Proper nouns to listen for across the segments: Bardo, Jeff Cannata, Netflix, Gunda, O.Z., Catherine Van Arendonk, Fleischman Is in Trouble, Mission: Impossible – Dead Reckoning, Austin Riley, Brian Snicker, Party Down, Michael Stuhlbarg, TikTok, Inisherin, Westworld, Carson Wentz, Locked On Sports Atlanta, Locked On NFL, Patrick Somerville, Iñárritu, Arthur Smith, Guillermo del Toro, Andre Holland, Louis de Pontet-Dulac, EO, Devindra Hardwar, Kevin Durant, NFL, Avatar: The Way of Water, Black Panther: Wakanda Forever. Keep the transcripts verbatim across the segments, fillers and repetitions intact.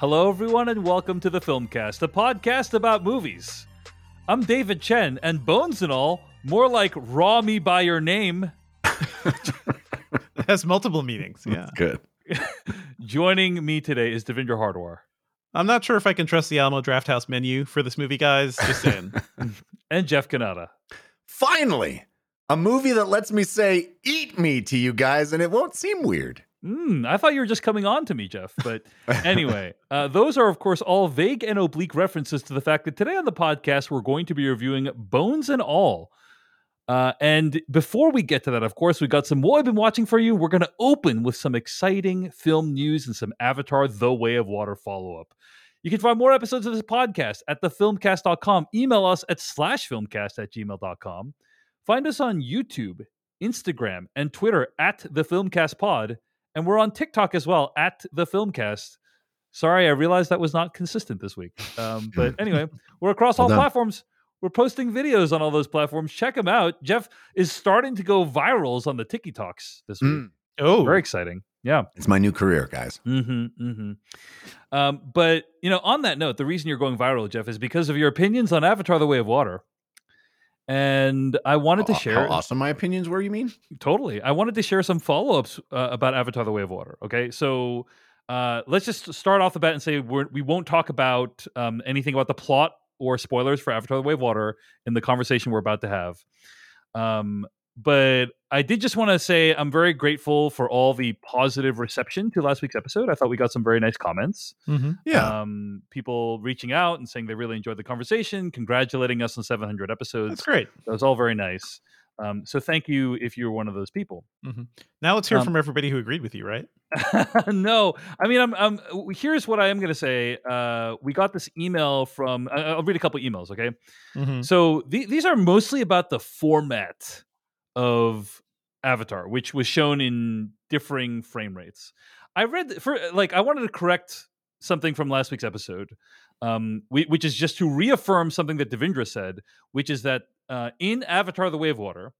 Hello, everyone, and welcome to the Filmcast, a podcast about movies. I'm David Chen, and Bones and All, more like Raw Me By Your Name. It has multiple meanings. Yeah, that's good. Joining me today is Devindra Hardwar. I'm not sure if I can trust the Alamo Drafthouse menu for this movie, guys. Just saying. And Jeff Cannata. Finally, a movie that lets me say "eat me" to you guys, and it won't seem weird. Mm, I thought you were just coming on to me, Jeff. But anyway, uh, those are, of course, all vague and oblique references to the fact that today on the podcast, we're going to be reviewing Bones and All. Uh, and before we get to that, of course, we got some What I've Been Watching for you. We're going to open with some exciting film news and some Avatar: The Way of Water follow-up. You can find more episodes of this podcast at the filmcast dot com. Email us at slash filmcast at gmail dot com. Find us on YouTube, Instagram, and Twitter at the filmcast pod. And we're on TikTok as well, at The Filmcast. Sorry, I realized that was not consistent this week. Um, but anyway, we're across all platforms. We're posting videos on all those platforms. Check them out. Jeff is starting to go virals on the TikToks this week. Mm. Oh, very exciting. Yeah. It's my new career, guys. Mm-hmm, mm-hmm. Um, but, you know, on that note, the reason you're going viral, Jeff, is because of your opinions on Avatar: The Way of Water. And I wanted to share... How awesome my opinions were, you mean? Totally. I wanted to share some follow-ups uh, about Avatar: The Way of Water, okay? So uh, let's just start off the bat and say we're, we won't talk about um, anything about the plot or spoilers for Avatar: The Way of Water in the conversation we're about to have. Um, but I did just want to say I'm very grateful for all the positive reception to last week's episode. I thought we got some very nice comments. Mm-hmm. Yeah. Um, people reaching out and saying they really enjoyed the conversation, congratulating us on seven hundred episodes. That's great. That was all very nice. Um, so thank you if you were one of those people. Mm-hmm. Now let's hear um, from everybody who agreed with you, right? No, I mean, I'm, I'm, here's what I am going to say. Uh, we got this email from, uh, I'll read a couple emails, okay? Mm-hmm. So th- these are mostly about the format of Avatar, which was shown in differing frame rates. I read, for like, I wanted to correct something from last week's episode, um, we, which is just to reaffirm something that Devindra said, which is that Uh, in Avatar: The Way of Water,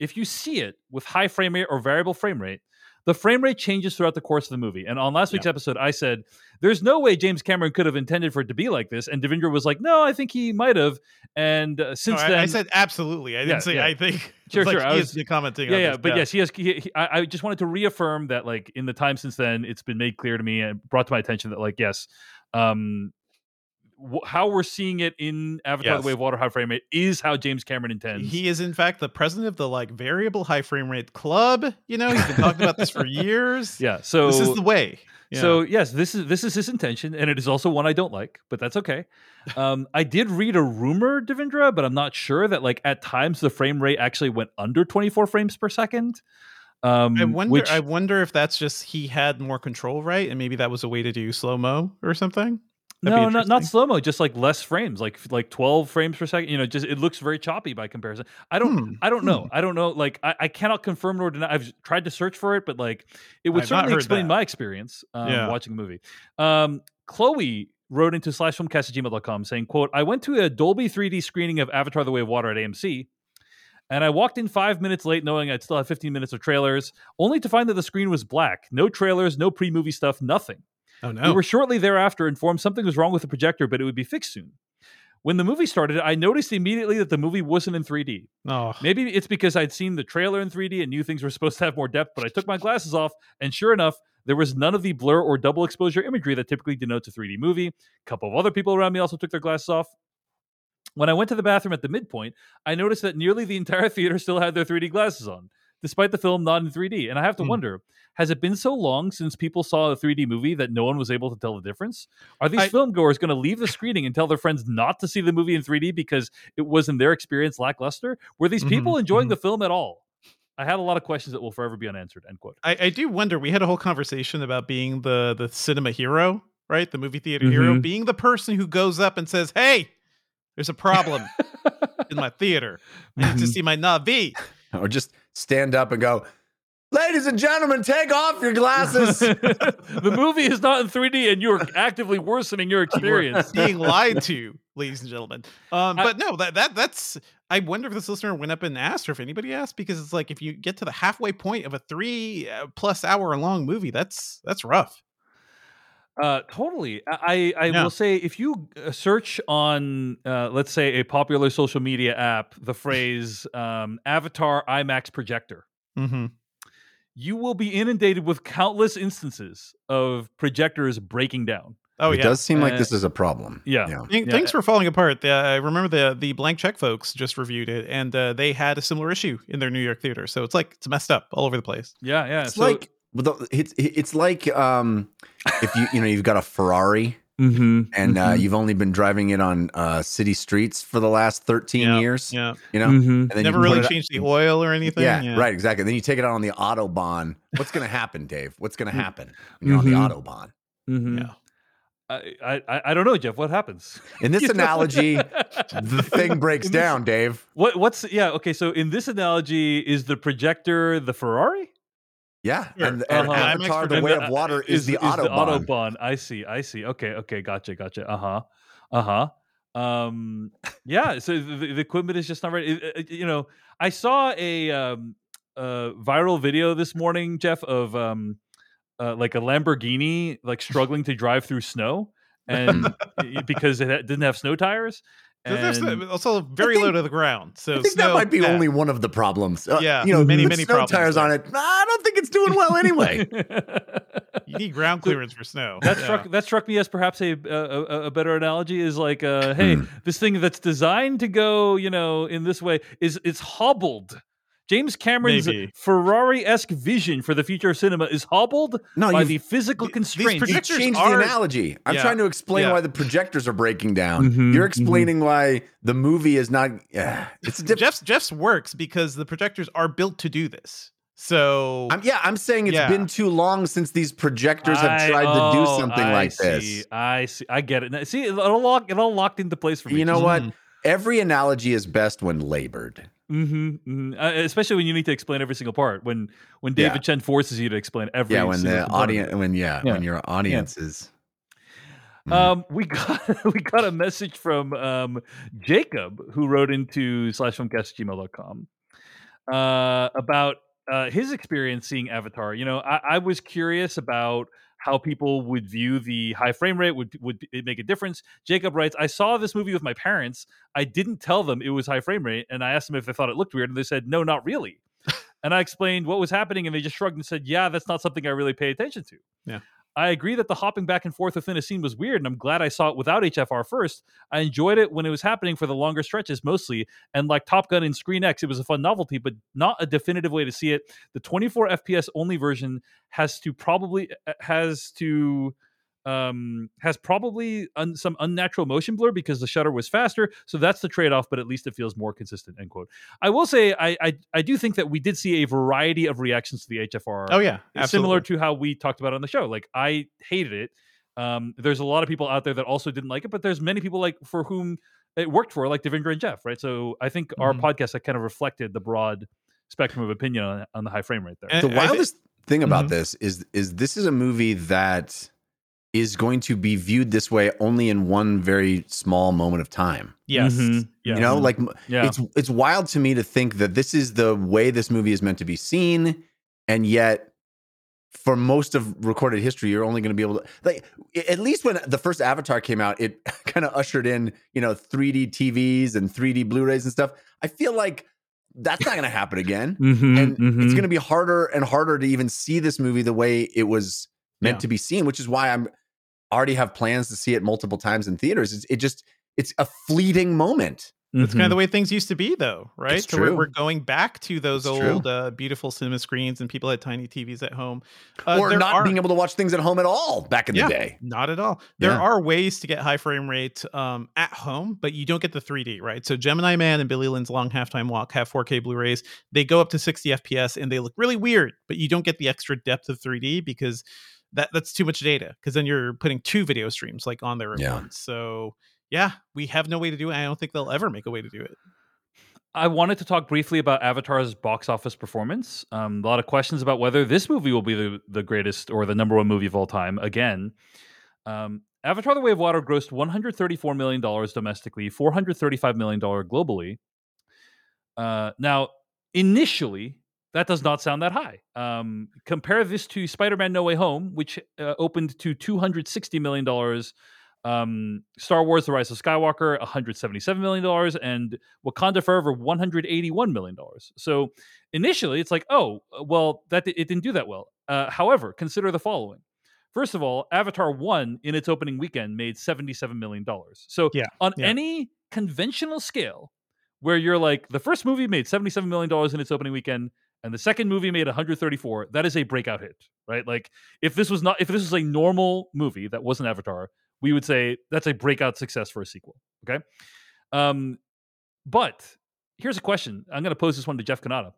if you see it with high frame rate or variable frame rate, the frame rate changes throughout the course of the movie. And on last week's yeah. episode, I said, there's no way James Cameron could have intended for it to be like this. And Devindra was like, no, I think he might have. And uh, since no, I, then... I said, absolutely. I didn't yeah, say, yeah. I think. Sure, like sure. I was commenting yeah, on yeah, this. But yeah, but yes, he has. He, he, I, I just wanted to reaffirm that, like, in the time since then, it's been made clear to me and brought to my attention that, like, yes, um... how we're seeing it in Avatar: yes. The Way of Water high frame rate is how James Cameron intends. He is, in fact, the president of the like variable high frame rate club. You know, he's been talking about this for years. Yeah, so this is the way. Yeah. So yes, this is this is his intention, and it is also one I don't like, but that's okay. Um, I did read a rumor, Devindra, but I'm not sure that like at times the frame rate actually went under twenty-four frames per second. Um, I wonder. Which... I wonder if that's just he had more control, right, and maybe that was a way to do slow-mo or something. That'd no, not not slow-mo, just like less frames, like like twelve frames per second. You know, just it looks very choppy by comparison. I don't hmm. I don't know. Hmm. I don't know. Like I, I cannot confirm nor deny. I've tried to search for it, but like it would I've certainly explain that. my experience um, yeah. watching the movie. Um, Chloe wrote into slash filmcast at gmail dot com saying, quote, I went to a Dolby three D screening of Avatar: The Way of Water at A M C. And I walked in five minutes late knowing I'd still have fifteen minutes of trailers, only to find that the screen was black. No trailers, no pre-movie stuff, nothing. Oh, no. We were shortly thereafter informed something was wrong with the projector, but it would be fixed soon. When the movie started, I noticed immediately that the movie wasn't in three D. Oh. Maybe it's because I'd seen the trailer in three D and knew things were supposed to have more depth, but I took my glasses off, and sure enough, there was none of the blur or double exposure imagery that typically denotes a three D movie. A couple of other people around me also took their glasses off. When I went to the bathroom at the midpoint, I noticed that nearly the entire theater still had their three D glasses on, despite the film not in three D. And I have to hmm. wonder, has it been so long since people saw a three D movie that no one was able to tell the difference? Are these I, film goers going to leave the screening and tell their friends not to see the movie in three D because it was, in their experience, lackluster? Were these people mm-hmm, enjoying mm-hmm. the film at all? I had a lot of questions that will forever be unanswered, end quote. I, I do wonder, we had a whole conversation about being the, the cinema hero, right? The movie theater mm-hmm. hero, being the person who goes up and says, hey, there's a problem in my theater. I need to see my Navi. Or just stand up and go, ladies and gentlemen, take off your glasses. The movie is not in three D, and you're actively worsening your experience. You're being lied to, ladies and gentlemen. Um, I, but no, that that that's. I wonder if this listener went up and asked, or if anybody asked, because it's like if you get to the halfway point of a three plus hour long movie, that's that's rough. Uh, totally. I, I yeah. will say, if you search on, uh, let's say, a popular social media app, the phrase um, Avatar IMAX projector, mm-hmm. you will be inundated with countless instances of projectors breaking down. Oh, it yeah. does seem like uh, this is a problem. Yeah. yeah. Things yeah. were falling apart. Uh, I remember the the Blank Check folks just reviewed it, and uh, they had a similar issue in their New York theater. So it's like, it's messed up all over the place. Yeah, yeah. It's so, like... It's it's like um, if you you know you've got a Ferrari mm-hmm, and uh, mm-hmm. you've only been driving it on uh, city streets for the last thirteen yeah, years. Yeah, you know, mm-hmm. and then never you really changed the oil or anything. Yeah, yeah, right, exactly. Then you take it out on the autobahn. What's going to happen, Dave? What's going to happen when you're mm-hmm. on the autobahn? Mm-hmm. Yeah. I, I I don't know, Jeff. What happens in this analogy? The thing breaks this, down, Dave. What what's yeah okay? So in this analogy, is the projector the Ferrari? Yeah, sure. and, and uh-huh. Avatar: The Way of Water is, is the Autobahn. Autobahn. I see, I see. Okay, okay, gotcha, gotcha. Uh-huh, uh-huh. Um, yeah, so the, the equipment is just not right. It, it, you know, I saw a, um, a viral video this morning, Jeff, of um, uh, like a Lamborghini like struggling to drive through snow, and because it didn't have snow tires. And also very think, low to the ground, so I think snow, that might be yeah. only one of the problems. Uh, yeah, you know, many many snow problems. Tires on it. I don't think it's doing well anyway. You need ground clearance for snow. That yeah. struck that struck me as perhaps a a, a better analogy is like, uh, hey, this thing that's designed to go, you know, in this way is it's hobbled. James Cameron's Maybe. Ferrari-esque vision for the future of cinema is hobbled no, by the physical th- constraints. These projectors you changed are, the analogy. I'm yeah, trying to explain yeah. why the projectors are breaking down. Mm-hmm, You're explaining mm-hmm. why the movie is not... Uh, it's diff- Jeff's, Jeff's works because the projectors are built to do this. So... I'm, yeah, I'm saying it's yeah. been too long since these projectors have I, tried oh, to do something I like see, this. I see. I get it. Now, see, it all, lock, it all locked into place for me. You know mm-hmm. what? Every analogy is best when labored. Mm-hmm, mm-hmm. Uh, especially when you need to explain every single part. When when David yeah. Chen forces you to explain every yeah when the audience when yeah, yeah when your audience yeah. is. Mm. Um, we got we got a message from um, Jacob who wrote into slash filmcast at gmail dot com uh, about uh, his experience seeing Avatar. You know, I, I was curious about how people would view the high frame rate. Would would it make a difference? Jacob writes, I saw this movie with my parents. I didn't tell them it was high frame rate. And I asked them if they thought it looked weird. And they said, no, not really. And I explained what was happening. And they just shrugged and said, yeah, that's not something I really pay attention to. Yeah, I agree that the hopping back and forth within a scene was weird. And I'm glad I saw it without H F R first. I enjoyed it when it was happening for the longer stretches mostly. And like Top Gun and Screen X, it was a fun novelty, but not a definitive way to see it. The twenty-four F P S only version has to probably has to um, has probably un, some unnatural motion blur because the shutter was faster. So that's the trade off, but at least it feels more consistent, end quote. I will say, I, I, I do think that we did see a variety of reactions to the H F R. Oh yeah. Absolutely. Similar to how we talked about it on the show. Like I hated it. Um, there's a lot of people out there that also didn't like it, but there's many people like for whom it worked for, like Devindra and Jeff. Right. So I think mm-hmm. our podcast that kind of reflected the broad spectrum of opinion on, on the high frame rate there. And the wildest I, thing about mm-hmm. this is, is this is a movie that is going to be viewed this way only in one very small moment of time. Yes. Mm-hmm. yes. You know, like yeah. it's, it's wild to me to think that this is the way this movie is meant to be seen. And yet for most of recorded history, you're only going to be able to, like, at least when the first Avatar came out, it kind of ushered in, you know, three D T Vs and three D Blu-rays and stuff. I feel like that's not going to happen again. mm-hmm, and mm-hmm. It's going to be harder and harder to even see this movie the way it was meant yeah. to be seen, which is why I'm already have plans to see it multiple times in theaters. It's, it just, it's a fleeting moment. That's mm-hmm. kind of the way things used to be though, right? It's so true. We're going back to those it's old uh, beautiful cinema screens and people had tiny T Vs at home. Uh, or not are, being able to watch things at home at all back in yeah, the day. Not at all. There yeah. are ways to get high frame rate um, at home, but you don't get the three D, right? So Gemini Man and Billy Lynn's Long Halftime Walk have four K Blu-rays. They go up to sixty F P S and they look really weird, but you don't get the extra depth of three D because That that's too much data because then you're putting two video streams like on there at yeah. once. So yeah, we have no way to do it. I don't think they'll ever make a way to do it. I wanted to talk briefly about Avatar's box office performance. Um, a lot of questions about whether this movie will be the, the greatest or the number one movie of all time. Again, um, Avatar: The Way of Water grossed one hundred thirty-four million dollars domestically, four hundred thirty-five million dollars globally. Uh, now, initially, That does not sound that high. Um, compare this to Spider-Man No Way Home, which uh, opened to two hundred sixty million dollars. Um, Star Wars The Rise of Skywalker, one hundred seventy-seven million dollars, and Wakanda Forever, one hundred eighty-one million dollars. So initially, it's like, oh, well, that it didn't do that well. Uh, however, consider the following. First of all, Avatar one, in its opening weekend, made seventy-seven million dollars. So yeah, on yeah. any conventional scale, where you're like, the first movie made seventy-seven million dollars in its opening weekend, and the second movie made one hundred thirty-four, that is a breakout hit, right? Like, if this was not, if this was a normal movie that wasn't Avatar, we would say that's a breakout success for a sequel, okay? Um, but here's a question. I'm going to pose this one to Jeff Cannata.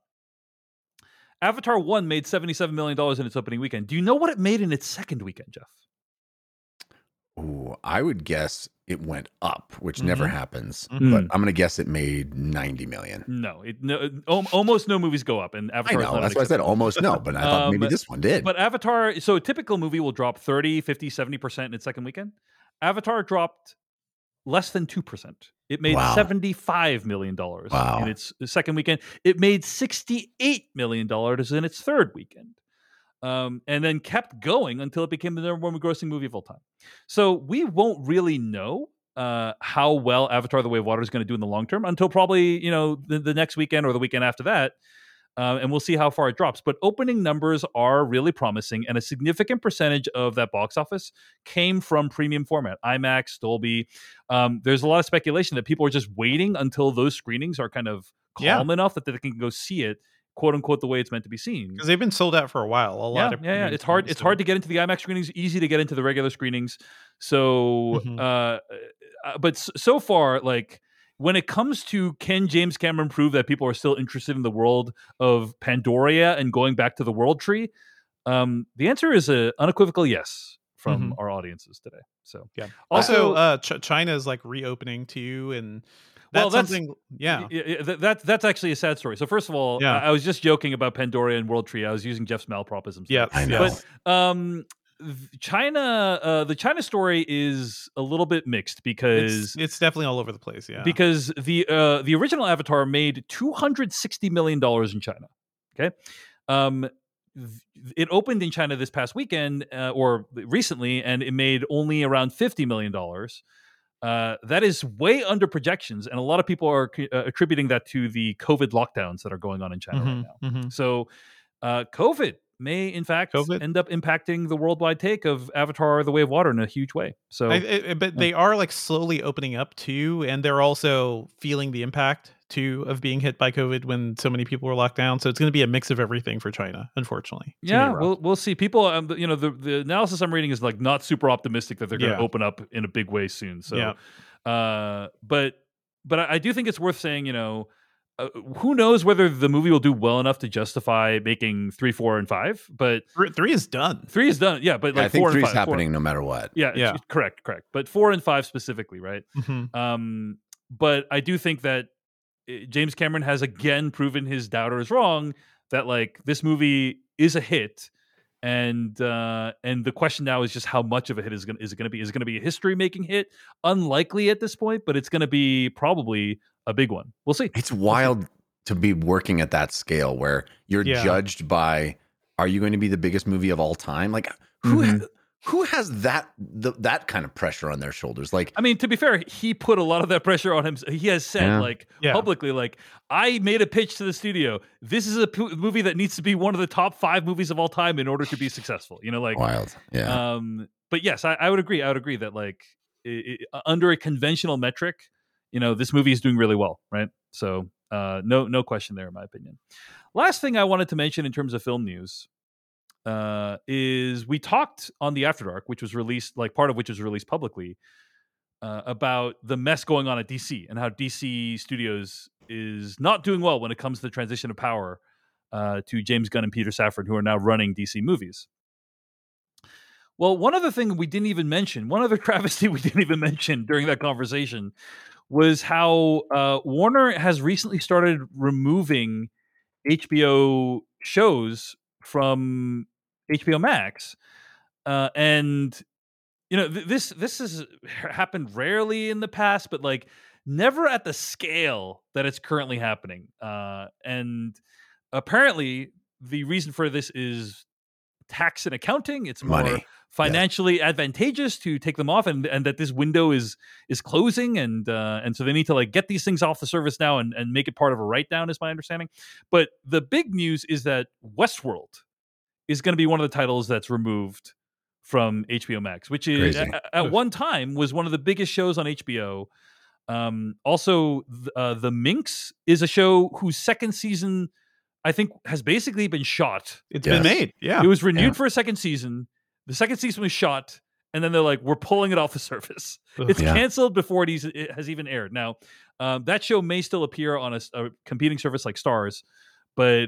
Avatar one made seventy-seven million dollars in its opening weekend. Do you know what it made in its second weekend, Jeff? Ooh, I would guess it went up, which mm-hmm. never happens. Mm-hmm. But I'm going to guess it made ninety million dollars. No, it, no it, almost no movies go up. And Avatar I know, that's why I said almost no, but I thought um, maybe this one did. But Avatar, so a typical movie will drop thirty, fifty, seventy percent in its second weekend. Avatar dropped less than two percent. It made wow. seventy-five million dollars wow. in its second weekend. It made sixty-eight million dollars in its third weekend. Um, and then kept going until it became the number one grossing movie of all time. So we won't really know uh, how well Avatar: The Way of Water is going to do in the long term until probably, you know, the, the next weekend or the weekend after that. Uh, and we'll see how far it drops. But opening numbers are really promising, and a significant percentage of that box office came from premium format, IMAX, Dolby. Um, there's a lot of speculation that people are just waiting until those screenings are kind of calm yeah. enough that they can go see it, quote unquote, the way it's meant to be seen, because they've been sold out for a while. A yeah, lot of yeah, yeah. It's hard. It's still. hard to get into the IMAX screenings. Easy to get into the regular screenings. So, mm-hmm. uh, but so far, like when it comes to can James Cameron prove that people are still interested in the world of Pandora and going back to the World Tree, um, the answer is a unequivocal yes from mm-hmm. our audiences today. So yeah. Also, uh, Ch- China is like reopening to you and. That's well, that's something, yeah. yeah that, that, that's actually a sad story. So first of all, yeah. I, I was just joking about Pandora and World Tree. I was using Jeff's malpropisms. Yeah, I know. But um, China, uh, the China story is a little bit mixed because it's, it's definitely all over the place. Yeah, because the uh, the original Avatar made two hundred sixty million dollars in China. Okay, um, it opened in China this past weekend uh, or recently, and it made only around fifty million dollars. Uh, that is way under projections, and a lot of people are uh, attributing that to the COVID lockdowns that are going on in China mm-hmm, right now. Mm-hmm. So uh, COVID may, in fact, COVID. end up impacting the worldwide take of Avatar: The Way of Water in a huge way. So, I, I, But yeah. they are like slowly opening up too, and they're also feeling the impact too of being hit by COVID when so many people were locked down. So it's going to be a mix of everything for China, unfortunately. It's yeah, we'll we'll see. People, um, you know, the, the analysis I'm reading is like not super optimistic that they're going to yeah. open up in a big way soon. So, yeah. uh, but but I, I do think it's worth saying, you know, uh, who knows whether the movie will do well enough to justify making three, four, and five. But three, three is done. Three is done. Yeah, but like yeah, I think four and five is happening four, no matter what. Yeah, yeah. It's, correct, correct. But four and five specifically, right? Mm-hmm. Um, but I do think that James Cameron has again proven his doubters wrong that like this movie is a hit, and uh, and the question now is just how much of a hit is gonna is it gonna be? Is it gonna be a history making hit? Unlikely at this point, but it's gonna be probably a big one. We'll see. It's wild to be working at that scale where you're yeah. judged by are you going to be the biggest movie of all time? Like who mm-hmm. has, who has that the, that kind of pressure on their shoulders? Like, I mean, to be fair, he put a lot of that pressure on him. He has said, yeah. like, yeah. publicly, like, I made a pitch to the studio. This is a p- movie that needs to be one of the top five movies of all time in order to be successful. You know, like, wild, yeah. Um, but yes, I, I would agree. I would agree that, like, it, it, under a conventional metric, you know, this movie is doing really well, right? So, uh, no, no question there, in my opinion. Last thing I wanted to mention in terms of film news. Uh, is we talked on the After Dark, which was released, like part of which was released publicly, uh, about the mess going on at D C and how D C Studios is not doing well when it comes to the transition of power uh, to James Gunn and Peter Safran, who are now running D C movies. Well, one other thing we didn't even mention, one other travesty we didn't even mention during that conversation was how uh, Warner has recently started removing H B O shows from H B O Max, uh, and you know th- this this has happened rarely in the past, but like never at the scale that it's currently happening. Uh, and apparently the reason for this is tax and accounting. It's more Money. financially yeah. advantageous to take them off, and, and that this window is is closing, and uh, and so they need to like get these things off the service now and, and make it part of a write down, is my understanding. But the big news is that Westworld is going to be one of the titles that's removed from H B O Max, which is at, at one time was one of the biggest shows on H B O. Um, also, th- uh, The Minx is a show whose second season, I think, has basically been shot. It's yes. been made. Yeah. It was renewed yeah. for a second season. The second season was shot, and then they're like, we're pulling it off the surface. Ugh. It's yeah. canceled before it, e- it has even aired. Now, um, that show may still appear on a, a competing service like Starz, but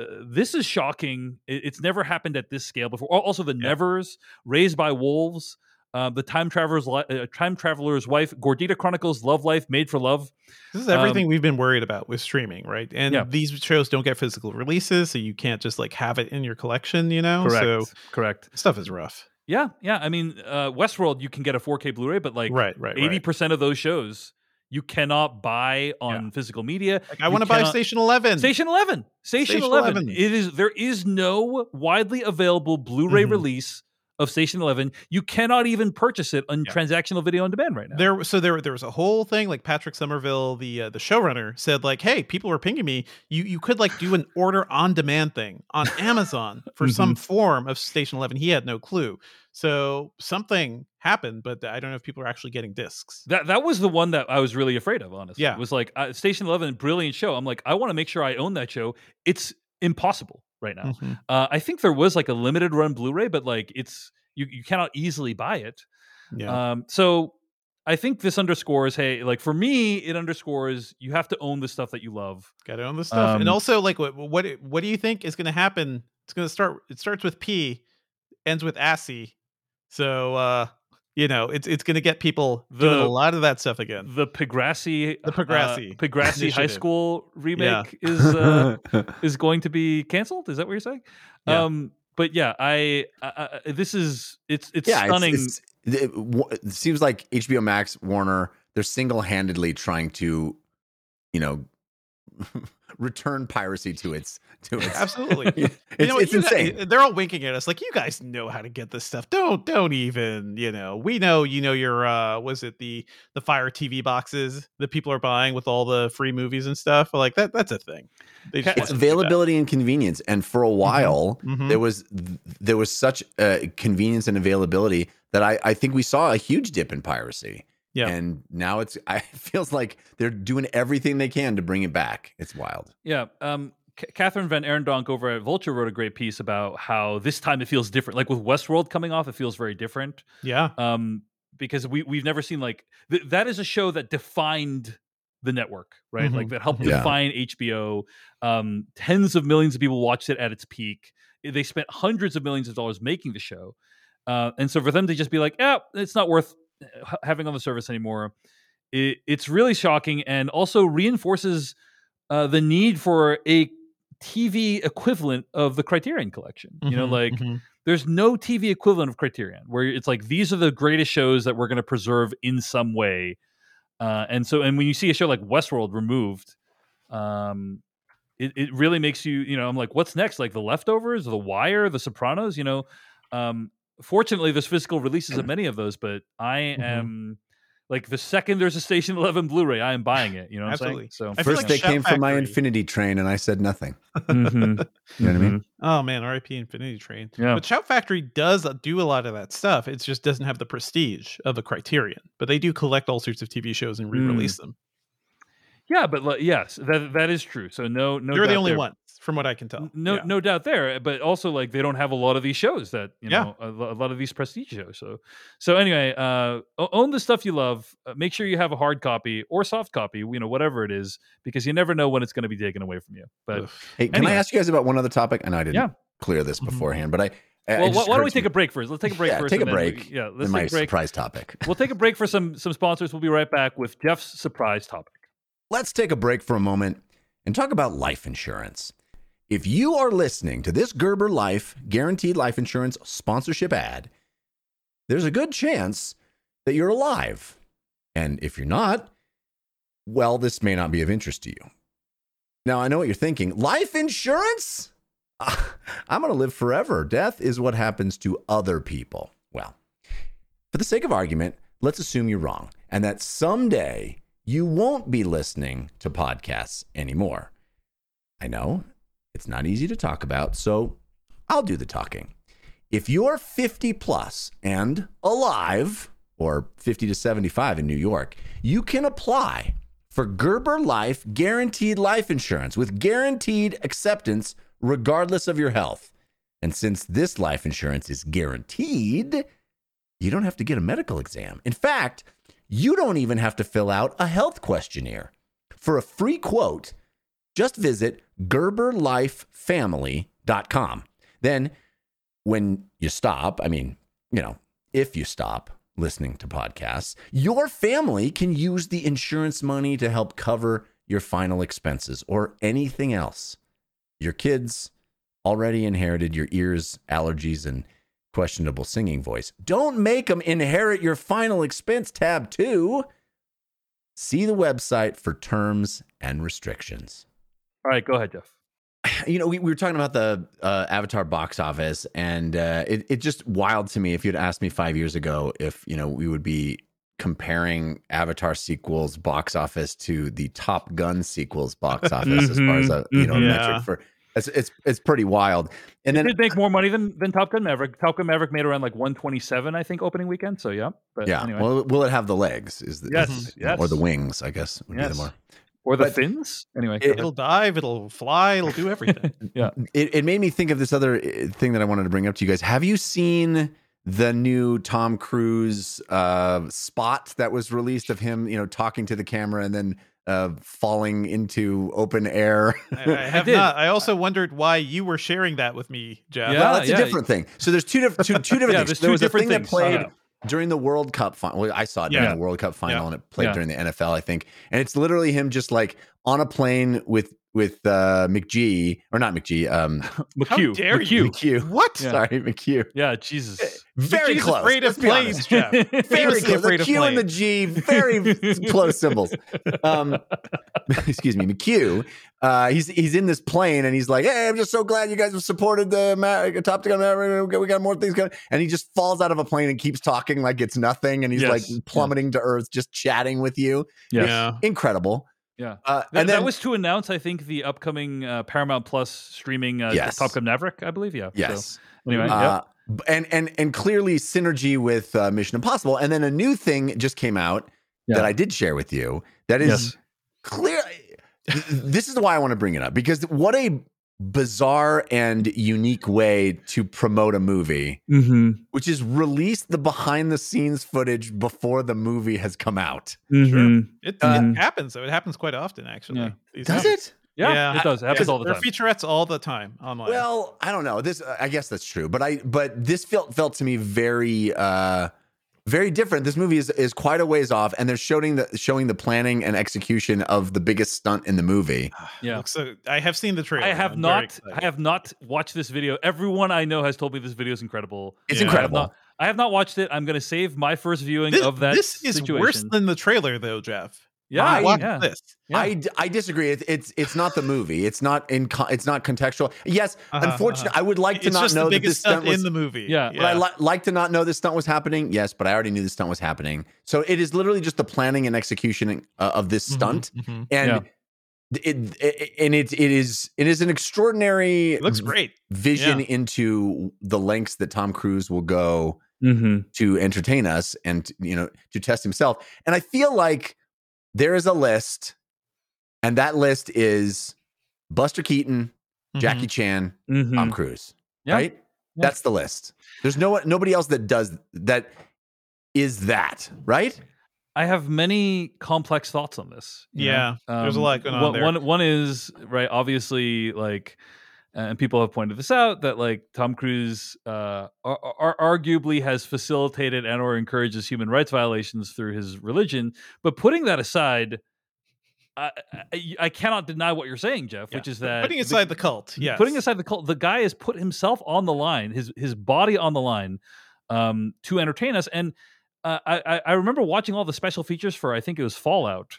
uh, this is shocking. It, it's never happened at this scale before. Also, The yeah. Nevers, Raised by Wolves, uh, The Time Traveler's li- uh, Time Traveler's Wife, Gordita Chronicles, Love Life, Made for Love. This is everything um, we've been worried about with streaming, right? And yeah. these shows don't get physical releases, so you can't just like have it in your collection, you know? Correct. So correct. Stuff is rough. Yeah, yeah. I mean, uh, Westworld, you can get a four K Blu-ray, but like right, right, eighty percent right. of those shows you cannot buy on yeah. physical media. Like, I want to cannot... buy Station eleven. Station eleven. Station, Station eleven. eleven. It is there is no widely available Blu-ray mm-hmm. release of Station eleven. You cannot even purchase it on yeah. transactional video on demand right now. There, so there, there was a whole thing. Like Patrick Somerville, the uh, the showrunner, said, like, "Hey, people were pinging me. You you could like do an order on demand thing on Amazon for mm-hmm. some form of Station eleven." He had no clue. So something happened, but I don't know if people are actually getting discs. That that was the one that I was really afraid of. Honestly, yeah, it was like uh, Station eleven, brilliant show. I'm like, I want to make sure I own that show. It's impossible right now. Mm-hmm. Uh, I think there was like a limited run Blu-ray, but like it's you, you cannot easily buy it. Yeah. Um, so I think this underscores, hey, like for me, it underscores you have to own the stuff that you love. Got to own the stuff, um, and also like what what what do you think is going to happen? It's going to start. It starts with P, ends with assy. So uh, you know it's it's going to get people the, doing a lot of that stuff again. The Pagrassi, the Pagrassi, uh, Pagrassi High School remake yeah. is uh, is going to be canceled. Is that what you're saying? Yeah. Um, but yeah, I, I, I this is it's it's yeah, stunning. It's, it's, it, it seems like H B O Max, Warner, they're single-handedly trying to, you know, return piracy to its to its absolutely it's, you know, it's you insane guys, they're all winking at us like you guys know how to get this stuff, don't don't even you know we know you know your uh was it the the Fire T V boxes that people are buying with all the free movies and stuff, like that that's a thing. They just it's availability and convenience, and for a while mm-hmm. there was there was such uh convenience and availability that I I think we saw a huge dip in piracy. Yeah. And now it's I, it feels like they're doing everything they can to bring it back. It's wild. Yeah. Um, C- Catherine Van Arendonk over at Vulture wrote a great piece about how this time it feels different. Like with Westworld coming off, it feels very different. Yeah. Um, because we, we've never seen like th- that is a show that defined the network, right? Mm-hmm. Like that helped yeah. define H B O. Um, tens of millions of people watched it at its peak. They spent hundreds of millions of dollars making the show. Uh, and so for them to just be like, yeah, it's not worth having on the service anymore, it, it's really shocking, and also reinforces uh, the need for a T V equivalent of the Criterion Collection. Mm-hmm, you know, like mm-hmm. there's no T V equivalent of Criterion, where it's like these are the greatest shows that we're going to preserve in some way. Uh, and so, and when you see a show like Westworld removed, um, it, it really makes you, you know, I'm like, what's next? Like The Leftovers, The Wire, The Sopranos, you know. Um, Fortunately, there's physical releases of many of those, but I am mm-hmm. like the second there's a Station eleven Blu-ray, I am buying it. You know what Absolutely. I'm saying? So first like they Shop came Factory. For my Infinity Train, and I said nothing. Mm-hmm. You know mm-hmm. what I mean? Oh man, R I P Infinity Train. Yeah. But Shout Factory does do a lot of that stuff. It just doesn't have the prestige of a Criterion, but they do collect all sorts of T V shows and re-release mm. them. Yeah, but like, yes, that that is true. So no, no, you're doubt the only there. One. From what I can tell. No, yeah. no doubt there. But also like they don't have a lot of these shows that, you know, yeah. a, a lot of these prestige shows. So, so anyway, uh, own the stuff you love, uh, make sure you have a hard copy or soft copy, you know, whatever it is, because you never know when it's going to be taken away from you. But hey, can anyway. I ask you guys about one other topic? I know I didn't yeah. clear this beforehand, but I, I well, why don't we take me. a break first? Let's take a break yeah, first. Take a break. We, yeah. Let's take my a break. Surprise topic. We'll take a break for some, some sponsors. We'll be right back with Jeff's surprise topic. Let's take a break for a moment and talk about life insurance. If you are listening to this Gerber Life Guaranteed Life Insurance sponsorship ad, there's a good chance that you're alive. And if you're not, well, this may not be of interest to you. Now, I know what you're thinking. Life insurance? I'm going to live forever. Death is what happens to other people. Well, for the sake of argument, let's assume you're wrong and that someday you won't be listening to podcasts anymore. I know it's not easy to talk about, so I'll do the talking. If you're fifty plus and alive, or fifty to seventy-five in New York, you can apply for Gerber Life guaranteed life insurance with guaranteed acceptance regardless of your health. And since this life insurance is guaranteed, you don't have to get a medical exam. In fact, you don't even have to fill out a health questionnaire. For a free quote, just visit gerber life family dot com. Then when you stop, I mean, you know, if you stop listening to podcasts, your family can use the insurance money to help cover your final expenses or anything else. Your kids already inherited your ears, allergies, and questionable singing voice. Don't make them inherit your final expense tab too. See the website for terms and restrictions. All right, go ahead, Jeff. You know, we, we were talking about the uh, Avatar box office, and uh, it, it just wild to me. If you'd asked me five years ago if, you know, we would be comparing Avatar sequels box office to the Top Gun sequels box office, mm-hmm, as far as a, you know, yeah, metric for, it's, it's it's pretty wild. And it then did make more money than than Top Gun Maverick. Top Gun Maverick made around like one twenty-seven, I think, opening weekend. So yeah, but yeah. Anyway. Well, will it have the legs? Is the, yes, is, yes, or the wings? I guess would yes. be the more. Or the but fins? Anyway, it, it'll dive, it'll fly, it'll do everything. Yeah. It, it made me think of this other thing that I wanted to bring up to you guys. Have you seen the new Tom Cruise uh, spot that was released of him, you know, talking to the camera and then uh, falling into open air? I, I have I not. I also wondered why you were sharing that with me, Jeff. Yeah, well, that's yeah. a different thing. So there's two, diff- two, two different yeah, things. There was a thing things. that played... Uh, During the World Cup final, well, I saw it during yeah. the World Cup final, yeah. and it played yeah. during the N F L, I think. And it's literally him just like on a plane with with uh, McG or not McG, um, McQ. How dare McQ. you? McQ. What? Yeah. Sorry, McQ. Yeah, Jesus. Very McG's close. Afraid of planes, Jeff. Very close. The Q and the G, very close symbols. Um, excuse me, McQ. Uh, he's he's in this plane and he's like, "Hey, I'm just so glad you guys have supported the Ma- Top Gun. We got more things coming." And he just falls out of a plane and keeps talking like it's nothing. And he's yes. like plummeting yeah. to earth, just chatting with you. Yeah, yeah. Incredible. Yeah, uh, and that, then, that was to announce, I think, the upcoming uh, Paramount Plus streaming uh, yes. Top Gun Maverick, I believe. Yeah. Yes. So, anyway, uh, yeah. and and and clearly synergy with uh, Mission Impossible, and then a new thing just came out yeah. that I did share with you. That is yes. clear. This is why I want to bring it up, because what a bizarre and unique way to promote a movie, mm-hmm, which is release the behind the scenes footage before the movie has come out. Mm-hmm. Sure. It, uh, it happens, though. It happens quite often, actually. Yeah. Does times. it? Yeah, yeah, it does. It happens yeah. all the time. There are featurettes all the time online. Well, I don't know. This, uh, I guess that's true. But I, but this felt felt to me very, uh, very different. This movie is is quite a ways off, and they're showing the showing the planning and execution of the biggest stunt in the movie. Yeah, so I have seen the trailer. I have I'm not. I have not watched this video. Everyone I know has told me this video is incredible. It's yeah. incredible. I have, not, I have not watched it. I'm going to save my first viewing this, of that. This is situation. worse than the trailer, though, Jeff. Yeah, I, watch yeah. this. Yeah. I, I disagree. It's it's it's not the movie. It's not in. Co- it's not contextual. Yes, uh-huh, unfortunately, uh-huh. I would like to it's not know that this stunt, stunt was in the movie. Yeah, but yeah. I li- like to not know this stunt was happening. Yes, but I already knew this stunt was happening. So it is literally just the planning and execution uh, of this stunt, mm-hmm, and yeah. it, it and it it is it is an extraordinary it looks great vision yeah. into the lengths that Tom Cruise will go mm-hmm. to entertain us and, you know, to test himself. And I feel like there is a list, and that list is Buster Keaton, mm-hmm, Jackie Chan, mm-hmm, Tom Cruise, yeah. right? Yeah. That's the list. There's no nobody else that does that is that, right? I have many complex thoughts on this. Yeah, um, there's a lot going on one, there. One, one is, right, obviously, like, and people have pointed this out, that like Tom Cruise uh, ar- ar- arguably has facilitated and or encourages human rights violations through his religion. But putting that aside, I, I, I cannot deny what you're saying, Jeff, yeah. which is that putting aside the, the cult, yes. putting aside the cult, the guy has put himself on the line, his his body on the line, um, to entertain us. And uh, I I remember watching all the special features for, I think it was Fallout,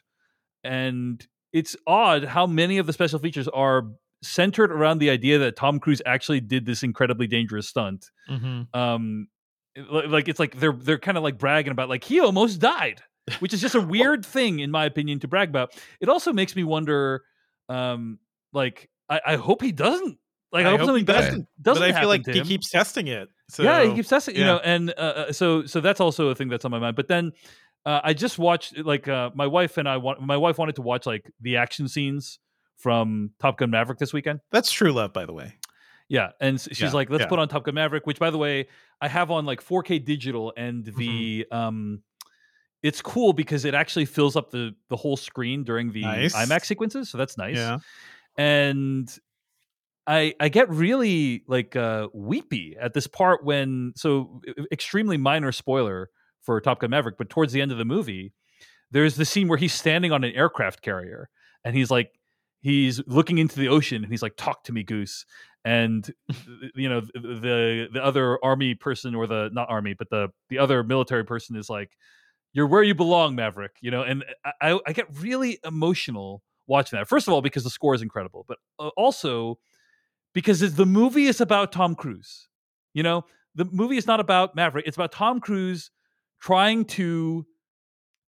and it's odd how many of the special features are centered around the idea that Tom Cruise actually did this incredibly dangerous stunt. Mm-hmm. Um, like it's like they're they're kind of like bragging about like he almost died, which is just a weird thing in my opinion to brag about. It also makes me wonder, um, like I, I hope he doesn't. Like I, I hope, hope something doesn't. doesn't but I feel like he him. keeps testing it. So, yeah, he keeps testing. Yeah. You know, and uh, so so that's also a thing that's on my mind. But then uh, I just watched like uh, my wife and I want my wife wanted to watch like the action scenes from Top Gun Maverick this weekend. That's true love, by the way. Yeah, and she's yeah, like, let's yeah. put on Top Gun Maverick, which, by the way, I have on like four K digital, and the mm-hmm. um, it's cool because it actually fills up the the whole screen during the nice. IMAX sequences, so that's nice. Yeah. And I I get really like uh, weepy at this part when so extremely minor spoiler for Top Gun Maverick, but towards the end of the movie, there's the scene where he's standing on an aircraft carrier, and he's like. He's looking into the ocean and he's like, talk to me, Goose. And, you know, the the other army person or the not army, but the, the other military person is like, you're where you belong, Maverick. You know, and I, I get really emotional watching that. First of all, because the score is incredible, but also because the movie is about Tom Cruise. You know, the movie is not about Maverick. It's about Tom Cruise trying to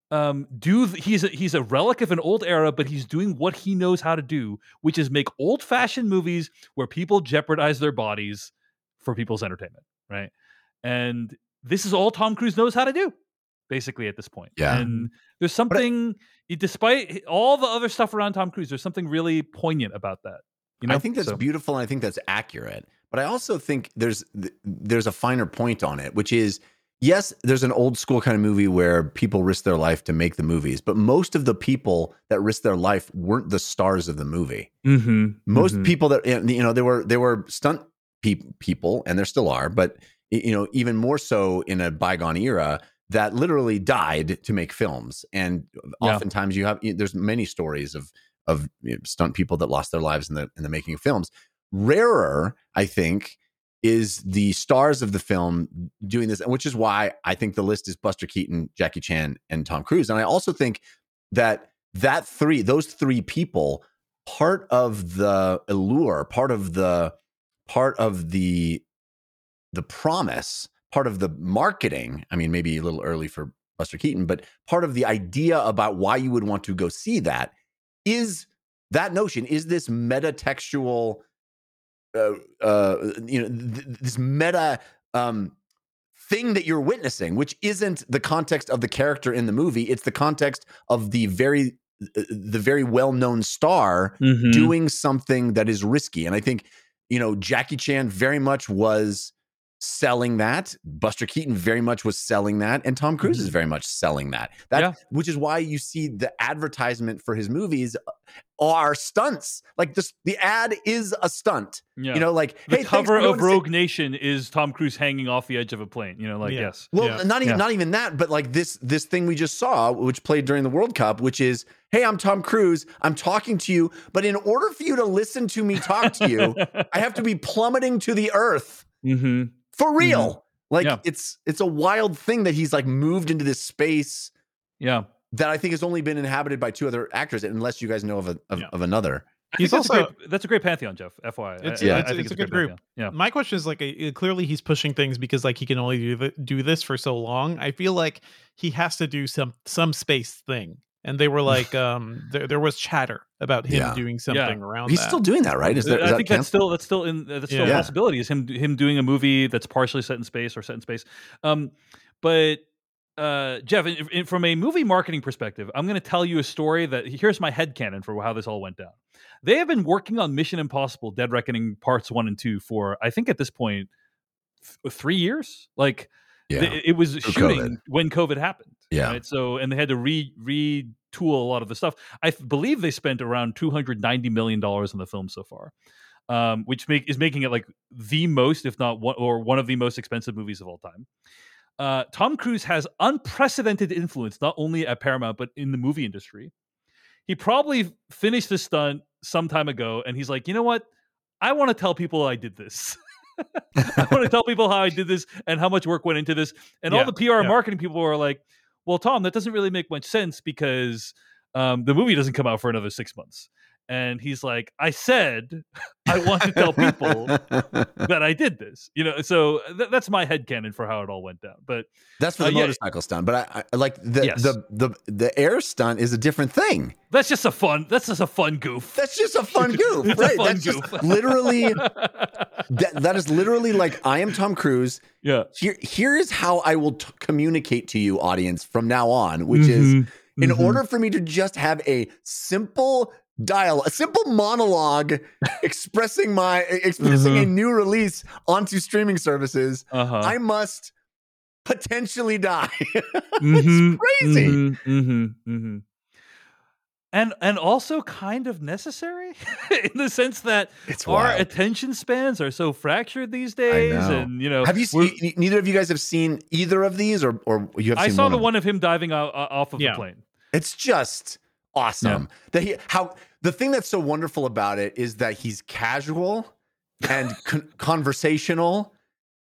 Um, do th- he's a, he's a relic of an old era, but he's doing what he knows how to do, which is make old-fashioned movies where people jeopardize their bodies for people's entertainment, right? And this is all Tom Cruise knows how to do, basically at this point. Yeah. And there's something, I, despite all the other stuff around Tom Cruise, there's something really poignant about that. You know? I think that's so. beautiful, and I think that's accurate. But I also think there's there's a finer point on it, which is. Yes, there's an old school kind of movie where people risk their life to make the movies, but most of the people that risked their life weren't the stars of the movie. Mm-hmm. Most mm-hmm. people that, you know, they were they were stunt pe- people, and there still are, but, you know, even more so in a bygone era that literally died to make films. And oftentimes yeah. you have, there's many stories of of you know, stunt people that lost their lives in the in the making of films. Rarer, I think, is the stars of the film doing this, which is why I think the list is Buster Keaton, Jackie Chan, and Tom Cruise. And I also think that that three, those three people, part of the allure, part of the part of the the promise, part of the marketing. I mean, maybe a little early for Buster Keaton, but part of the idea about why you would want to go see that is that notion, is this metatextual. Uh, uh, you know, th- this meta um, thing that you're witnessing, which isn't the context of the character in the movie. It's the context of the very, uh, the very well-known star mm-hmm. doing something that is risky. And I think, you know, Jackie Chan very much was selling that. Buster Keaton very much was selling that. And Tom Cruise mm-hmm. is very much selling that, that yeah. which is why you see the advertisement for his movies are stunts. Like this, the ad is a stunt, yeah. you know, like the hey, cover of Rogue Nation is Tom Cruise hanging off the edge of a plane, you know, like, yeah. yes. Well, yeah. not even, yeah. not even that, but like this, this thing we just saw, which played during the World Cup, which is, hey, I'm Tom Cruise. I'm talking to you, but in order for you to listen to me talk to you, I have to be plummeting to the earth. Mm-hmm. For real. Mm-hmm. Like yeah. it's, it's a wild thing that he's like moved into this space. Yeah. That I think has only been inhabited by two other actors, unless you guys know of a, of, yeah. of another. He's that's also a great, that's a great pantheon, Jeff. F Y I, it's, I, yeah, I, I it's, think it's, it's a good group. Yeah. My question is like, a, clearly he's pushing things because like he can only do, the, do this for so long. I feel like he has to do some some space thing. And they were like, um, there, there was chatter about him yeah. doing something yeah. around. He's that. still doing that, right? Is there? Is I that think canceled? that's still that's still in that's still yeah. a possibility. Is him him doing a movie that's partially set in space or set in space? Um, but. Uh, Jeff, in, in, from a movie marketing perspective, I'm going to tell you a story that here's my headcanon for how this all went down. They have been working on Mission Impossible Dead Reckoning Parts one and two for, I think at this point, th- three years. Like yeah. th- it was for shooting COVID. When COVID happened. Yeah. Right? So, and they had to re retool a lot of the stuff. I f- believe they spent around two hundred ninety million dollars on the film so far, um, which make, is making it like the most, if not one or one of the most expensive movies of all time. Uh, Tom Cruise has unprecedented influence, not only at Paramount, but in the movie industry. He probably finished this stunt some time ago, and he's like, you know what? I want to tell people I did this. I want to tell people how I did this and how much work went into this. And yeah, all the P R yeah. and marketing people were like, well, Tom, that doesn't really make much sense because Um, the movie doesn't come out for another six months. And he's like, I said, I want to tell people that I did this, you know? So th- that's my headcanon for how it all went down, but that's for the uh, motorcycle yeah. stunt. But I, I like the, yes. the, the, the air stunt is a different thing. That's just a fun, that's just a fun goof. That's just a fun goof. It's right? a fun that's goof. Just literally, that, that is literally like, I am Tom Cruise. Yeah. Here, here is how I will t- communicate to you, audience, from now on, which mm-hmm. is in mm-hmm. order for me to just have a simple Dial a simple monologue expressing my expressing mm-hmm. a new release onto streaming services. Uh-huh. I must potentially die. mm-hmm, it's crazy, mm-hmm, mm-hmm, mm-hmm. and and also kind of necessary in the sense that it's our attention spans are so fractured these days. And you know, have you seen, neither of you guys have seen either of these, or or you have? I seen saw one the one of him diving out, uh, off of yeah. the plane. It's just awesome. Yeah. That he how. The thing that's so wonderful about it is that he's casual and con- conversational,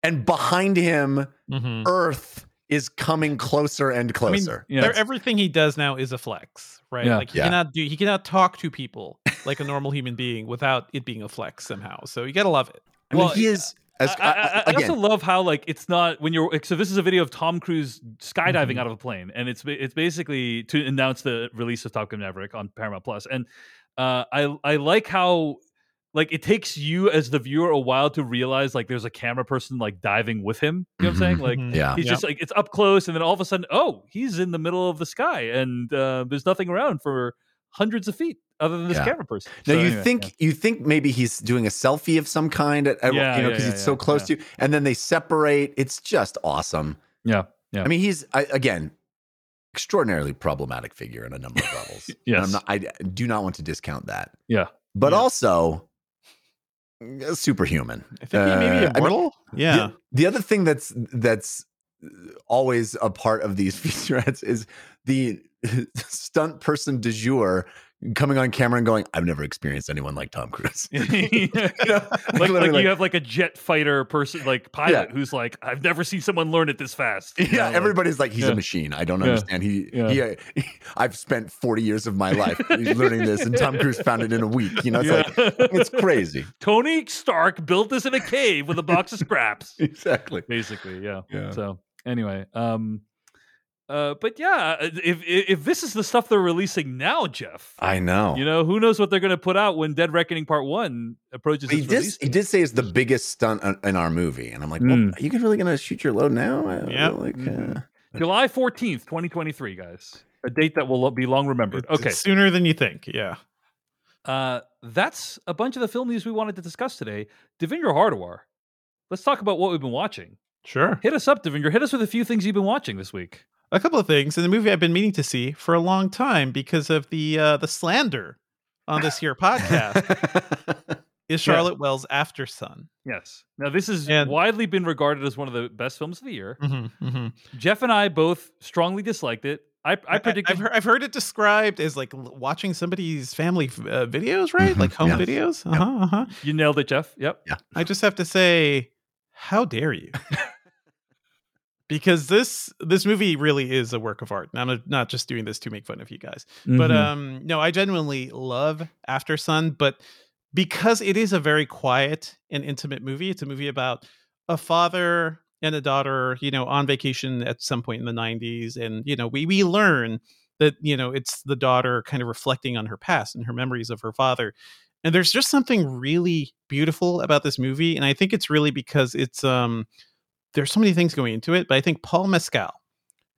and behind him, mm-hmm. Earth is coming closer and closer. I mean, yeah. Everything he does now is a flex, right? Yeah. Like he yeah. cannot do, he cannot talk to people like a normal human being without it being a flex somehow. So you gotta love it. I well, mean, he yeah. is. As, I, I, I also love how like it's not when you're so this is a video of Tom Cruise skydiving mm-hmm. out of a plane, and it's it's basically to announce the release of Top Gun: Maverick on Paramount Plus. And uh, I I like how like it takes you as the viewer a while to realize like there's a camera person like diving with him. You know what I'm saying? Like mm-hmm. yeah. he's yeah. just like it's up close, and then all of a sudden, oh, he's in the middle of the sky, and uh, there's nothing around for hundreds of feet other than this yeah. camera person. Now so, you anyway, think yeah. you think maybe he's doing a selfie of some kind at, at, yeah, you know because yeah, yeah, it's yeah, so close yeah. to you, and then they separate. It's just awesome. Yeah, yeah. I mean, he's I, again extraordinarily problematic figure in a number of levels. yes, I'm not, I do not want to discount that. Yeah, but yeah. also superhuman. I think uh, he may be immortal. I mean, yeah. The, the other thing that's that's always a part of these featurettes is the stunt person du jour coming on camera and going, I've never experienced anyone like Tom Cruise. you know? like, like, like you like, have like a jet fighter person, like pilot yeah. who's like, I've never seen someone learn it this fast. You yeah. know, everybody's like, like he's yeah. a machine. I don't yeah. understand. He, yeah. he, he, I've spent forty years of my life learning this, and Tom Cruise found it in a week. You know, it's yeah. like, it's crazy. Tony Stark built this in a cave with a box of scraps. Exactly. Basically. Yeah. yeah. So anyway, um, Uh, but yeah, if if this is the stuff they're releasing now, Jeff, I know. You know, who knows what they're going to put out when Dead Reckoning Part One approaches. He did. He did say it's the biggest stunt in our movie, and I'm like, mm. well, are you really going to shoot your load now? Yeah. Like, mm-hmm. uh, July fourteenth, twenty twenty-three, guys, a date that will be long remembered. Okay, it's sooner than you think. Yeah. Uh, that's a bunch of the film news we wanted to discuss today. Devindra Hardwar, let's talk about what we've been watching. Sure. Hit us up, Devindra. Hit us with a few things you've been watching this week. A couple of things in the movie I've been meaning to see for a long time because of the uh, the slander on this here podcast is Charlotte yeah. Wells' Aftersun. Yes. Now, this has and, widely been regarded as one of the best films of the year. Mm-hmm, mm-hmm. Jeff and I both strongly disliked it. I, I predicted. I've heard, I've heard it described as like watching somebody's family uh, videos, right? Mm-hmm. Like home yeah. videos. Uh-huh, yep. uh-huh. You nailed it, Jeff. Yep. Yeah. I just have to say, how dare you? Because this this movie really is a work of art. And I'm not just doing this to make fun of you guys. Mm-hmm. But um, no, I genuinely love Aftersun. But because it is a very quiet and intimate movie, it's a movie about a father and a daughter, you know, on vacation at some point in the nineties. And, you know, we we learn that, you know, it's the daughter kind of reflecting on her past and her memories of her father. And there's just something really beautiful about this movie. And I think it's really because it's... um. There's so many things going into it, but I think Paul Mescal,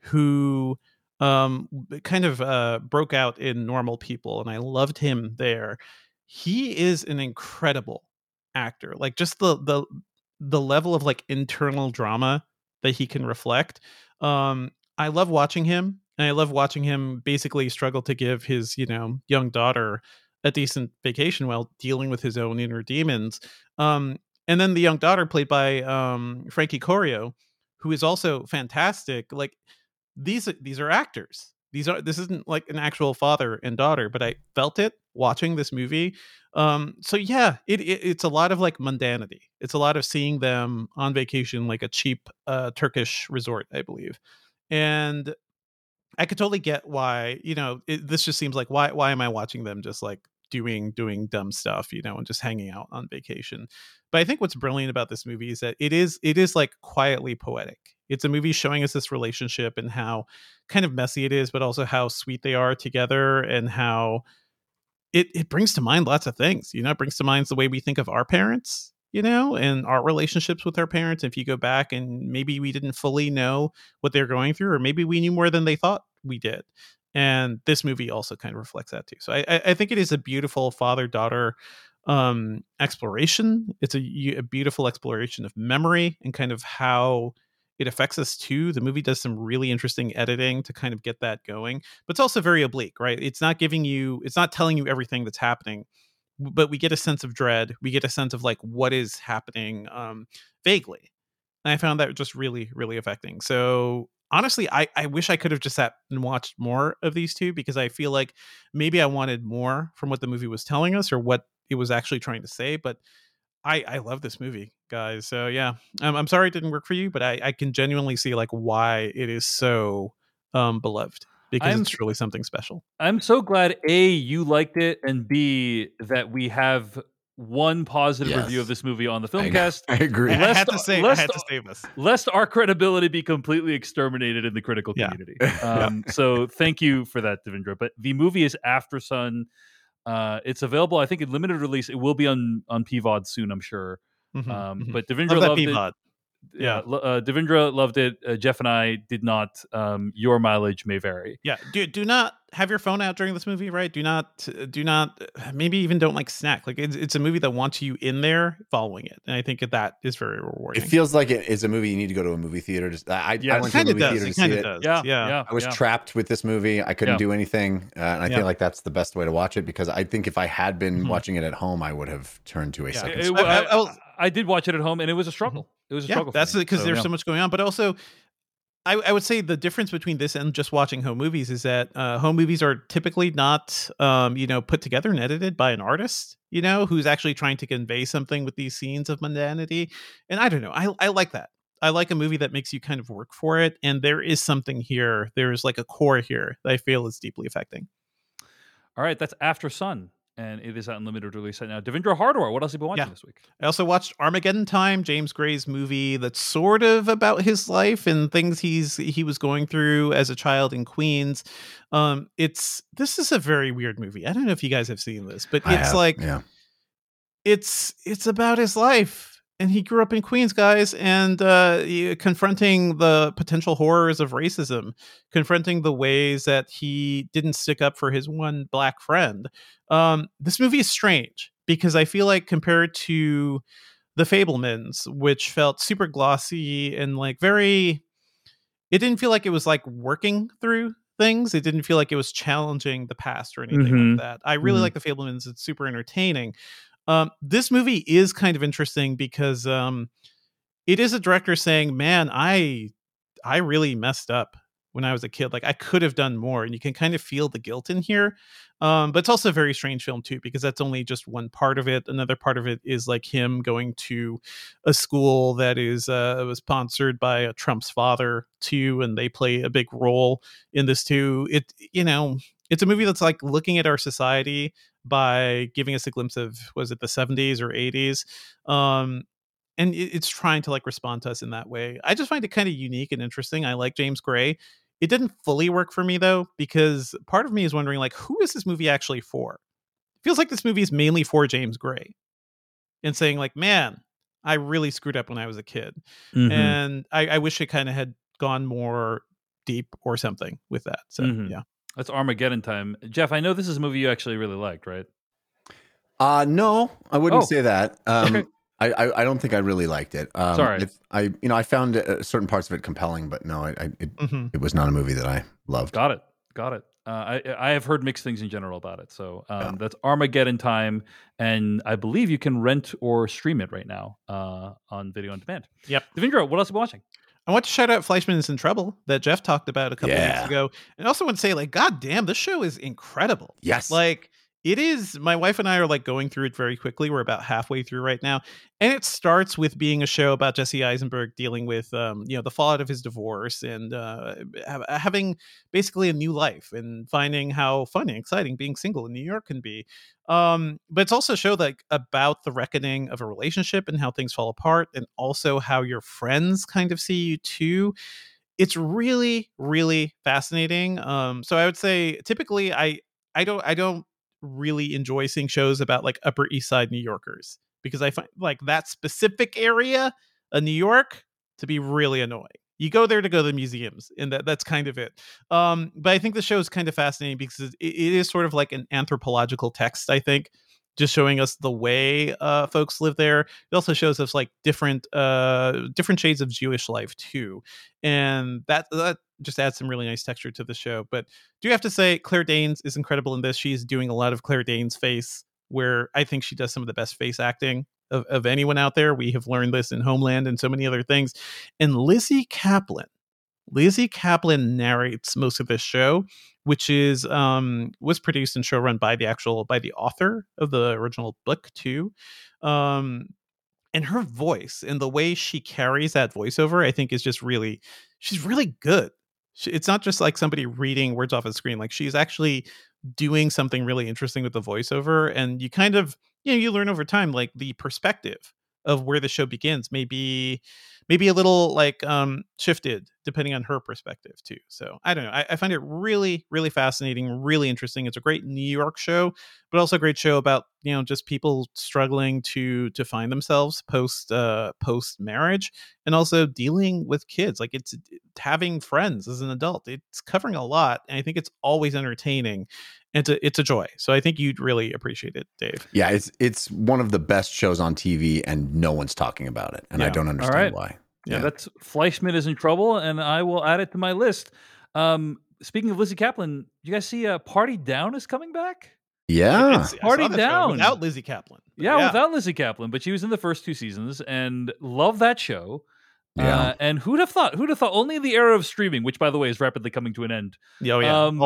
who um, kind of uh, broke out in Normal People, and I loved him there. He is an incredible actor. Like just the the the level of like internal drama that he can reflect. Um, I love watching him, and I love watching him basically struggle to give his you know young daughter a decent vacation while dealing with his own inner demons. Um, And then the young daughter played by um, Frankie Corio, who is also fantastic. Like these, these are actors. These are, this isn't like an actual father and daughter, but I felt it watching this movie. Um, so yeah, it, it it's a lot of like mundanity. It's a lot of seeing them on vacation, like a cheap uh, Turkish resort, I believe. And I could totally get why, you know, it, this just seems like, why why am I watching them just like doing doing dumb stuff, you know, and just hanging out on vacation. But I think what's brilliant about this movie is that it is it is like quietly poetic. It's a movie showing us this relationship and how kind of messy it is, but also how sweet they are together, and how it, it brings to mind lots of things. You know, it brings to mind the way we think of our parents, you know, and our relationships with our parents. If you go back and maybe we didn't fully know what they're going through, or maybe we knew more than they thought we did. And this movie also kind of reflects that too. So I, I think it is a beautiful father-daughter um, exploration. It's a, a beautiful exploration of memory and kind of how it affects us too. The movie does some really interesting editing to kind of get that going, but it's also very oblique, right? It's not giving you, it's not telling you everything that's happening, but we get a sense of dread. We get a sense of like what is happening um, vaguely. And I found that just really, really affecting. So honestly, I, I wish I could have just sat and watched more of these two, because I feel like maybe I wanted more from what the movie was telling us or what it was actually trying to say. But I, I love this movie, guys. So yeah, I'm, I'm sorry it didn't work for you, but I, I can genuinely see like why it is so um, beloved, because I'm, it's really something special. I'm so glad, A, you liked it, and B, that we have one positive yes. review of this movie on the Filmcast. I, I agree. Lest, I had to save, lest, I had to save us. Lest our credibility be completely exterminated in the critical community. Yeah. Um, yeah. So thank you for that, Devindra. But the movie is Aftersun. Uh, it's available, I think, in limited release. It will be on, on P VOD soon, I'm sure. Mm-hmm, um, mm-hmm. But Devindra Love loved P VOD. It. Yeah, uh, Devindra loved it. Uh, Jeff and I did not. Um, your mileage may vary. Yeah, do do not have your phone out during this movie, right? Do not, do not. Maybe even don't like snack. Like it's it's a movie that wants you in there following it, and I think that is very rewarding. It feels like it is a movie you need to go to a movie theater. Just I, yeah, I went to a movie does. theater it to see does. it. Yeah, yeah, yeah. I was yeah. trapped with this movie. I couldn't yeah. do anything, uh, and I yeah. think like that's the best way to watch it, because I think if I had been mm-hmm. watching it at home, I would have turned to a yeah. second. It, it, I, I, I, I did watch it at home, and it was a struggle. Mm-hmm. It was a yeah, struggle. That's because so, there's yeah. so much going on. But also, I, I would say the difference between this and just watching home movies is that uh, home movies are typically not, um, you know, put together and edited by an artist, you know, who's actually trying to convey something with these scenes of mundanity. And I don't know. I, I like that. I like a movie that makes you kind of work for it. And there is something here. There is like a core here that I feel is deeply affecting. All right. That's Aftersun. And it is out in limited release right now. Devindra Hardwar, what else have you been watching yeah. this week? I also watched Armageddon Time, James Gray's movie that's sort of about his life and things he's he was going through as a child in Queens. Um, it's this is a very weird movie. I don't know if you guys have seen this, but I it's have. like yeah. it's it's about his life. And he grew up in Queens, guys, and uh, confronting the potential horrors of racism, confronting the ways that he didn't stick up for his one black friend. Um, this movie is strange because I feel like compared to The Fabelmans, which felt super glossy and like very, it didn't feel like it was like working through things. It didn't feel like it was challenging the past or anything mm-hmm. like that. I really mm-hmm. like The Fabelmans. It's super entertaining. Um, this movie is kind of interesting because um, it is a director saying, man, I I really messed up when I was a kid. Like I could have done more. And you can kind of feel the guilt in here. Um, but it's also a very strange film, too, because that's only just one part of it. Another part of it is like him going to a school that is uh, was sponsored by uh, Trump's father, too. And they play a big role in this, too. It, you know, it's a movie that's like looking at our society by giving us a glimpse of, was it the seventies or eighties? Um, and it, it's trying to like respond to us in that way. I just find it kind of unique and interesting. I like James Gray. It didn't fully work for me though, because part of me is wondering like, who is this movie actually for? It feels like this movie is mainly for James Gray and saying like, man, I really screwed up when I was a kid. Mm-hmm. And I, I wish it kind of had gone more deep or something with that. So mm-hmm. yeah. That's Armageddon Time. Jeff, I know this is a movie you actually really liked, right? Uh, no, I wouldn't oh. say that. Um, I, I, I don't think I really liked it. Um, Sorry. It, I, you know, I found uh, certain parts of it compelling, but no, I, I, it, mm-hmm. it was not a movie that I loved. Got it. Got it. Uh, I, I have heard mixed things in general about it. So um, yeah. that's Armageddon Time. And I believe you can rent or stream it right now uh, on video on demand. Yep. Devindra, what else are you watching? I want to shout out Fleischman Is in Trouble that Jeff talked about a couple yeah. of weeks ago. And I also want to say, like, God damn, this show is incredible. Yes. Like, It is, my wife and I are like going through it very quickly. We're about halfway through right now. And it starts with being a show about Jesse Eisenberg dealing with, um, you know, the fallout of his divorce and uh, ha- having basically a new life and finding how fun and exciting being single in New York can be. Um, but it's also a show like about the reckoning of a relationship and how things fall apart and also how your friends kind of see you too. It's really, really fascinating. Um, so I would say typically I, I don't, I don't, really enjoy seeing shows about like Upper East Side New Yorkers because I find like that specific area of New York to be really annoying. You go there to go to the museums and that that's kind of it. Um, but I think the show is kind of fascinating because it, it is sort of like an anthropological text, I think, just showing us the way uh, folks live there. It also shows us like different uh, different shades of Jewish life too. And that that just adds some really nice texture to the show. But do you have to say Claire Danes is incredible in this. She's doing a lot of Claire Danes face where I think she does some of the best face acting of, of anyone out there. We have learned this in Homeland and so many other things. And Lizzie Kaplan. Lizzie Kaplan narrates most of this show, which is um, was produced and showrun by the actual by the author of the original book too, um, and her voice and the way she carries that voiceover, I think, is just really she's really good. She, it's not just like somebody reading words off a screen; like she's actually doing something really interesting with the voiceover, and you kind of you know you learn over time like the perspective of where the show begins, maybe maybe a little like um, shifted depending on her perspective too. So I don't know. I, I find it really, really fascinating, really interesting. It's a great New York show, but also a great show about, you know, just people struggling to to find themselves post uh, post marriage and also dealing with kids. Like it's, it's having friends as an adult. It's covering a lot. And I think it's always entertaining. It's a, it's a joy. So I think you'd really appreciate it, Dave. Yeah, it's it's one of the best shows on T V and no one's talking about it. And yeah. I don't understand right. why. Yeah, yeah, that's Fleischman Is in Trouble, and I will add it to my list. Um, speaking of Lizzie Kaplan, you guys see uh, Party Down is coming back? Yeah. It's, Party Down. Without Lizzie Kaplan. Yeah, yeah, without Lizzie Kaplan, but she was in the first two seasons, and love that show. Yeah. Uh, and who'd have thought? Who'd have thought? Only the era of streaming, which, by the way, is rapidly coming to an end. Oh, yeah. Um,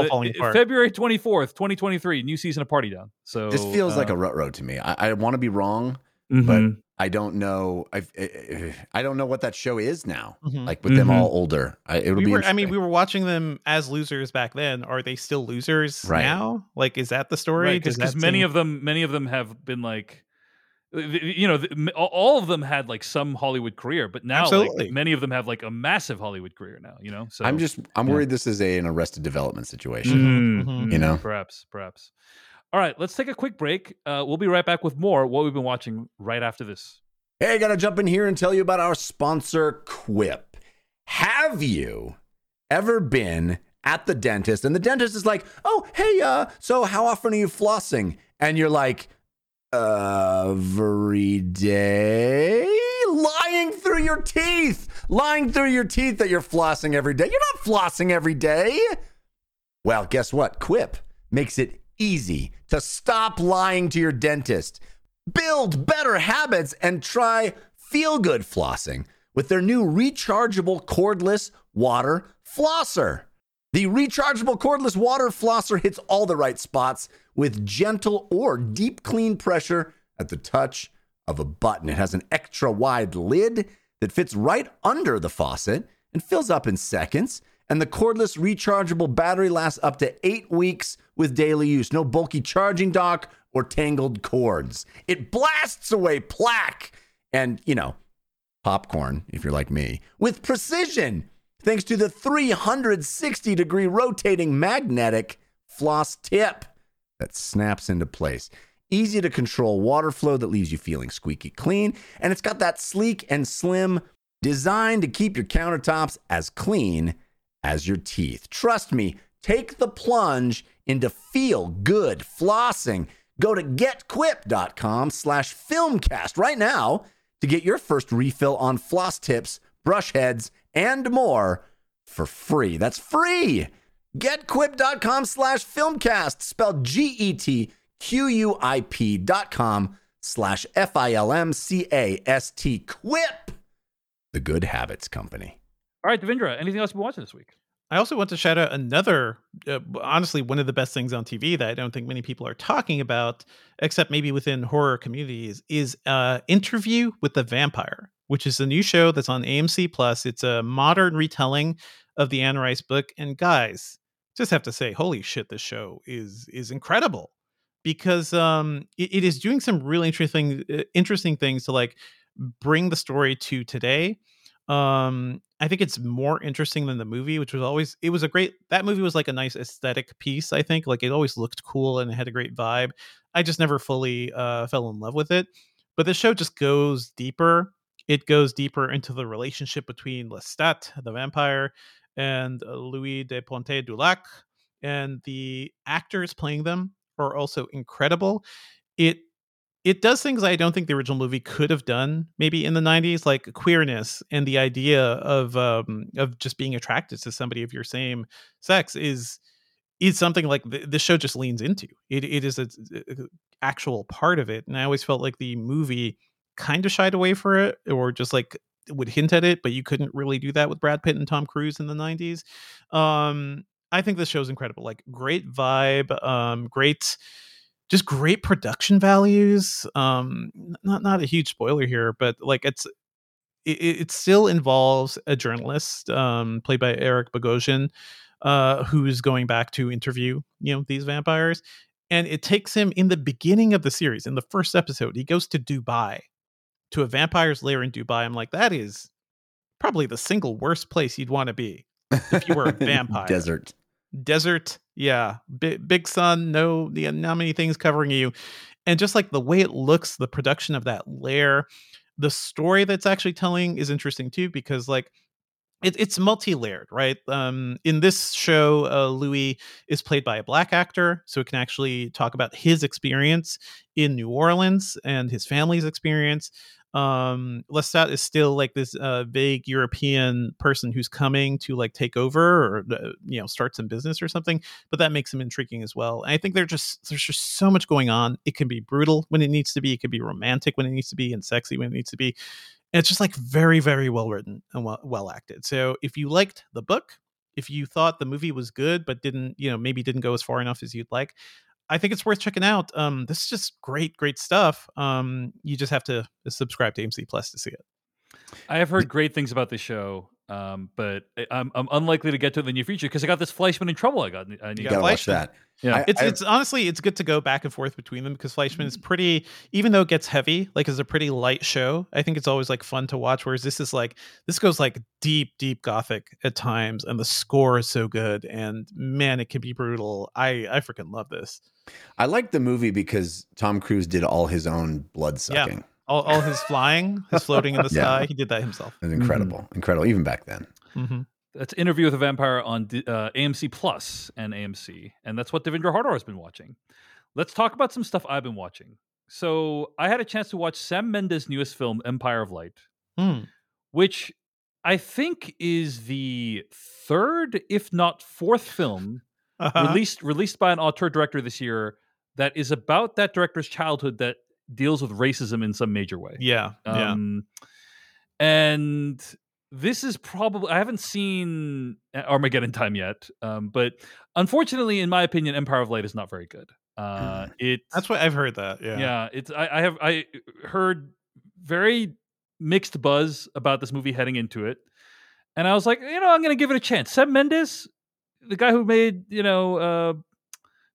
February twenty-fourth, twenty twenty-three, new season of Party Down. So this feels uh, like a rut road to me. I, I want to be wrong, mm-hmm. but I don't know. I've, I I don't know what that show is now. Mm-hmm. Like with mm-hmm. them all older, I, it'll we be. Were, I mean, we were watching them as losers back then. Are they still losers right. now? Like, is that the story? Because right, many seem... of them, many of them have been like. You know, all of them had like some Hollywood career, but now like, many of them have like a massive Hollywood career now, you know? So I'm just, I'm yeah. worried this is a, an Arrested Development situation, mm-hmm. you know? Perhaps, perhaps. All right, let's take a quick break. Uh, we'll be right back with more what we've been watching right after this. Hey, I got to jump in here and tell you about our sponsor, Quip. Have you ever been at the dentist and the dentist is like, oh, hey, uh, so how often are you flossing? And you're like, every day, lying through your teeth, lying through your teeth that you're flossing every day. You're not flossing every day. Well, guess what? Quip makes it easy to stop lying to your dentist, build better habits, and try feel-good flossing with their new rechargeable cordless water flosser. The rechargeable cordless water flosser hits all the right spots with gentle or deep clean pressure at the touch of a button. It has an extra wide lid that fits right under the faucet and fills up in seconds. And the cordless rechargeable battery lasts up to eight weeks with daily use. No bulky charging dock or tangled cords. It blasts away plaque and, you know, popcorn, if you're like me, with precision. Thanks to the three hundred sixty degree rotating magnetic floss tip that snaps into place. Easy to control water flow that leaves you feeling squeaky clean. And it's got that sleek and slim design to keep your countertops as clean as your teeth. Trust me, take the plunge into feel-good flossing. Go to getquip.com slash filmcast right now to get your first refill on floss tips, brush heads, and more for free. That's free. Getquip.com slash filmcast, spelled G E T Q U I P dot com slash F I L M C A S T, Quip, the Good Habits Company. All right, Devindra, anything else you've been watching this week? I also want to shout out another, uh, honestly, one of the best things on T V that I don't think many people are talking about, except maybe within horror communities, is uh, Interview with the Vampire, which is a new show that's on A M C Plus. It's a modern retelling of the Anne Rice book. And guys, just have to say, holy shit, this show is is incredible, because um, it, it is doing some really interesting, interesting things to like bring the story to today. Um, I think it's more interesting than the movie, which was always, it was a great, that movie was like a nice aesthetic piece. I think like it always looked cool and it had a great vibe. I just never fully uh, fell in love with it, but the show just goes deeper. It goes deeper into the relationship between Lestat, the vampire, and Louis de Pontet-Dulac, and the actors playing them are also incredible. It, It does things I don't think the original movie could have done, maybe in the nineties, like queerness and the idea of um, of just being attracted to somebody of your same sex is is something like th- this show just leans into. It it is an actual part of it, and I always felt like the movie kind of shied away for it, or just like would hint at it, but you couldn't really do that with Brad Pitt and Tom Cruise in the nineties. Um, I think this show is incredible, like great vibe, um, great. Just great production values. Um, not not a huge spoiler here, but like it's it, it still involves a journalist um, played by Eric Bogosian, uh, who's going back to interview you know these vampires, and it takes him in the beginning of the series, in the first episode. He goes to Dubai, to a vampire's lair in Dubai. I'm like, that is probably the single worst place you'd want to be if you were a vampire. Desert. Desert, yeah, B- big sun, no, yeah, not many things covering you, and just like the way it looks, the production of that lair, the story that's actually telling is interesting too, because like it, it's multi-layered, right? Um, in this show, uh, Louis is played by a black actor, so it can actually talk about his experience in New Orleans and his family's experience. Um, Lestat is still like this uh, vague European person who's coming to like take over or you know start some business or something, but that makes him intriguing as well. And I think they're just there's just so much going on. It can be brutal when it needs to be, it can be romantic when it needs to be, and sexy when it needs to be. And it's just like very, very well written and well, well acted. So if you liked the book, if you thought the movie was good but didn't you know maybe didn't go as far enough as you'd like, I think it's worth checking out. Um, this is just great, great stuff. Um, you just have to subscribe to A M C Plus to see it. I have heard great things about this show, um, but I'm, I'm unlikely to get to it in the near future because I got this Fleischman in Trouble. I got I you gotta watch that. Yeah, I, it's I, it's honestly it's good to go back and forth between them because Fleischman is pretty, even though it gets heavy, like it's a pretty light show. I think it's always like fun to watch. Whereas this is like this goes like deep, deep gothic at times, and the score is so good, and man, it can be brutal. I I freaking love this. I like the movie because Tom Cruise did all his own blood sucking. Yeah. All, all his flying, his floating in the sky. Yeah. He did that himself. It's incredible. Mm-hmm. Incredible. Even back then. Mm-hmm. That's Interview with a Vampire on uh, A M C Plus and A M C. And that's what Devindra Hardwar has been watching. Let's talk about some stuff I've been watching. So I had a chance to watch Sam Mendes' newest film, Empire of Light, mm. which I think is the third, if not fourth film uh-huh. released released by an auteur director this year that is about that director's childhood that deals with racism in some major way. Yeah, um, yeah. And this is probably... I haven't seen Armageddon Time yet, um, but unfortunately, in my opinion, Empire of Light is not very good. Uh, it That's why I've heard that, yeah. Yeah, it's, I, I have I heard very mixed buzz about this movie heading into it, and I was like, you know, I'm going to give it a chance. Sam Mendes, the guy who made, you know... Uh,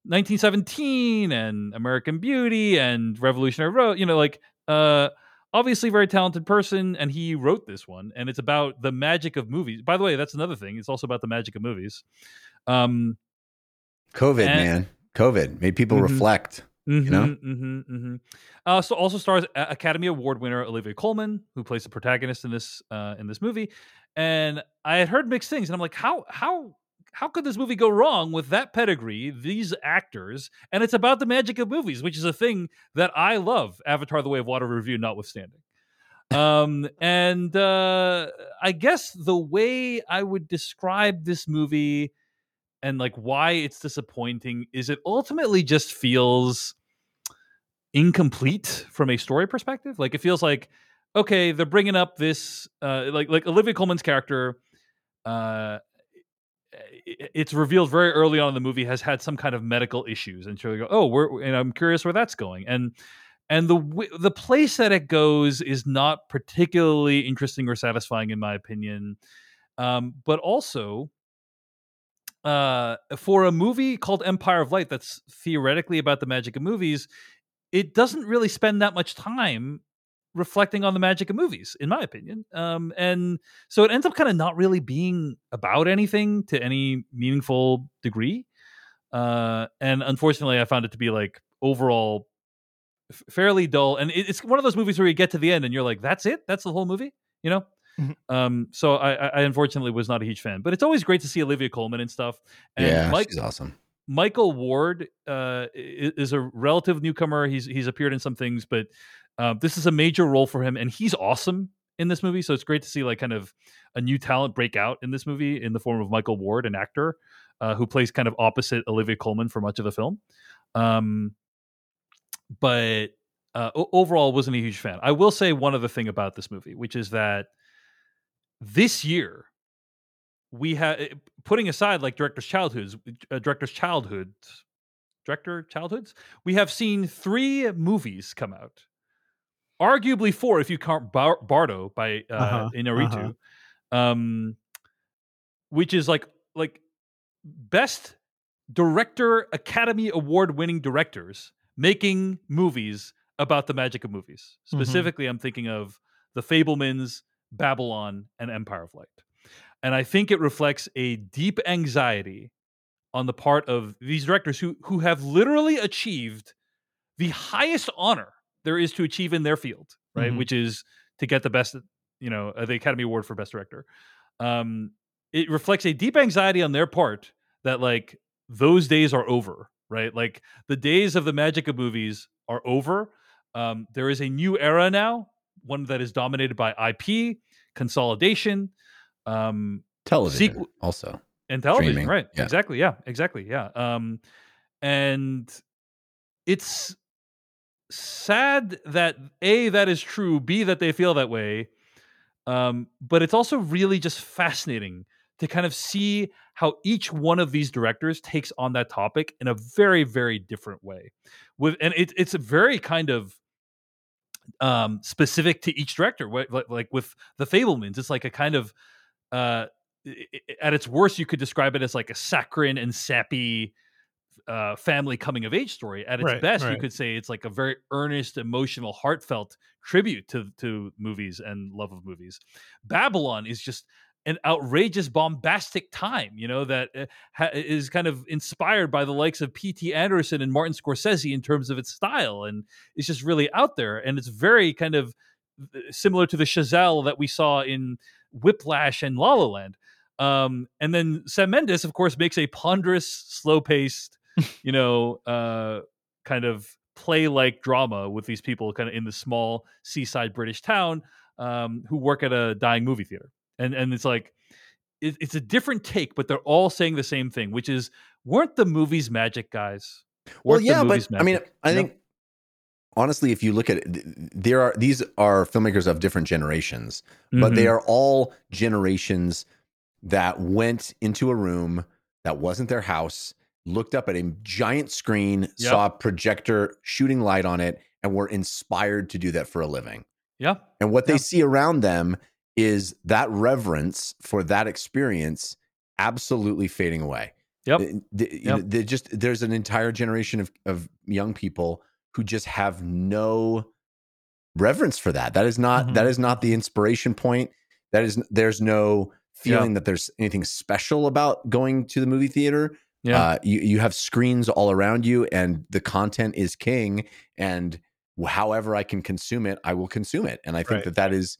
nineteen seventeen and American Beauty and Revolutionary Road, you know, like uh, obviously very talented person, and he wrote this one, and it's about the magic of movies. By the way, that's another thing. It's also about the magic of movies. Um, COVID, and, man, COVID made people mm-hmm, reflect. Mm-hmm, you know, mm-hmm, mm-hmm. Uh, so also stars Academy Award winner Olivia Colman, who plays the protagonist in this uh, in this movie. And I had heard mixed things, and I'm like, how how. How could this movie go wrong with that pedigree, these actors, and it's about the magic of movies, which is a thing that I love, Avatar: The Way of Water review notwithstanding. Um, and uh, I guess the way I would describe this movie and like why it's disappointing is it ultimately just feels incomplete from a story perspective. Like it feels like, okay, they're bringing up this, uh, like like Olivia Colman's character, uh, it's revealed very early on in the movie has had some kind of medical issues, and so we go, oh, we're, and I'm curious where that's going. And and the the place that it goes is not particularly interesting or satisfying, in my opinion. Um, but also, uh, for a movie called Empire of Light, that's theoretically about the magic of movies, it doesn't really spend that much time reflecting on the magic of movies, in my opinion. Um, and so it ends up kind of not really being about anything to any meaningful degree. Uh, and unfortunately, I found it to be like overall f- fairly dull. And it, it's one of those movies where you get to the end and you're like, that's it? That's the whole movie? You know? Mm-hmm. Um, so I, I unfortunately was not a huge fan, but it's always great to see Olivia Colman and stuff. And yeah, Mike, she's awesome. Michael Ward uh, is, is a relative newcomer. He's he's appeared in some things, but uh, this is a major role for him, and he's awesome in this movie. So it's great to see like kind of a new talent break out in this movie in the form of Michael Ward, an actor uh, who plays kind of opposite Olivia Colman for much of the film. Um, but uh, overall, wasn't a huge fan. I will say one other thing about this movie, which is that this year, we have, putting aside like director's childhoods, uh, director's childhoods, director childhoods, we have seen three movies come out, arguably four if you count Bar- Bardo by uh, uh-huh, Inarritu, uh-huh. um, which is like like best director Academy Award winning directors making movies about the magic of movies. Specifically, mm-hmm. I'm thinking of The Fabelmans, Babylon, and Empire of Light. And I think it reflects a deep anxiety on the part of these directors who who have literally achieved the highest honor there is to achieve in their field, right? Mm-hmm. Which is to get the best, you know, the Academy Award for Best Director. Um, it reflects a deep anxiety on their part that like those days are over, right? Like the days of the magic of movies are over. Um, there is a new era now, one that is dominated by I P, consolidation, um, television, sequ- also, and television, streaming. Right? Yeah. Exactly, yeah, exactly, yeah. Um, and it's sad that A, that is true, B, that they feel that way, um, but it's also really just fascinating to kind of see how each one of these directors takes on that topic in a very, very different way. With and it, it's a very kind of um specific to each director, like, like with The Fabelmans, it's like a kind of uh at its worst you could describe it as like a saccharine and sappy uh family coming of age story. At its right, best right. You could say it's like a very earnest, emotional, heartfelt tribute to to movies and love of movies. Babylon is just an outrageous, bombastic time, you know, that ha- is kind of inspired by the likes of P T Anderson and Martin Scorsese in terms of its style. And it's just really out there. And it's very kind of similar to the Chazelle that we saw in Whiplash and La La Land. Um, and then Sam Mendes, of course, makes a ponderous, slow-paced, you know, uh, kind of play-like drama with these people kind of in the small seaside British town um, who work at a dying movie theater. And and it's like, it, it's a different take, but they're all saying the same thing, which is, weren't the movies magic, guys? Well, yeah, but magic? I mean, I you think, know? honestly, if you look at it, there are these are filmmakers of different generations, mm-hmm. but they are all generations that went into a room that wasn't their house, looked up at a giant screen, yep. saw a projector shooting light on it, and were inspired to do that for a living. Yeah. And what yeah. they see around them is that reverence for that experience absolutely fading away. Yep. The, yep. The, just, there's an entire generation of, of young people who just have no reverence for that. That is not, mm-hmm. that is not the inspiration point. That is, there's no feeling yeah. that there's anything special about going to the movie theater. Yeah. Uh, you, you have screens all around you and the content is king, and however I can consume it, I will consume it. And I think right. that that is,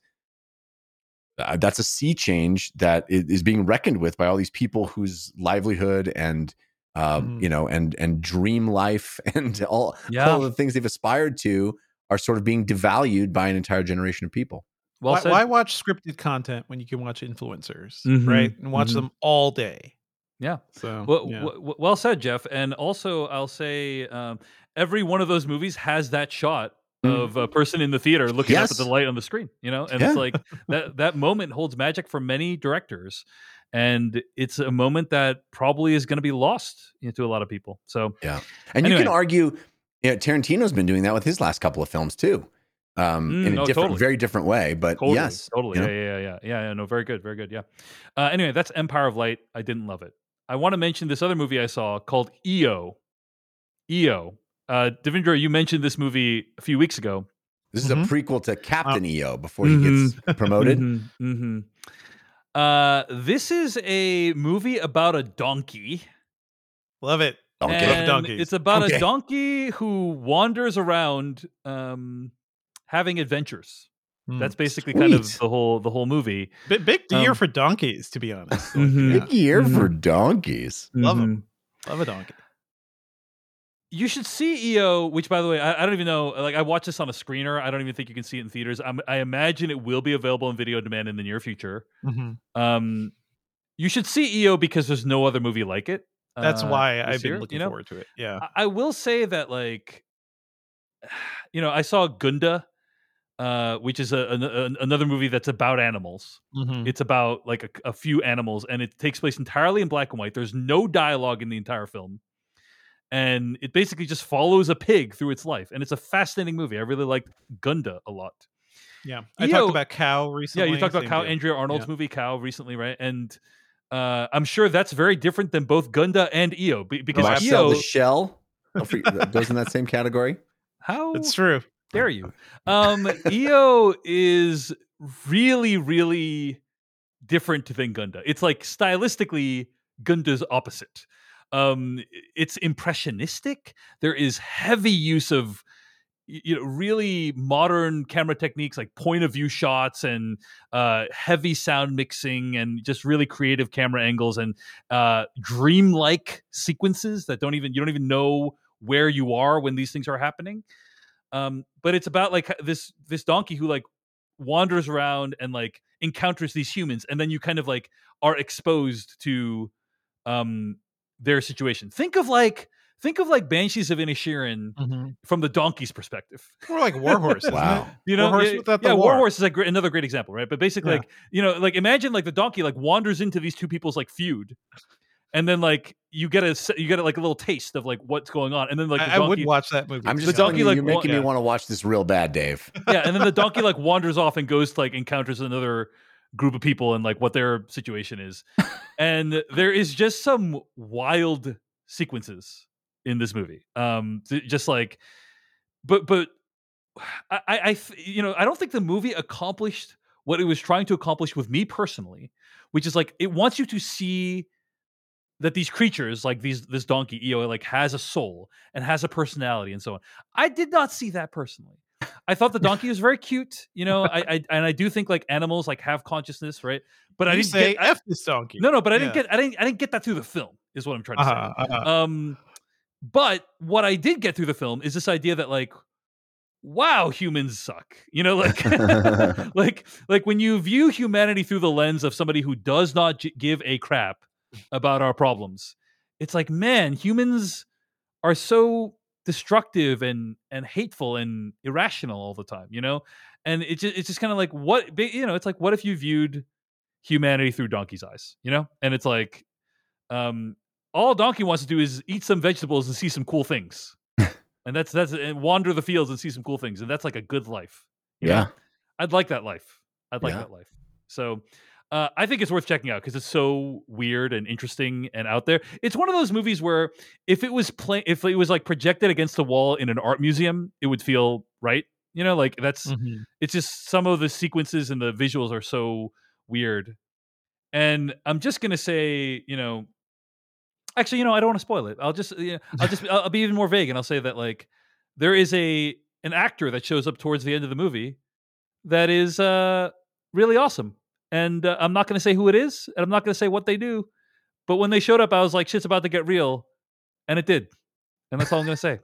Uh, that's a sea change that is being reckoned with by all these people whose livelihood and, um, mm. you know, and and dream life and all, yeah. all the things they've aspired to are sort of being devalued by an entire generation of people. Well, why, why watch scripted content when you can watch influencers, mm-hmm. right? And watch mm-hmm. them all day. Yeah. So well, yeah. W- well said, Jeff. And also, I'll say um, every one of those movies has that shot of a person in the theater looking yes. up at the light on the screen, you know, and yeah. it's like that that moment holds magic for many directors. And it's a moment that probably is going to be lost to a lot of people. So yeah, and anyway. You can argue, you know, Tarantino's been doing that with his last couple of films too, um, mm, in a no, different, totally. very different way. But totally, yes, totally, you know? yeah, yeah, yeah, yeah, yeah. No, very good, very good. Yeah. Uh, anyway, that's Empire of Light. I didn't love it. I want to mention this other movie I saw called E O. E O. Uh, Devindra, you mentioned this movie a few weeks ago. This is mm-hmm. a prequel to Captain uh, E O before he gets mm-hmm. promoted. mm-hmm. Mm-hmm. Uh, this is a movie about a donkey. Love it. Donkey. Love donkeys. It's about okay. a donkey who wanders around um, having adventures. Mm, That's basically sweet. kind of the whole the whole movie. B- big year um, for donkeys, to be honest. Like, mm-hmm. yeah. Big year mm-hmm. for donkeys. Love mm-hmm. them. Love a donkey. You should see E O, which, by the way, I, I don't even know. Like, I watched this on a screener. I don't even think you can see it in theaters. I'm, I imagine it will be available on video demand in the near future. Mm-hmm. Um, you should see E O because there's no other movie like it. That's uh, why I've been year, looking you know? forward to it. Yeah, I, I will say that, like, you know, I saw Gunda, uh, which is a, a, a, another movie that's about animals. Mm-hmm. It's about like a, a few animals, and it takes place entirely in black and white. There's no dialogue in the entire film. And it basically just follows a pig through its life. And it's a fascinating movie. I really liked Gunda a lot. Yeah. I E O, talked about Cow recently. Yeah, you talked about Cow, deal. Andrea Arnold's yeah. movie Cow recently, right? And uh, I'm sure that's very different than both Gunda and E O. Because well, E O... the shell goes in that same category. How? It's true. Dare you? Um, E O is really, really different than Gunda. It's like stylistically Gunda's opposite. Um, it's impressionistic. There is heavy use of, you know, really modern camera techniques like point of view shots and uh, heavy sound mixing and just really creative camera angles and uh, dreamlike sequences that don't even you don't even know where you are when these things are happening. Um, but it's about like this this donkey who like wanders around and like encounters these humans, and then you kind of like are exposed to. Um, their situation. Think of like, think of like Banshees of Inisherin mm-hmm. from the donkey's perspective. More like Warhorse. Wow. You know, Warhorse yeah, yeah war. Warhorse is like another great example, right? But basically, yeah. like you know, like imagine like the donkey like wanders into these two people's like feud, and then like you get a you get a, like a little taste of like what's going on, and then like the I, donkey, I would watch that movie. I'm just the donkey, you, like, you're making wa- me yeah. want to watch this real bad, Dave. Yeah, and then the donkey like wanders off and goes to, like encounters another group of people and like what their situation is. And there is just some wild sequences in this movie. Um, just like, but, but I, I, you know, I don't think the movie accomplished what it was trying to accomplish with me personally, which is like, it wants you to see that these creatures, like these, this donkey E O, like has a soul and has a personality and so on. I did not see that personally. I thought the donkey was very cute, you know. I, I and I do think like animals like have consciousness, right? But you I didn't say get, F I, this donkey. No, no, but I didn't yeah. get I didn't I didn't get that through the film, is what I'm trying to uh-huh, say. Uh-huh. Um, but what I did get through the film is this idea that like, wow, humans suck. You know, like like like when you view humanity through the lens of somebody who does not gi- give a crap about our problems, it's like, man, humans are so destructive and and hateful and irrational all the time, you know, and it's just, it's just kind of like what you know. It's like what if you viewed humanity through donkey's eyes, you know? And it's like, um, all donkey wants to do is eat some vegetables and see some cool things, and that's that's and wander the fields and see some cool things, and that's like a good life. Yeah, know? I'd like that life. I'd like yeah. that life. So. Uh, I think it's worth checking out because it's so weird and interesting and out there. It's one of those movies where if it was play, if it was like projected against the wall in an art museum, it would feel right. You know, like that's mm-hmm. it's just some of the sequences and the visuals are so weird. And I'm just gonna say, you know, actually, you know, I don't want to spoil it. I'll just, you know, I'll just, I'll be even more vague, and I'll say that like there is a an actor that shows up towards the end of the movie that is uh, really awesome. And uh, I'm not going to say who it is, and I'm not going to say what they do. But when they showed up, I was like, shit's about to get real. And it did. And that's all I'm going to say.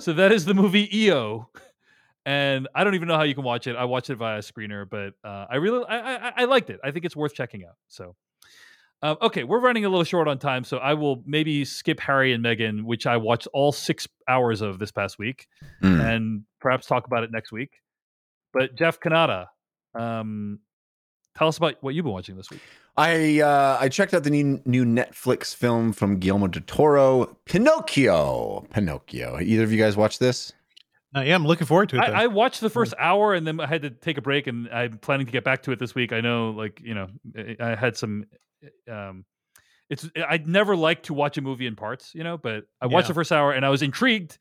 So that is the movie E O. And I don't even know how you can watch it. I watched it via screener, but uh, I really, I, I, I liked it. I think it's worth checking out. So, um, okay, we're running a little short on time. So I will maybe skip Harry and Meghan, which I watched all six hours of this past week. Mm. And perhaps talk about it next week. But Jeff Cannata, um, Tell us about what you've been watching this week. I uh, I checked out the new, new Netflix film from Guillermo del Toro, Pinocchio. Pinocchio. Either of you guys watch this? Uh, yeah, I'm looking forward to it. I, I watched the first hour and then I had to take a break, and I'm planning to get back to it this week. I know, like, you know, I had some... Um, it's I'd never like to watch a movie in parts, you know, but I watched yeah. the first hour and I was intrigued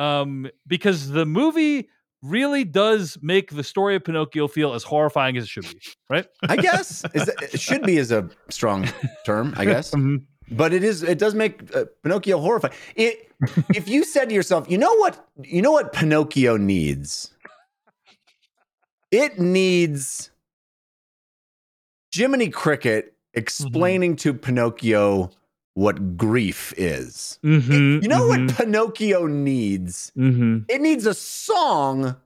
um, because the movie really does make the story of Pinocchio feel as horrifying as it should be, right? I guess. Is that, it should be is a strong term, I guess. Mm-hmm. But it is. It does make uh, Pinocchio horrifying. It, if you said to yourself, you know what, you know what Pinocchio needs? It needs Jiminy Cricket explaining mm-hmm. to Pinocchio what grief is. Mm-hmm, you know mm-hmm. what Pinocchio needs? Mm-hmm. It needs a song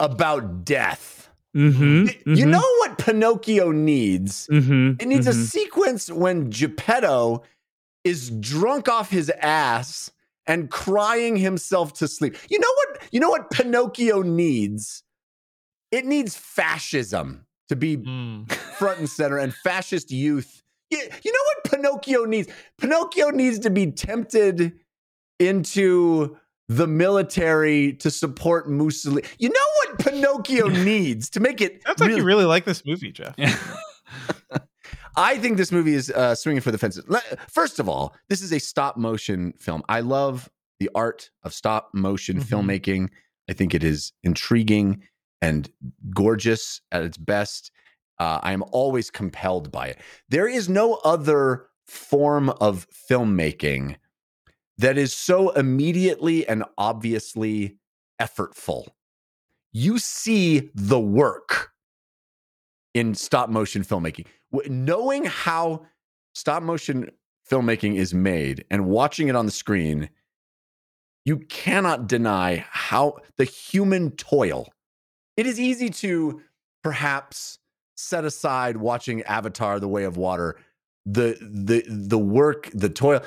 about death. Mm-hmm, it, mm-hmm. You know what Pinocchio needs? Mm-hmm, it needs mm-hmm. a sequence when Geppetto is drunk off his ass and crying himself to sleep. You know what? You know what Pinocchio needs? It needs fascism to be mm. front and center, and fascist youth. You, you know what Pinocchio needs? Pinocchio needs to be tempted into the military to support Mussolini. You know what Pinocchio needs to make it... Sounds really... like you really like this movie, Jeff. I think this movie is uh, swinging for the fences. First of all, this is a stop-motion film. I love the art of stop-motion mm-hmm. filmmaking. I think it is intriguing and gorgeous at its best. Uh, I am always compelled by it. There is no other form of filmmaking that is so immediately and obviously effortful. You see the work in stop-motion filmmaking. Knowing how stop-motion filmmaking is made and watching it on the screen, you cannot deny how the human toil. It is easy to perhaps set aside watching Avatar: The Way of Water, the the the work, the toil.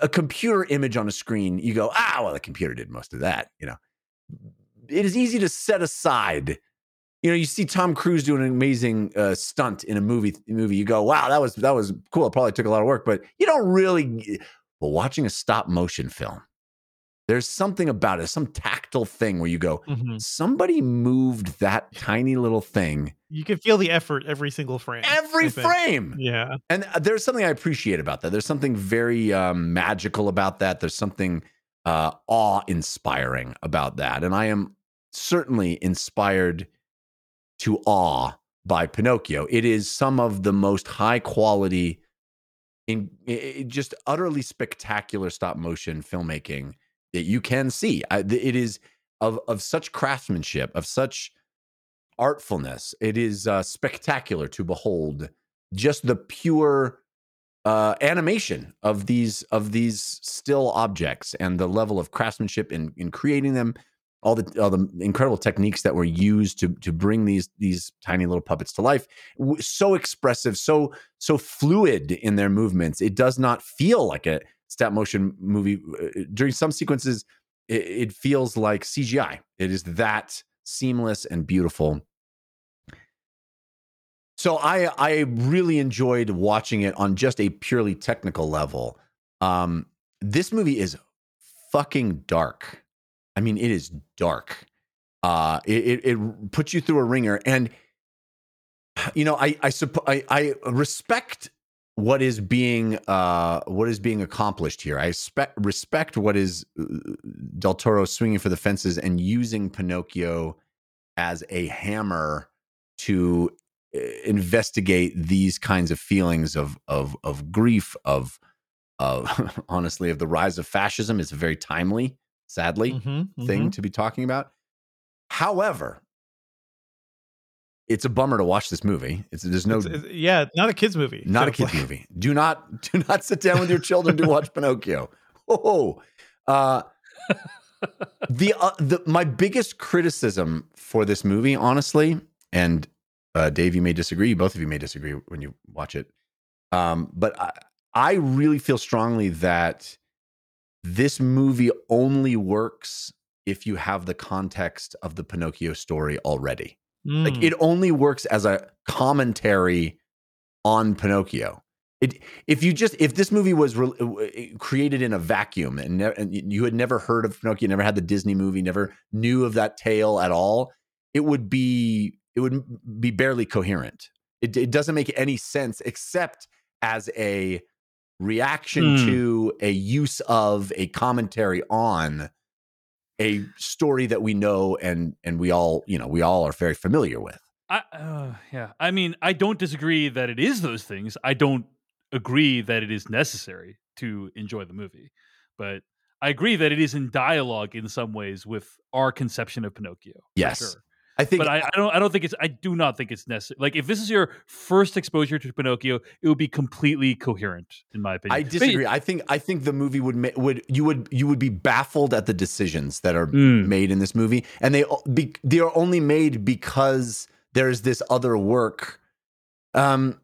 A computer image on a screen, you go, ah, well, the computer did most of that. You know, it is easy to set aside. You know, you see Tom Cruise doing an amazing uh, stunt in a movie. Movie, you go, wow, that was that was cool. It probably took a lot of work, but you don't really. Well, watching a stop motion film, there's something about it, some tactile thing where you go, mm-hmm. somebody moved that tiny little thing. You can feel the effort every single frame. Every frame. Yeah. And there's something I appreciate about that. There's something very um, magical about that. There's something uh, awe-inspiring about that. And I am certainly inspired to awe by Pinocchio. It is some of the most high-quality, in, in just utterly spectacular stop-motion filmmaking that you can see. I, it is of, of such craftsmanship, of such artfulness. It is uh, spectacular to behold. Just the pure uh, animation of these of these still objects and the level of craftsmanship in, in creating them. All the all the incredible techniques that were used to to bring these these tiny little puppets to life. So expressive, so so fluid in their movements. It does not feel like a stop motion movie. During some sequences, it, it feels like C G I. It is that seamless and beautiful. So I I really enjoyed watching it on just a purely technical level. Um, this movie is fucking dark. I mean, it is dark. Uh, it, it it puts you through a ringer, and you know, I I supp- I, I respect what is being uh, what is being accomplished here. I spe- respect what is Del Toro swinging for the fences and using Pinocchio as a hammer to investigate these kinds of feelings of of of grief, of of honestly, of the rise of fascism. It's very timely. Sadly, mm-hmm, thing mm-hmm. to be talking about. However, it's a bummer to watch this movie. It's there's no, it's, it's, yeah, not a kids movie. Not so a kids like. movie. Do not do not sit down with your children to watch Pinocchio. Oh, uh, the uh, the my biggest criticism for this movie, honestly, and uh, Dave, you may disagree. Both of you may disagree when you watch it. Um, but I, I really feel strongly that this movie only works if you have the context of the Pinocchio story already. Mm. Like, it only works as a commentary on Pinocchio. It, if you just if this movie was re- created in a vacuum and, ne- and you had never heard of Pinocchio, never had the Disney movie, never knew of that tale at all, it would be it would be barely coherent. It, it doesn't make any sense except as a reaction mm. to a use of a commentary on a story that we know and and we all you know we all are very familiar with. I uh, yeah, I mean, I don't disagree that it is those things. I don't agree that it is necessary to enjoy the movie, but I agree that it is in dialogue in some ways with our conception of Pinocchio. Yes, sure. I think, but I, I don't. I don't think it's. I do not think it's necessary. Like, if this is your first exposure to Pinocchio, it would be completely coherent, in my opinion. I disagree. But, I think. I think the movie would ma- would you would you would be baffled at the decisions that are mm. made in this movie, and they be, they are only made because there is this other work. Um,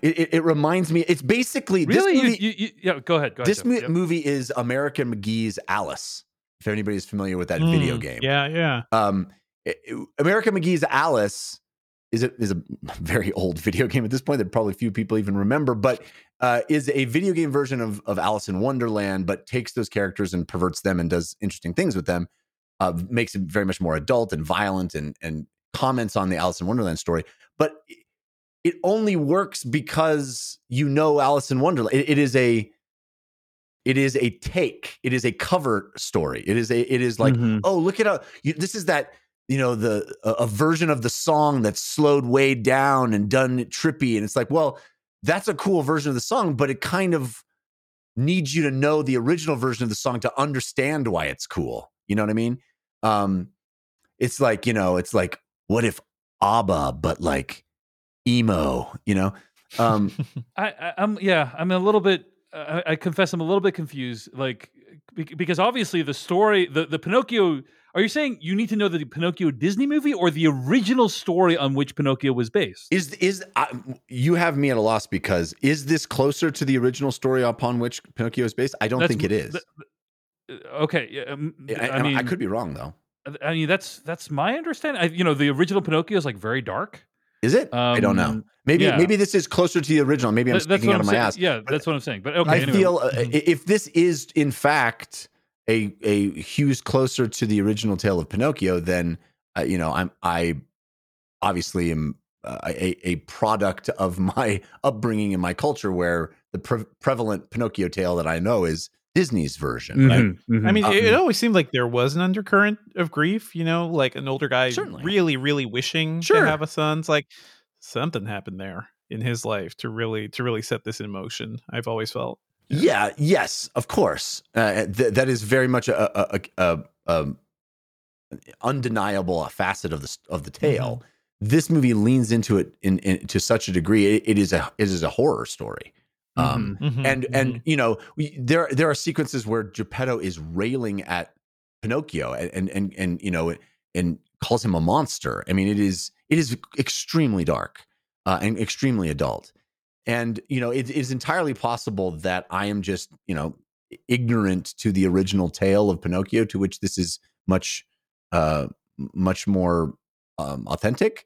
it, it, it reminds me. It's basically really. This movie, you, you, you, yeah, go ahead. Go ahead this Jeff, mo- yep. movie is American McGee's Alice. If anybody's familiar with that mm, video game, yeah, yeah. Um, it, it, American McGee's Alice is a, is a very old video game at this point that probably few people even remember, but uh, is a video game version of of Alice in Wonderland, but takes those characters and perverts them and does interesting things with them. Uh, makes it very much more adult and violent, and and comments on the Alice in Wonderland story, but It, It only works because you know Alice in Wonderland. It, it is a, it is a take. It is a cover story. It is a, it is like, mm-hmm. oh, look at a, you, this is that, you know, the a, a version of the song that's slowed way down and done trippy, and it's like, well, that's a cool version of the song, but it kind of needs you to know the original version of the song to understand why it's cool. You know what I mean? Um, it's like, you know, it's like, what if ABBA, but like emo, you know? Um, I, I, I'm, yeah, I'm a little bit, uh, I confess I'm a little bit confused, like, because obviously the story, the, the Pinocchio, are you saying you need to know the Pinocchio Disney movie or the original story on which Pinocchio was based? Is, is, I, you have me at a loss, because is this closer to the original story upon which Pinocchio is based? I don't that's, think it is. Th- okay. Um, I, I, mean, I could be wrong though. I mean, that's, that's my understanding. I, you know, the original Pinocchio is like very dark. Is it? Um, I don't know. Maybe yeah. maybe this is closer to the original. Maybe I'm Th- speaking out I'm of my saying. ass. Yeah, but that's what I'm saying. But okay, I anyway. feel uh, if this is in fact a a hues closer to the original tale of Pinocchio, then uh, you know I'm I obviously am uh, a a product of my upbringing and my culture, where the pre- prevalent Pinocchio tale that I know is Disney's version. Mm-hmm, right? mm-hmm. I mean, um, it always seemed like there was an undercurrent of grief, you know, like an older guy certainly. really, really wishing sure. to have a son. It's like something happened there in his life to really, to really set this in motion. I've always felt. Yeah. yeah yes, of course. Uh, th- that is very much a, a, a, a, a undeniable facet of the of the tale. Mm-hmm. This movie leans into it in, in to such a degree. It, it is a it is a horror story. Um, mm-hmm, and, mm-hmm. and, you know, we, there, there are sequences where Geppetto is railing at Pinocchio and, and, and, and, you know, and calls him a monster. I mean, it is, it is extremely dark, uh, and extremely adult. And, you know, it, it is entirely possible that I am just, you know, ignorant to the original tale of Pinocchio, to which this is much, uh, much more, um, authentic.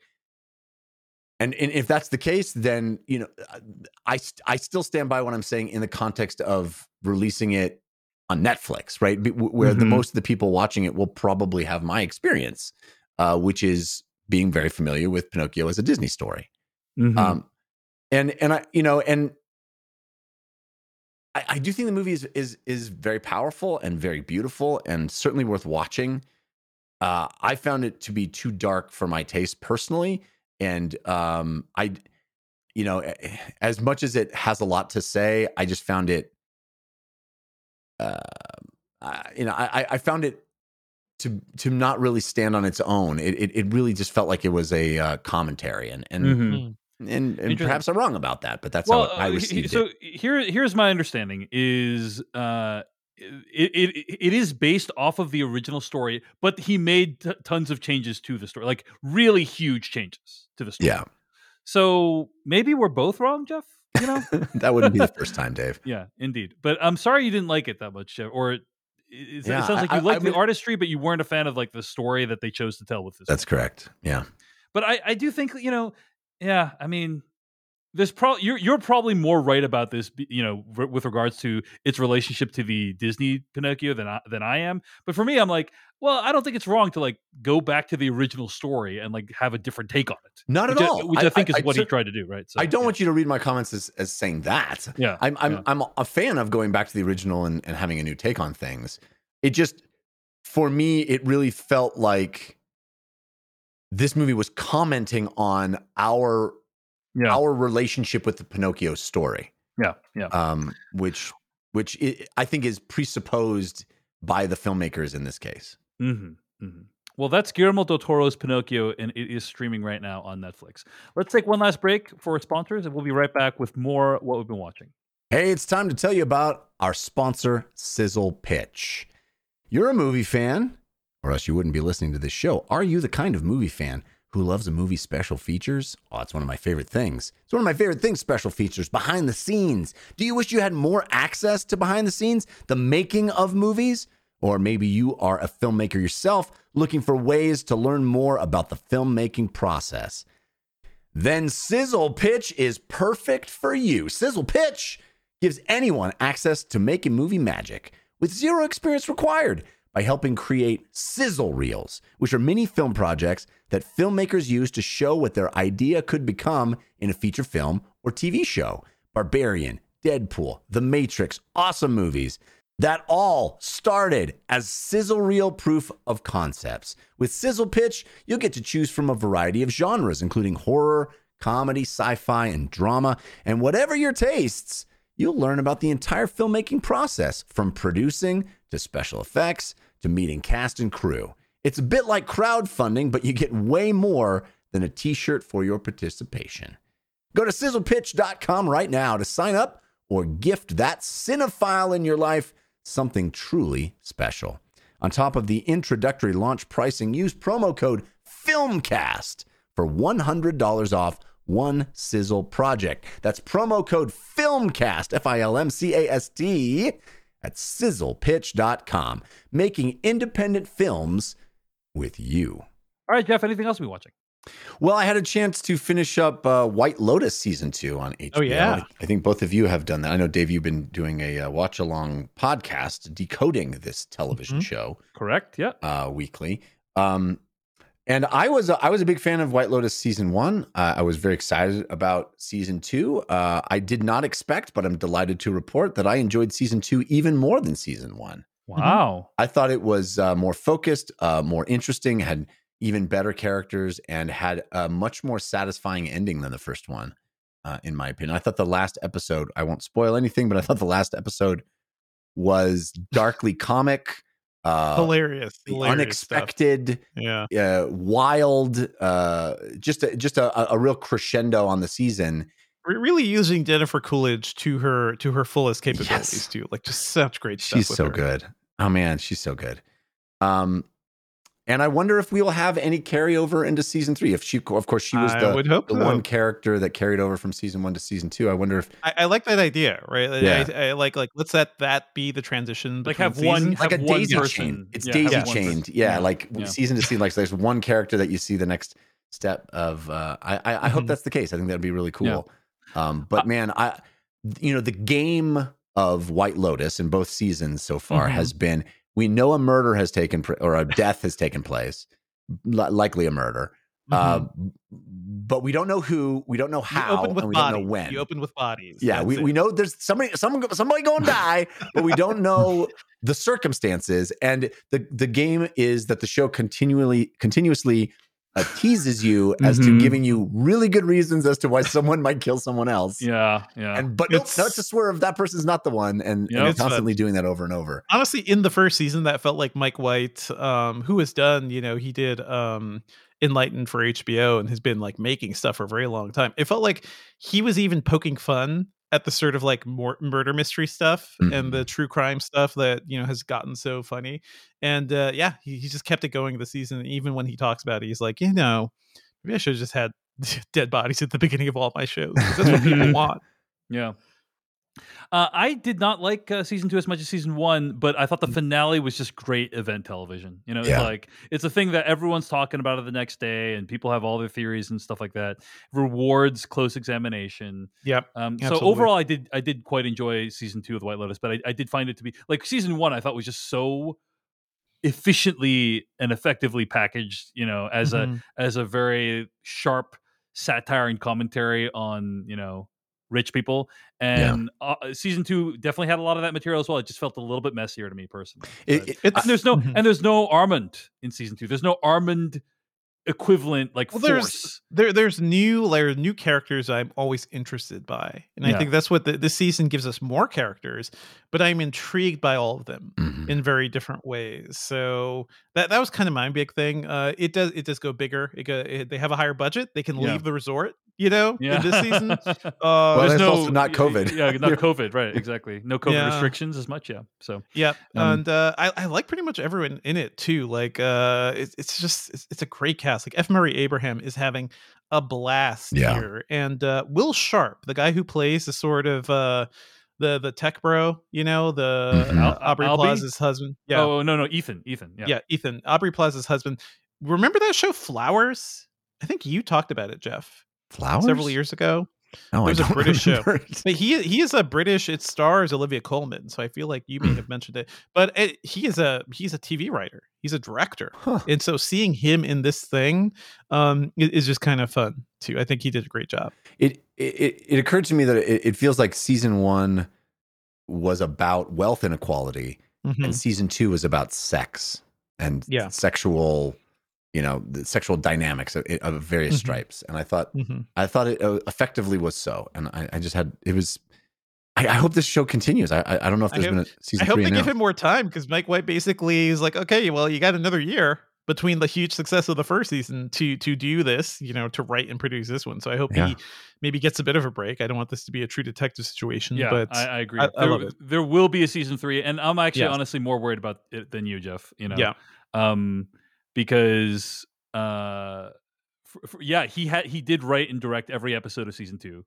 And, and if that's the case, then, you know, I I still stand by what I'm saying in the context of releasing it on Netflix, right? Where mm-hmm. the most of the people watching it will probably have my experience, uh, which is being very familiar with Pinocchio as a Disney story. Mm-hmm. Um, and and I you know and I, I do think the movie is is is very powerful and very beautiful and certainly worth watching. Uh, I found it to be too dark for my taste personally. And um, I, you know, as much as it has a lot to say, I just found it, uh, I, you know, I, I found it to to not really stand on its own. It it, it really just felt like it was a uh, commentary, and and mm-hmm. and, and perhaps I'm wrong about that, but that's well, how I received uh, so it. So here here's my understanding is. Uh, It, it it is based off of the original story, but he made t- tons of changes to the story, like really huge changes to the story. Yeah. So maybe we're both wrong, Jeff. You know, that wouldn't be the first time, Dave. Yeah, indeed. But I'm sorry you didn't like it that much, Jeff. Or it, it, yeah, it sounds like you I, liked I, I the would... artistry, but you weren't a fan of like the story that they chose to tell with this. That's story. correct. Yeah. But I, I do think, you know, yeah, I mean, there's probably you're you're probably more right about this, you know, r- with regards to its relationship to the Disney Pinocchio than I, than I am. But for me, I'm like, well, I don't think it's wrong to like go back to the original story and like have a different take on it. Not at all. I, which I, I think I, is I, what so, he tried to do, right? So, I don't yeah. want you to read my comments as, as saying that. Yeah, I'm I'm yeah. I'm a fan of going back to the original and, and having a new take on things. It just for me, it really felt like this movie was commenting on our. Yeah. Our relationship with the Pinocchio story. Yeah, yeah. Um, which, which it, I think is presupposed by the filmmakers in this case. Mm-hmm, mm-hmm. Well, that's Guillermo del Toro's Pinocchio, and it is streaming right now on Netflix. Let's take one last break for our sponsors, and we'll be right back with more What We've Been Watching. Hey, it's time to tell you about our sponsor, Sizzle Pitch. You're a movie fan, or else you wouldn't be listening to this show. Are you the kind of movie fan who loves a movie special features? Oh, it's one of my favorite things. It's one of my favorite things, special features, behind the scenes. Do you wish you had more access to behind the scenes, the making of movies? Or maybe you are a filmmaker yourself looking for ways to learn more about the filmmaking process. Then Sizzle Pitch is perfect for you. Sizzle Pitch gives anyone access to making movie magic with zero experience required, by helping create sizzle reels, which are mini film projects that filmmakers use to show what their idea could become in a feature film or T V show. Barbarian, Deadpool, The Matrix, awesome movies. That all started as sizzle reel proof of concepts. With Sizzle Pitch, you'll get to choose from a variety of genres, including horror, comedy, sci-fi, and drama. And whatever your tastes, you'll learn about the entire filmmaking process, from producing to special effects to meeting cast and crew. It's a bit like crowdfunding, but you get way more than a t-shirt for your participation. Go to sizzle pitch dot com right now to sign up or gift that cinephile in your life something truly special. On top of the introductory launch pricing, use promo code FILMCAST for one hundred dollars off one Sizzle project. That's promo code FILMCAST, F I L M C A S T, at sizzle pitch dot com, making independent films with you. All right, Jeff, anything else we're watching? Well, I had a chance to finish up uh, White Lotus season two on H B O. Oh, yeah. I think both of you have done that. I know, Dave, you've been doing a uh, watch-along podcast decoding this television mm-hmm. show. Correct, yeah. Uh, weekly. Um, and I was, a, I was a big fan of White Lotus season one. Uh, I was very excited about season two. Uh, I did not expect, but I'm delighted to report that I enjoyed season two even more than season one. Wow. Mm-hmm. I thought it was uh, more focused, uh, more interesting, had even better characters, and had a much more satisfying ending than the first one, uh, in my opinion. I thought the last episode, I won't spoil anything, but I thought the last episode was darkly comic. Uh, hilarious, hilarious, unexpected, stuff. yeah, uh, wild, uh, just a, just a, a real crescendo on the season. We're really using Jennifer Coolidge to her to her fullest capabilities, yes. too. Like, just such great stuff. She's with so her. good. Oh man, she's so good. Um, and I wonder if we will have any carryover into season three. If she, of course, she was the, the so. one character that carried over from season one to season two. I wonder if I, I like that idea, right? Yeah. I, I like like let's let that be the transition. Like have one, like have a one daisy person. chain. It's yeah, daisy chained. Yeah, yeah, like yeah. season to season. Like so there's one character that you see the next step of. Uh, I I, I mm-hmm. hope that's the case. I think that'd be really cool. Yeah. Um, but uh, man, I you know the game of White Lotus in both seasons so far mm-hmm. has been. We know a murder has taken pr- or a death has taken place, li- likely a murder, mm-hmm. uh, but we don't know who, we don't know how, and we bodies. don't know when. You open with bodies. Yeah, we, we know there's somebody some, somebody going to die, but we don't know the circumstances. And the, the game is that the show continually continuously uh, teases you as mm-hmm. to giving you really good reasons as to why someone might kill someone else. Yeah, yeah. And but nope, that's a swerve. That person's not the one, and, yeah, and it's constantly fun. doing that over and over. Honestly, in the first season, that felt like Mike White, um, who has done, you know, he did um, Enlightened for H B O and has been like making stuff for a very long time. It felt like he was even poking fun at the sort of like more murder mystery stuff mm-hmm. and the true crime stuff that, you know, has gotten so funny. And uh, yeah, he, he just kept it going this season. Even when he talks about it, he's like, you know, maybe I should have just had dead bodies at the beginning of all my shows. That's what people want. Yeah. Uh, I did not like uh, season two as much as season one, but I thought the finale was just great event television. You know, it's yeah. like it's a thing that everyone's talking about it the next day, and people have all their theories and stuff like that. Rewards close examination. Yep. Um, so overall, I did I did quite enjoy season two of The White Lotus, but I, I did find it to be like season one. I thought was just so efficiently and effectively packaged. You know, as mm-hmm. a as a very sharp satire and commentary on you know. rich people, and yeah. uh, season two definitely had a lot of that material as well. It just felt a little bit messier to me personally. It, it, and there's no mm-hmm. and there's no Armand in season two. There's no Armand equivalent like well, force. There's there, there's new layer new characters I'm always interested by, and yeah. I think that's what the, this season gives us more characters. But I'm intrigued by all of them mm-hmm. in very different ways. So that that was kind of my big thing. Uh, it does it does go bigger. It, go, it they have a higher budget. They can yeah. leave the resort. You know, yeah. in this season, uh, well, there's that's no, also not COVID. Yeah, not COVID, right? Exactly, no COVID yeah. restrictions as much. Yeah, so yeah, um, and uh, I, I like pretty much everyone in it too. Like, uh, it's it's just it's, it's a great cast. Like F. Murray Abraham is having a blast yeah. here, and uh, Will Sharp, the guy who plays the sort of uh, the the tech bro, you know, the mm-hmm. uh, Aubrey Albie? Plaza's husband. Yeah. Oh no no Ethan Ethan yeah. yeah Ethan Aubrey Plaza's husband. Remember that show Flowers? I think you talked about it, Jeff. Flowers? Several years ago. No, There's I don't a British remember. show. But he he is a British. It stars Olivia Colman, so I feel like you may have mentioned it. But it, he is a he's a T V writer. He's a director, huh. and so seeing him in this thing um, is just kind of fun too. I think he did a great job. It it it occurred to me that it, it feels like season one was about wealth inequality, mm-hmm. and season two was about sex and yeah. sexual. you know, the sexual dynamics of, of various mm-hmm. stripes. And I thought, mm-hmm. I thought it effectively was so. And I, I just had, it was, I, I hope this show continues. I I don't know if there's hope, been a season I hope three they now. Give him more time because Mike White basically is like, okay, well, you got another year between the huge success of the first season to, to do this, you know, to write and produce this one. So I hope yeah. he maybe gets a bit of a break. I don't want this to be a True Detective situation, yeah, but I, I agree. I, I there, love it. There will be a season three. And I'm actually yes. honestly more worried about it than you, Jeff, you know? Yeah. Um, Because, uh, for, for, yeah, he had he did write and direct every episode of season two,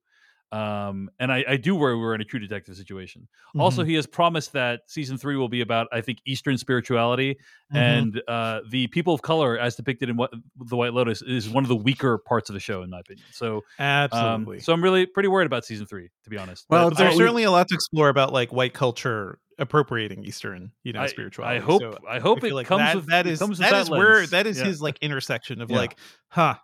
um, and I, I do worry we're in a True Detective situation. Mm-hmm. Also, he has promised that season three will be about, I think, Eastern spirituality, mm-hmm. and uh, the people of color, as depicted in what, The White Lotus, is one of the weaker parts of the show, in my opinion. So, absolutely. Um, so I'm really pretty worried about season three, to be honest. Well, but, there's uh, certainly we, a lot to explore about like white culture. Appropriating Eastern, you know, I, spirituality. I hope. So I hope I it like comes. That, with, that is comes that, that is lens. Where that is yeah. his like intersection of yeah. like, huh?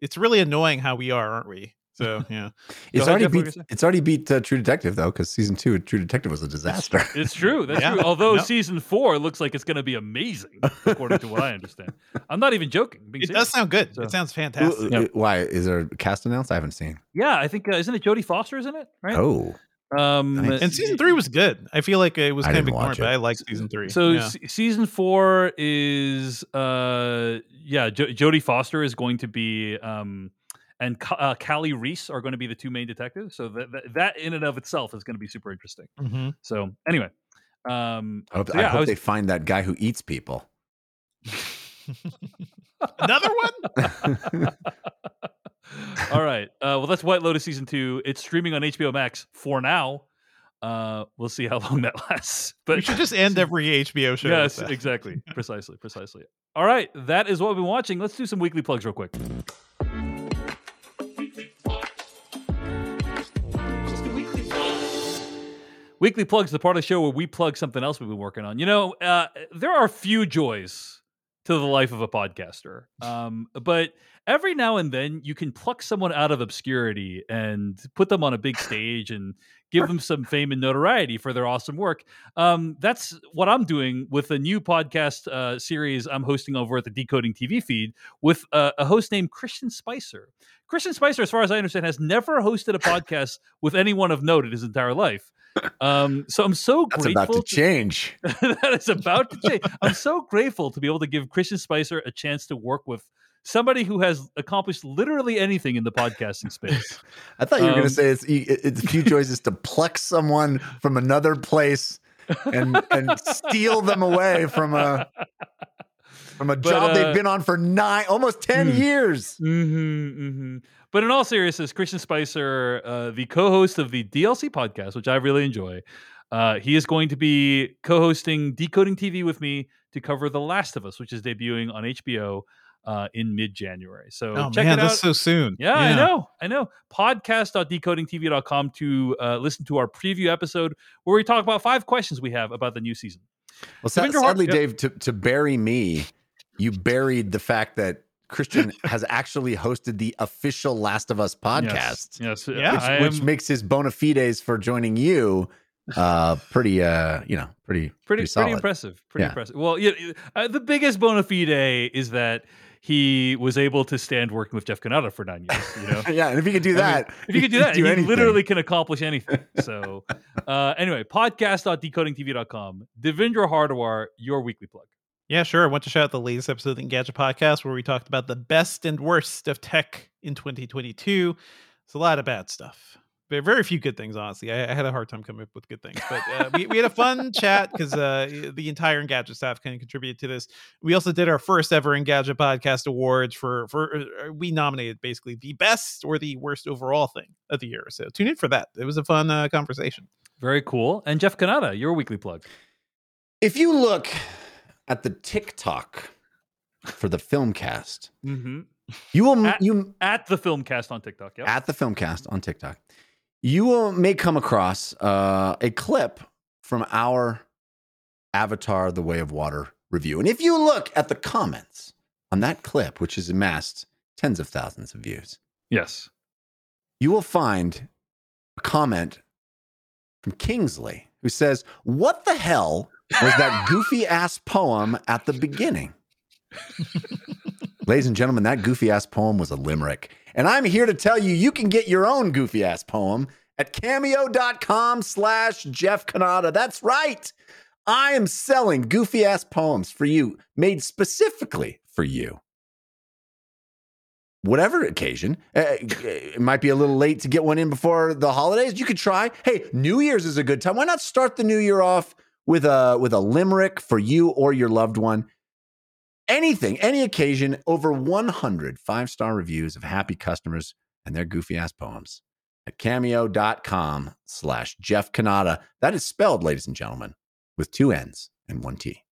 It's really annoying how we are, aren't we? So yeah, it's, already beat, it's already beat. It's already beat True Detective though, because season two of True Detective was a disaster. It's, it's true. That's yeah. true. Although no. season four looks like it's going to be amazing, according to what I understand. I'm not even joking. Being it serious. Does sound good. So. It sounds fantastic. Well, yeah. Why is there a cast announced? I haven't seen. Yeah, I think uh, isn't it Jodie Foster? Isn't it right? Oh. Um nice. And season three was good. I feel like it was I kind of ignored, but I liked season three. So yeah. s- season four is uh yeah jo- Jodie Foster is going to be um and Ca- uh, Callie Reese are going to be the two main detectives. So that th- that in and of itself is going to be super interesting. Mm-hmm. So anyway, um I hope, so yeah, I hope I was, they find that guy who eats people. Another one. All right. Uh, well, that's White Lotus season two. It's streaming on H B O Max for now. Uh, we'll see how long that lasts. But we should just end every H B O show. Yes, exactly. Precisely. Precisely. All right. That is what we've been watching. Let's do some weekly plugs real quick. Weekly plugs, the part of the show where we plug something else we've been working on. You know, uh, there are few joys to the life of a podcaster. Um, but every now and then you can pluck someone out of obscurity and put them on a big stage and give them some fame and notoriety for their awesome work. Um, that's what I'm doing with a new podcast uh, series I'm hosting over at the Decoding T V feed with uh, a host named Christian Spicer. Christian Spicer, as far as I understand, has never hosted a podcast with anyone of note in his entire life. Um, so I'm so That's grateful. That's about to, to change. That is about to change. I'm so grateful to be able to give Christian Spicer a chance to work with somebody who has accomplished literally anything in the podcasting space. I thought you were um, going to say it's it's a few choices to pluck someone from another place and and steal them away from a from a but, job uh, they've been on for nine, almost ten mm, years. Mm-hmm, mm-hmm. But in all seriousness, Christian Spicer, uh, the co-host of the D L C podcast, which I really enjoy, uh, he is going to be co-hosting Decoding T V with me to cover The Last of Us, which is debuting on H B O uh, in mid-January. So oh, check man, it out. That's so soon. Yeah, yeah, I know. I know. podcast dot decoding t v dot com to uh, listen to our preview episode where we talk about five questions we have about the new season. Well, sad, sadly, Hard- Dave, to, to bury me, you buried the fact that Christian has actually hosted the official Last of Us podcast, yes, yes. Yeah, which, I am, which makes his bona fides for joining you uh, pretty, uh, you know, pretty, pretty, pretty, pretty impressive. Pretty yeah. impressive. Well, yeah, uh, the biggest bona fide is that he was able to stand working with Jeff Cannata for nine years. You know, yeah, and if he could do that, I mean, if he could do that, do he anything. literally can accomplish anything. So, uh, anyway, podcast dot decoding t v dot com. Devindra Hardwar, your weekly plug. Yeah, sure. I want to shout out the latest episode of the Engadget podcast where we talked about the best and worst of tech in twenty twenty-two. It's a lot of bad stuff. But very few good things, honestly. I, I had a hard time coming up with good things. But uh, we, we had a fun chat because uh, the entire Engadget staff kind of contributed to this. We also did our first ever Engadget podcast awards for, for uh, we nominated basically the best or the worst overall thing of the year. So tune in for that. It was a fun uh, conversation. Very cool. And Jeff Cannata, your weekly plug. If you look at the TikTok for the Filmcast, mm-hmm. you will at, you at the Filmcast on TikTok. Yep. At the Filmcast on TikTok, you will may come across uh, a clip from our Avatar: The Way of Water review. And if you look at the comments on that clip, which has amassed tens of thousands of views, yes, you will find a comment from Kingsley who says, "What the hell was that goofy-ass poem at the beginning?" Ladies and gentlemen, that goofy-ass poem was a limerick. And I'm here to tell you, you can get your own goofy-ass poem at cameo.com slash Jeff Cannata. That's right. I am selling goofy-ass poems for you, made specifically for you. Whatever occasion, uh, it might be a little late to get one in before the holidays. You could try. Hey, New Year's is a good time. Why not start the new year off with a with a limerick for you or your loved one? Anything, any occasion. Over one hundred five-star reviews of happy customers and their goofy-ass poems at cameo.com slash Jeff Cannata. That is spelled, ladies and gentlemen, with two N's and one T.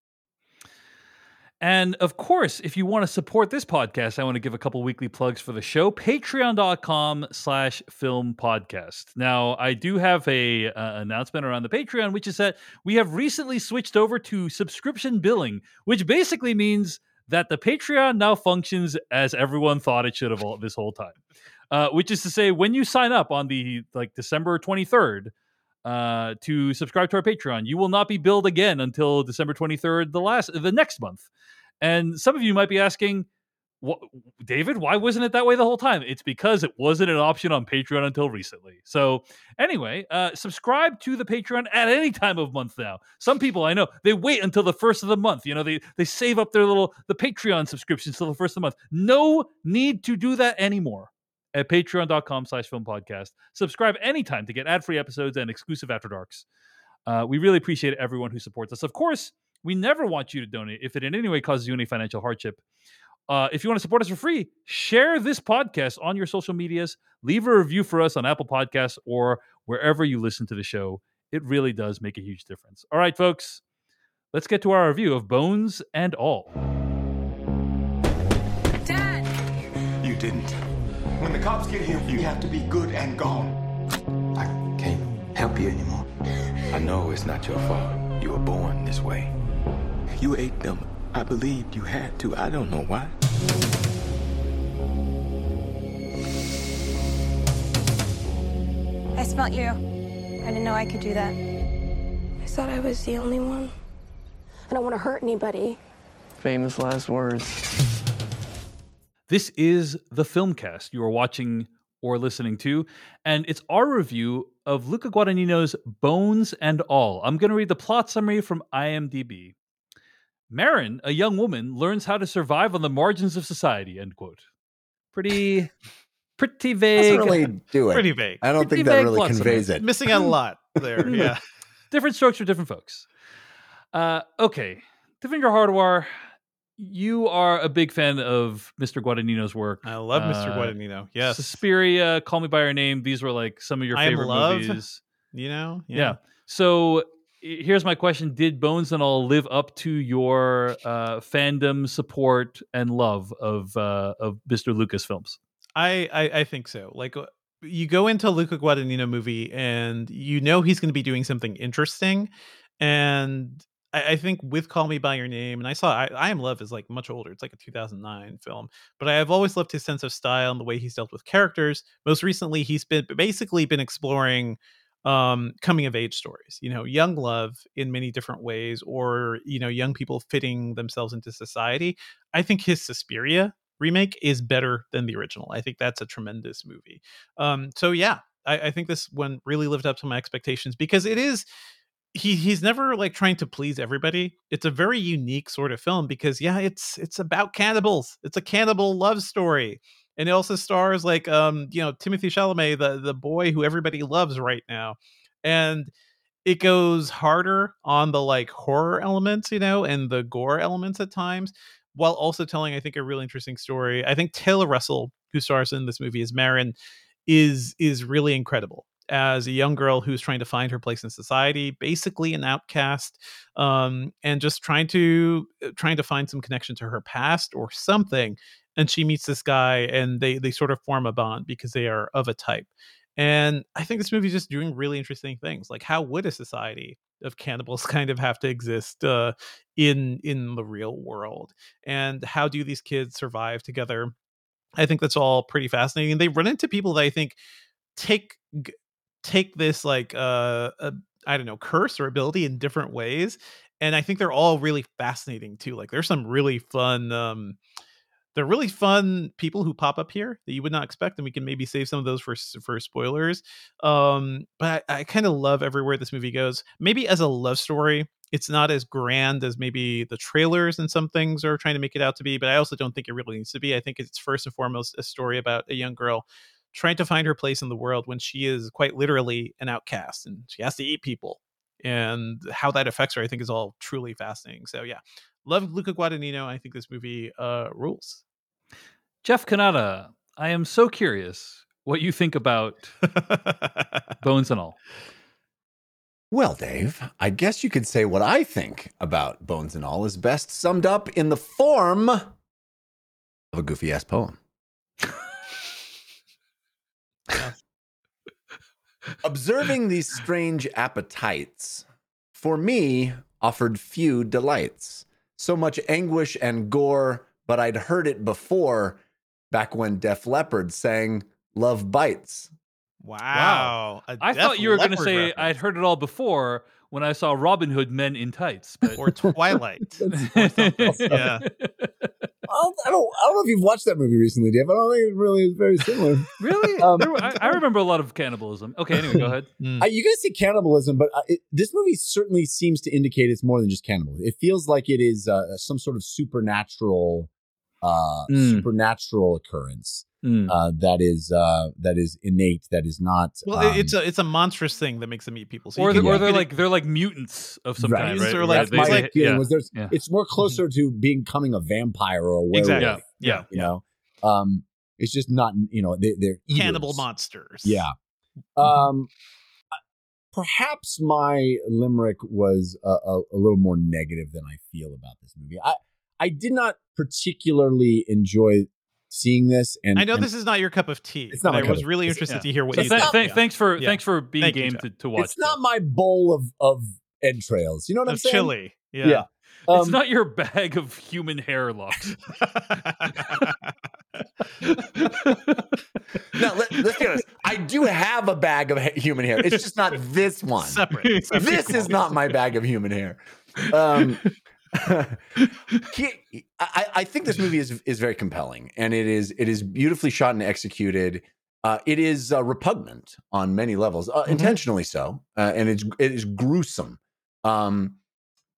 And of course, if you want to support this podcast, I want to give a couple weekly plugs for the show. Patreon.com slash film podcast. Now, I do have a uh, announcement around the Patreon, which is that we have recently switched over to subscription billing, which basically means that the Patreon now functions as everyone thought it should have all this whole time, uh, which is to say, when you sign up on the like December twenty-third uh, to subscribe to our Patreon, you will not be billed again until December twenty-third, the last the next month. And some of you might be asking, David, why wasn't it that way the whole time? It's because it wasn't an option on Patreon until recently. So anyway, uh, subscribe to the Patreon at any time of month now. Some people I know, they wait until the first of the month. You know, they, they save up their little, the Patreon subscriptions till the first of the month. No need to do that anymore at patreon.com slash film podcast. Subscribe anytime to get ad-free episodes and exclusive After Darks. Uh, we really appreciate everyone who supports us. Of course, we never want you to donate if it in any way causes you any financial hardship. Uh, if you want to support us for free, share this podcast on your social medias. Leave a review for us on Apple Podcasts or wherever you listen to the show. It really does make a huge difference. All right, folks, let's get to our review of Bones and All. Dad! You didn't. When the cops get here, you have to be good and gone. I can't help you anymore. I know it's not your fault. You were born this way. You ate them. I believed you had to. I don't know why. I smelt you. I didn't know I could do that. I thought I was the only one. I don't want to hurt anybody. Famous last words. This is the Filmcast you are watching or listening to, and it's our review of Luca Guadagnino's Bones and All. I'm going to read the plot summary from I M D B. Marin, a young woman, learns how to survive on the margins of society, end quote. Pretty, pretty vague. Doesn't really do it. Pretty vague. I don't pretty think that really conveys it. Missing a lot there, yeah. Different strokes for different folks. Uh, okay, Devindra Hardwar, you are a big fan of Mister Guadagnino's work. I love Mister Uh, Guadagnino. Yes. Suspiria, Call Me By Your Name. These were like some of your I favorite love, movies. You know? Yeah. yeah. So here's my question. Did Bones and All live up to your uh, fandom support and love of uh, of Mister Lucas films? I, I, I think so. Like, you go into a Luca Guadagnino movie and you know he's going to be doing something interesting. And I, I think with Call Me By Your Name, and I saw I, I Am Love is like much older. It's like a two thousand nine film. But I have always loved his sense of style and the way he's dealt with characters. Most recently, he's been basically been exploring um, coming of age stories, you know, young love in many different ways, or, you know, young people fitting themselves into society. I think his Suspiria remake is better than the original. I think that's a tremendous movie. Um, so yeah, I, I think this one really lived up to my expectations, because it is, he he's never like trying to please everybody. It's a very unique sort of film because yeah, it's, it's about cannibals. It's a cannibal love story. And it also stars like, um, you know, Timothée Chalamet, the, the boy who everybody loves right now. And it goes harder on the like horror elements, you know, and the gore elements at times, while also telling, I think, a really interesting story. I think Taylor Russell, who stars in this movie as Marin, is is really incredible as a young girl who's trying to find her place in society, basically an outcast, um, and just trying to trying to find some connection to her past or something. And she meets this guy, and they they sort of form a bond because they are of a type. And I think this movie is just doing really interesting things. Like, how would a society of cannibals kind of have to exist uh, in in the real world? And how do these kids survive together? I think that's all pretty fascinating. And they run into people that I think take take this like uh, uh, I don't know, curse or ability in different ways. And I think they're all really fascinating too. Like, there's some really fun. Um, They're really fun people who pop up here that you would not expect. And we can maybe save some of those for, for spoilers. Um, but I, I kind of love everywhere this movie goes. Maybe as a love story, it's not as grand as maybe the trailers and some things are trying to make it out to be. But I also don't think it really needs to be. I think it's first and foremost a story about a young girl trying to find her place in the world when she is quite literally an outcast and she has to eat people. And how that affects her, I think, is all truly fascinating. So, yeah. Love Luca Guadagnino. I think this movie uh, rules. Jeff Cannata, I am so curious what you think about Bones and All. Well, Dave, I guess you could say what I think about Bones and All is best summed up in the form of a goofy-ass poem. Observing these strange appetites, for me, offered few delights. So much anguish and gore, but I'd heard it before, back when Def Leppard sang Love Bites. Wow. wow. I thought you were going to say reference. I'd heard it all before when I saw Robin Hood Men in Tights. But... Or Twilight. or yeah. I don't, I don't know if you've watched that movie recently, Dave. I don't think it really is very similar. Really? Um, there, I, I remember a lot of cannibalism. Okay, anyway, go ahead. Mm. I, you guys say cannibalism, but I, it, this movie certainly seems to indicate it's more than just cannibalism. It feels like it is uh, some sort of supernatural, uh, mm. supernatural occurrence mm. uh, that is uh, that is innate, that is not. Well, um, it's a it's a monstrous thing that makes them eat people. So or, the, can, or yeah. they're like they're like mutants of some right. kind. Right? Or like, that's my like, yeah. was there's, yeah. It's more closer mm-hmm. to becoming a vampire or a werewolf. Exactly. Yeah. yeah, you know, um, it's just not. You know, they, they're eaters. Cannibal monsters. Yeah. Mm-hmm. Um, perhaps my limerick was a, a, a little more negative than I feel about this movie. I I did not particularly enjoy seeing this, and I know and this is not your cup of tea. It's not. I was really interested yeah. to hear what so you. Th- thought. Th- yeah. Thanks for yeah. thanks for being Thank game you, to, to watch. It's not my bowl of of entrails. You know what of I'm saying? Chili. Yeah. yeah. Um, it's not your bag of human hair locks. Now, let, let's be honest. I do have a bag of ha- human hair. It's just not this one. Separate. Separate this is not my bag of human hair. Um, I, I think this movie is is very compelling, and it is it is beautifully shot and executed. Uh, it is uh, repugnant on many levels, uh, mm-hmm. intentionally so, uh, and it's it is gruesome. Um,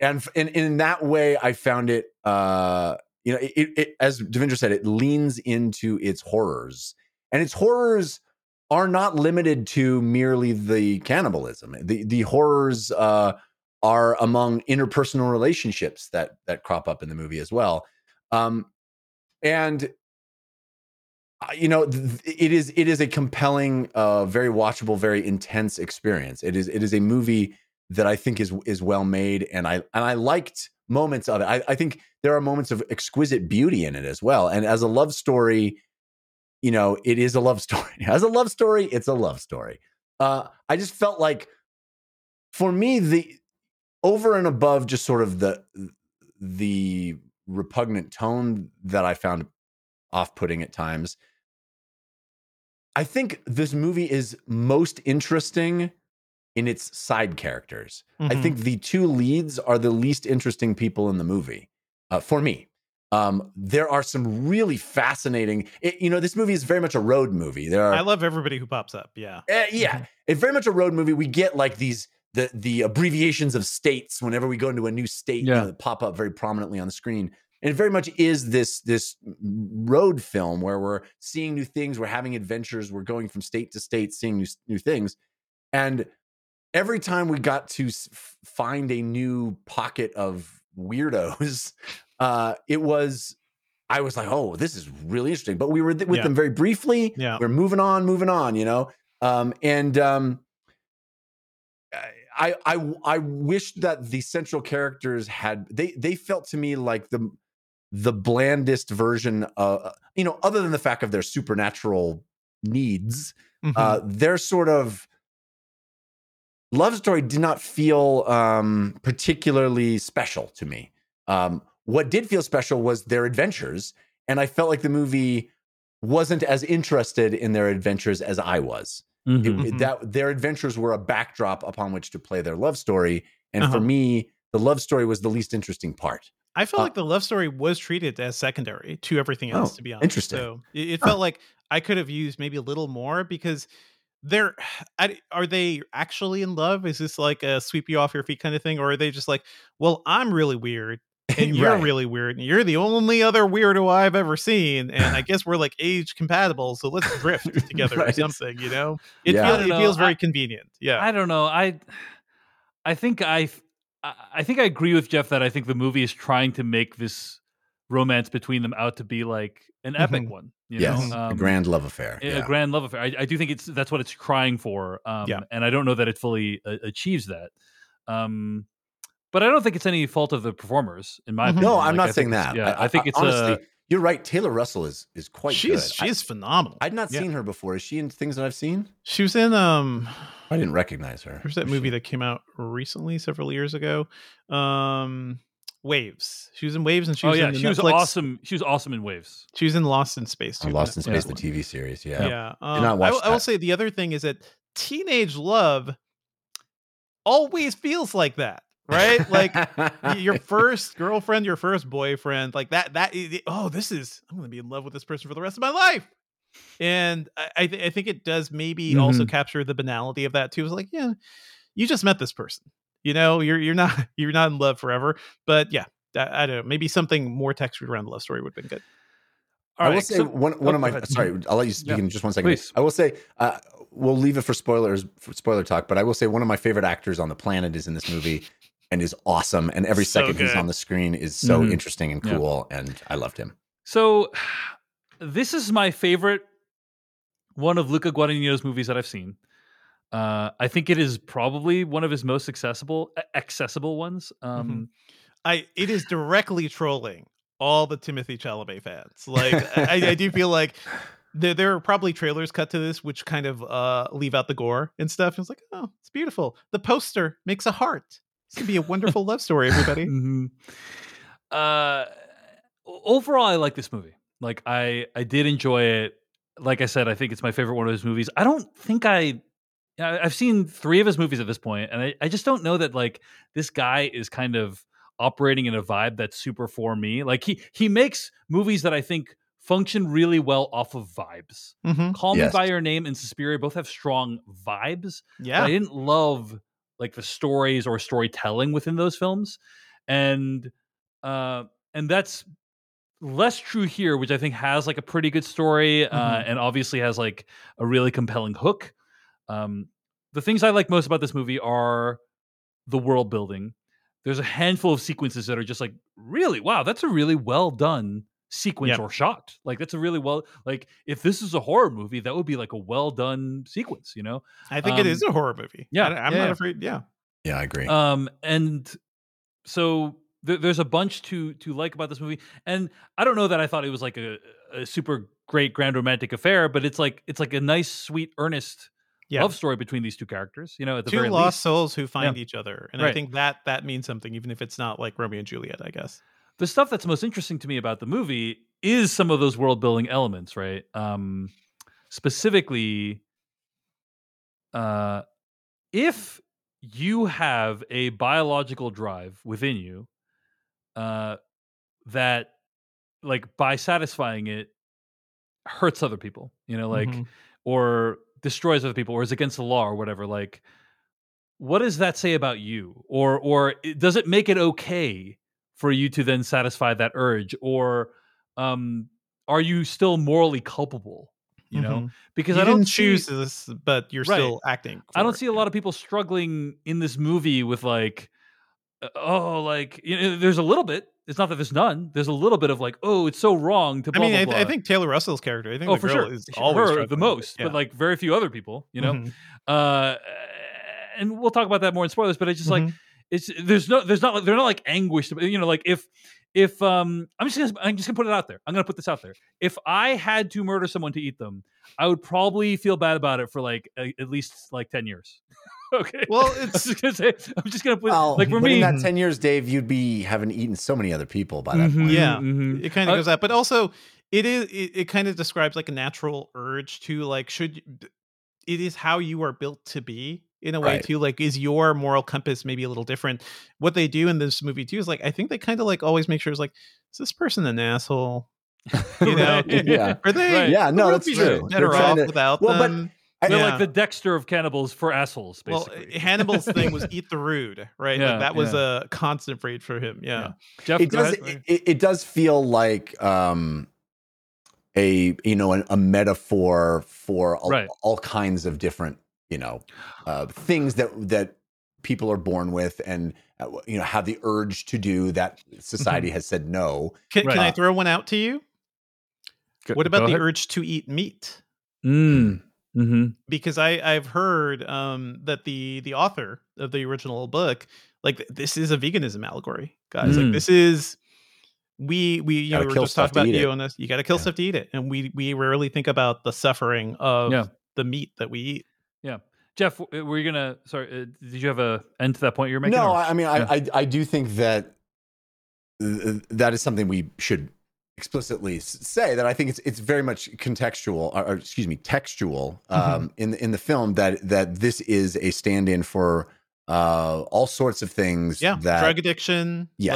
And in, in that way, I found it, uh, you know, it, it, as Devindra said, it leans into its horrors. And its horrors are not limited to merely the cannibalism. The the horrors uh, are among interpersonal relationships that that crop up in the movie as well. Um, and you know, th- it is it is a compelling, uh, very watchable, very intense experience. It is it is a movie that I think is is well made, and I and I liked moments of it. I, I think there are moments of exquisite beauty in it as well. And as a love story, you know, it is a love story. As a love story, it's a love story. Uh, I just felt like, for me, the over and above just sort of the the repugnant tone that I found off-putting at times, I think this movie is most interesting in its side characters. Mm-hmm. I think the two leads are the least interesting people in the movie, uh, for me. Um, there are some really fascinating, it, you know, this movie is very much a road movie. There are, I love everybody who pops up. Yeah. Uh, yeah. It's very much a road movie. We get like these, the, the abbreviations of states whenever we go into a new state, yeah. you know, pop up very prominently on the screen. And it very much is this, this road film where we're seeing new things. We're having adventures. We're going from state to state, seeing new, new things. And every time we got to find a new pocket of weirdos, uh, it was, I was like, oh, this is really interesting. But we were th- with yeah. them very briefly. Yeah. We're moving on, moving on, you know? Um, and um, I, I, I wished that the central characters had, they, they felt to me like the, the blandest version of, you know, other than the fact of their supernatural needs, mm-hmm. uh, they're sort of, love story did not feel um, particularly special to me. Um, what did feel special was their adventures, and I felt like the movie wasn't as interested in their adventures as I was. Mm-hmm. It, it, that their adventures were a backdrop upon which to play their love story, and uh-huh. for me, the love story was the least interesting part. I felt uh, like the love story was treated as secondary to everything else, oh, to be honest. Interesting. So it, it felt huh. like I could have used maybe a little more, because... They're are they actually in love? Is this like a sweep you off your feet kind of thing? Or are they just like, well, I'm really weird and you're right. really weird and you're the only other weirdo I've ever seen. And I guess we're like age compatible. So let's drift together right. or something, you know, it, yeah. feels, it feels very I, convenient. Yeah. I don't know. I, I think I, I think I agree with Jeff that I think the movie is trying to make this romance between them out to be like an epic mm-hmm. one. You yes, know? Um, a grand love affair. Yeah. A grand love affair. I, I do think it's that's what it's crying for, um, yeah. and I don't know that it fully uh, achieves that. Um, but I don't think it's any fault of the performers, in my mm-hmm. opinion. No, I'm like, not I saying that. Yeah, I, I think it's honestly. Uh, you're right. Taylor Russell is is quite. She's good. She's I, phenomenal. I'd not yeah. seen her before. Is she in things that I've seen? She was in. Um, I didn't recognize her. There's that was movie she? that came out recently, several years ago. Um, Waves. She was in Waves, and she was oh yeah, in the she Netflix. was awesome. She was awesome in Waves. She was in Lost in Space too. Oh, Lost in Space, the T V series. Yeah, yeah. Um, not I, I will say the other thing is that teenage love always feels like that, right? Like your first girlfriend, your first boyfriend, like that. That oh, this is I'm going to be in love with this person for the rest of my life. And I, th- I think it does maybe mm-hmm. also capture the banality of that too. It's like, yeah, you just met this person. You know, you're you're not you're not in love forever, but yeah, I, I don't know. Maybe something more textured around the love story would have been good. All I right, will say so, one one oh, of my sorry, I'll let you speak yeah. in just one second. Please. I will say uh, we'll leave it for spoilers for spoiler talk, but I will say one of my favorite actors on the planet is in this movie and is awesome, and every so second good. he's on the screen is so mm-hmm. interesting and cool, yeah. and I loved him. So this is my favorite one of Luca Guadagnino's movies that I've seen. Uh, I think it is probably one of his most accessible, accessible ones. Um, mm-hmm. I it is directly trolling all the Timothée Chalamet fans. Like I, I do feel like there, there are probably trailers cut to this, which kind of uh, leave out the gore and stuff. It's like, oh, it's beautiful. The poster makes a heart. This could be a wonderful love story, everybody. Mm-hmm. Uh, overall, I like this movie. Like I, I did enjoy it. Like I said, I think it's my favorite one of his movies. I don't think I. I've seen three of his movies at this point, and I, I just don't know that like this guy is kind of operating in a vibe that's super for me. Like he he makes movies that I think function really well off of vibes. Mm-hmm. Call yes. Me by Your Name and Suspiria both have strong vibes. Yeah, but I didn't love like the stories or storytelling within those films, and uh, and that's less true here, which I think has like a pretty good story mm-hmm. uh, and obviously has like a really compelling hook. Um, the things I like most about this movie are the world building, there's a handful of sequences that are just like, really, wow, that's a really well done sequence yep. or shot. Like that's a really well, like if this is a horror movie, that would be like a well done sequence, you know? I think um, it is a horror movie. Yeah. I, I'm yeah, not yeah. afraid. Yeah. Yeah, I agree. Um, and so th- there's a bunch to, to like about this movie. And I don't know that I thought it was like a, a super great grand romantic affair, but it's like, it's like a nice, sweet, earnest yeah. love story between these two characters, you know, at the two very lost least. Souls who find yeah. each other. And right. I think that, that means something, even if it's not like Romeo and Juliet, I guess. The stuff that's most interesting to me about the movie is some of those world building elements, right? Um, specifically, uh, if you have a biological drive within you uh, that, like, by satisfying it, hurts other people, you know, like, mm-hmm. or destroys other people, or is against the law, or whatever, like, what does that say about you? Or, or does it make it okay for you to then satisfy that urge? Or um, are you still morally culpable? You mm-hmm. know, because you I don't didn't see, choose this, but you're right. still acting. I don't it. see a lot of people struggling in this movie with like, oh, like, you know, there's a little bit. It's not that there's none. There's a little bit of like, oh, it's so wrong to blah, I mean, blah, I, th- blah. I think Taylor Russell's character, I think oh, the girl sure. is always her the most, yeah. but like very few other people, you know? Mm-hmm. Uh, and we'll talk about that more in spoilers, but I just mm-hmm. like, It's there's no there's not like they're not like anguished, you know, like if if um I'm just gonna, I'm just gonna put it out there. I'm gonna put this out there. If I had to murder someone to eat them, I would probably feel bad about it for like a, at least like ten years. Okay. Well, it's I'm just gonna say I'm just gonna put well, like for me in that ten years, Dave, you'd be having eaten so many other people by that mm-hmm, point. Yeah, mm-hmm. It kind of uh, goes that, but also it is it, it kind of describes like a natural urge to like should it is how you are built to be. In a way, right. too, like, is your moral compass maybe a little different? What they do in this movie, too, is like, I think they kind of like always make sure it's like, is this person an asshole? You know? yeah. Are they? Right. Yeah, no, that's true. Better off to, without well, them. But, They're yeah. like the Dexter of cannibals for assholes, basically. Well, Hannibal's thing was eat the rude, right? Yeah, like, that was yeah. a constant rate for him. Yeah. yeah. Jeff, it does, it, it does feel like, um, a, you know, an, a metaphor for all, right. all kinds of different. You know, uh, things that that people are born with, and uh, you know, have the urge to do that society mm-hmm. has said no. Can, right. can I throw one out to you? Go, what about the ahead. urge to eat meat? Mm. Mm-hmm. Because I I've heard um, that the the author of the original book, like this is a veganism allegory, guys. Mm. Like this is we we you know we were just talking about E O on this. You got to kill yeah. stuff to eat it, and we we rarely think about the suffering of yeah. the meat that we eat. Yeah. Jeff, were you going to, sorry, uh, did you have a end to that point you were making? No, or? I mean, yeah. I, I I do think that th- that is something we should explicitly say, that I think it's it's very much contextual, or, or excuse me, textual um, mm-hmm. in, in the film, that that this is a stand-in for uh, all sorts of things. Yeah, that, drug addiction. Yes.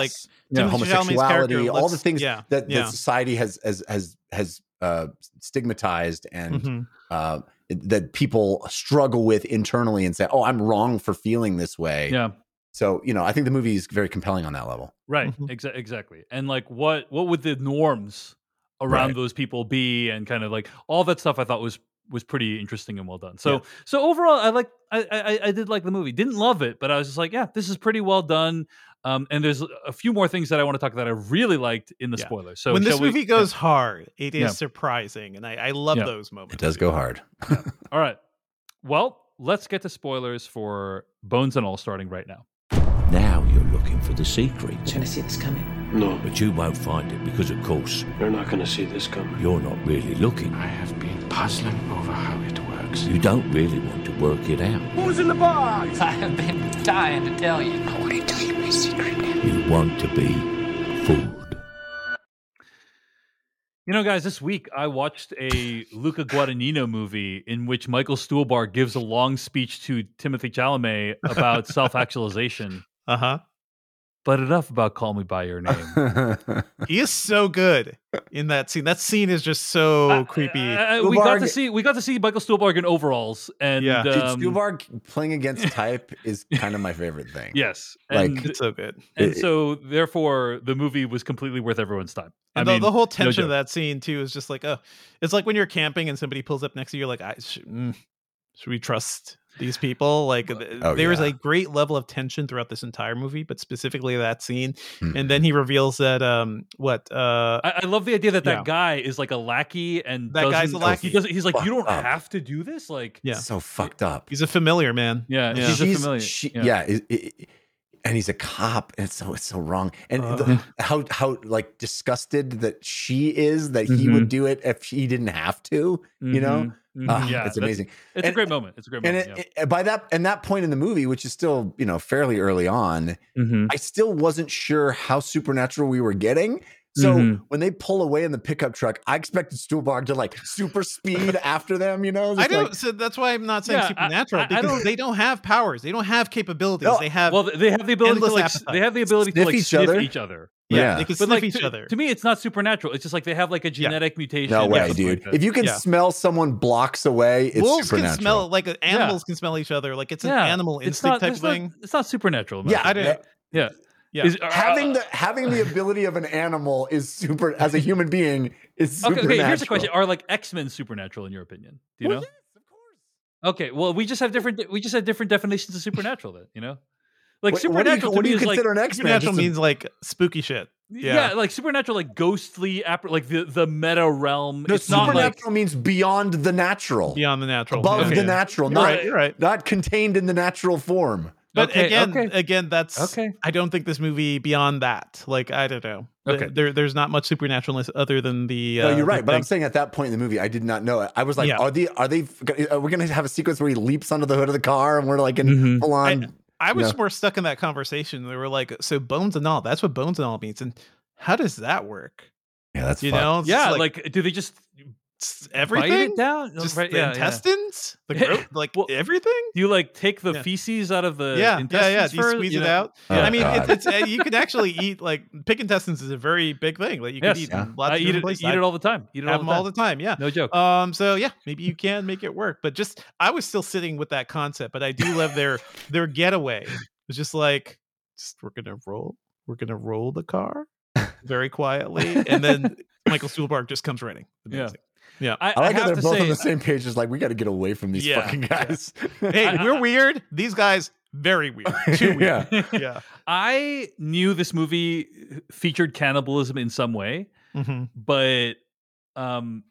Like, yeah. homosexuality, all looks, the things yeah, that, yeah. that society has, has, has, has uh, stigmatized and... Mm-hmm. Uh, that people struggle with internally and say, oh, I'm wrong for feeling this way. Yeah. So, you know, I think the movie is very compelling on that level. Right. Mm-hmm. Exa- exactly. And like, what, what would the norms around right. those people be? And kind of like all that stuff I thought was, was pretty interesting and well done. So, yeah. so overall, I like, I, I, I did like the movie, didn't love it, but I was just like, yeah, this is pretty well done. Um, and there's a few more things that I want to talk about that I really liked in the yeah. spoiler. So when this movie we, goes yeah. hard, it is yeah. surprising. And I, I love yeah. those moments. It does go hard. yeah. All right. Well, let's get to spoilers for Bones and All starting right now. Now you're looking for the secret. You're going to see this coming. No. But you won't find it because, of course... You're not going to see this coming. You're not really looking. I have been puzzling over how it works. You don't really want to work it out. Who's in the box? I have been dying to tell you. I want to tell you my secret. You want to be fooled. You know, guys, this week I watched a Luca Guadagnino movie in which Michael Stuhlbarg gives a long speech to Timothée Chalamet about self-actualization. Uh-huh. But enough about Call Me By Your Name. He is so good in that scene. That scene is just so I, creepy. I, I, we got to see we got to see Michael Stuhlbarg in overalls, and yeah. um, Dude, Stuhlbarg playing against type is kind of my favorite thing. Yes, like and, it's so good. And it, so, therefore, the movie was completely worth everyone's time. I the, mean, the whole tension no of that scene too is just like, oh, it's like when you're camping and somebody pulls up next to you, you're like, I, sh- mm, should we trust these people. Like oh, there yeah. was a great level of tension throughout this entire movie, but specifically that scene. Mm-hmm. And then he reveals that um what uh I, I love the idea that that yeah. guy is like a lackey, and that guy's a lackey. He doesn't. He's like, you don't up. have to do this. Like yeah, so fucked up. He's a familiar man. Yeah, yeah. he's a familiar. She, yeah, yeah it, it, and he's a cop, and so it's so wrong. And uh, the, how how like disgusted that she is that mm-hmm. he would do it if he didn't have to. Mm-hmm. You know. Uh, yeah, it's amazing. It's and, a great moment. It's a great moment. And it, yeah. it, by that and that point in the movie, which is still, you know, fairly early on, mm-hmm. I still wasn't sure how supernatural we were getting. So mm-hmm. when they pull away in the pickup truck, I expected Stuhlbarg to like super speed after them, you know? Just I don't, like, so that's why I'm not saying yeah, supernatural. I, I, because I don't, they don't have powers. They don't have capabilities. No, they have well, they have the ability to like, appetite. They have the ability sniff to like each sniff other. each other. Yeah, yeah, they can sniff like, each to, other. To me, it's not supernatural. It's just like they have like a genetic yeah. mutation. No way, dude. If you can yeah. smell someone blocks away, it's wolves supernatural. Wolves can smell, like animals yeah. can smell each other. Like it's an yeah. animal it's instinct not, type thing. Not, it's not supernatural. Man. Yeah, I didn't. Yeah. yeah. Yeah. Is, uh, having the having the ability of an animal is super as a human being is supernatural. Okay, okay, here's the question: are like X-Men supernatural in your opinion? Do you well, know? Yes, of course. Okay, well we just have different we just have different definitions of supernatural then, you know? Like what, supernatural what do you, what do you consider like, an X-Men? Supernatural means a, like spooky shit. Yeah. yeah, like supernatural, like ghostly, like the, the meta realm. No, it's supernatural not like, means beyond the natural. Beyond the natural. Above okay. the natural. You're not, right, you're right. Not contained in the natural form. But okay, again, okay. again, that's okay. I don't think this movie beyond that. Like, I don't know. Okay. There, there's not much supernaturalness other than the. Uh, no, you're right. But thing. I'm saying at that point in the movie, I did not know it. I was like, yeah. are they? Are they? Are we going to have a sequence where he leaps under the hood of the car and we're like in mm-hmm. full on? I, I was know. more stuck in that conversation. They were like, so Bones and All. That's what Bones and All means. And how does that work? Yeah, that's you fun. know. It's yeah, like, like do they just? Everything bite it down, just right, the yeah, intestines, yeah. the growth, like well, everything. You like take the yeah. feces out of the yeah, intestines yeah, yeah. Do you for, squeeze you it know? Out? Yeah. I mean, oh, it's, it's you can actually eat like pig intestines is a very big thing. Like you can yes, eat yeah. lots I of eat it, eat it all the time. Eat it all, have the, time. all the time. Yeah, no joke. Um, so yeah, maybe you can make it work. But just I was still sitting with that concept. But I do love their their getaway. It's just like just, we're gonna roll, we're gonna roll the car very quietly, and then Michael Stuhlbarg just comes running. Amazing. Yeah. Yeah, I, I like I how they're both say, on the same page. It's like we got to get away from these yeah, fucking guys. Yeah. Hey, we're weird. These guys very weird. Too weird. yeah. yeah. I knew this movie featured cannibalism in some way, mm-hmm. but um,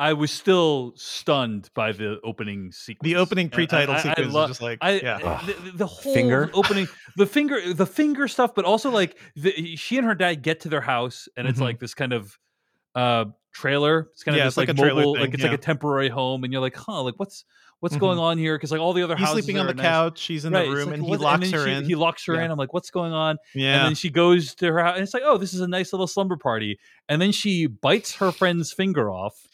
I was still stunned by the opening sequence. The opening pre-title I, I, sequence I lo- is just like I, yeah. the, the whole finger? opening, the finger, the finger stuff, but also like the, she and her dad get to their house, and mm-hmm. it's like this kind of. Uh, trailer. It's kind yeah, of just like, like a mobile, thing, like it's yeah. like a temporary home, and you're like, huh, like what's what's mm-hmm. going on here? Because like all the other he's houses, sleeping on the nice. couch, she's in right, the room, like, and what, he locks and her she, in. He locks her yeah. in. I'm like, what's going on? Yeah. And then she goes to her house, and it's like, oh, this is a nice little slumber party. And then she bites her friend's finger off,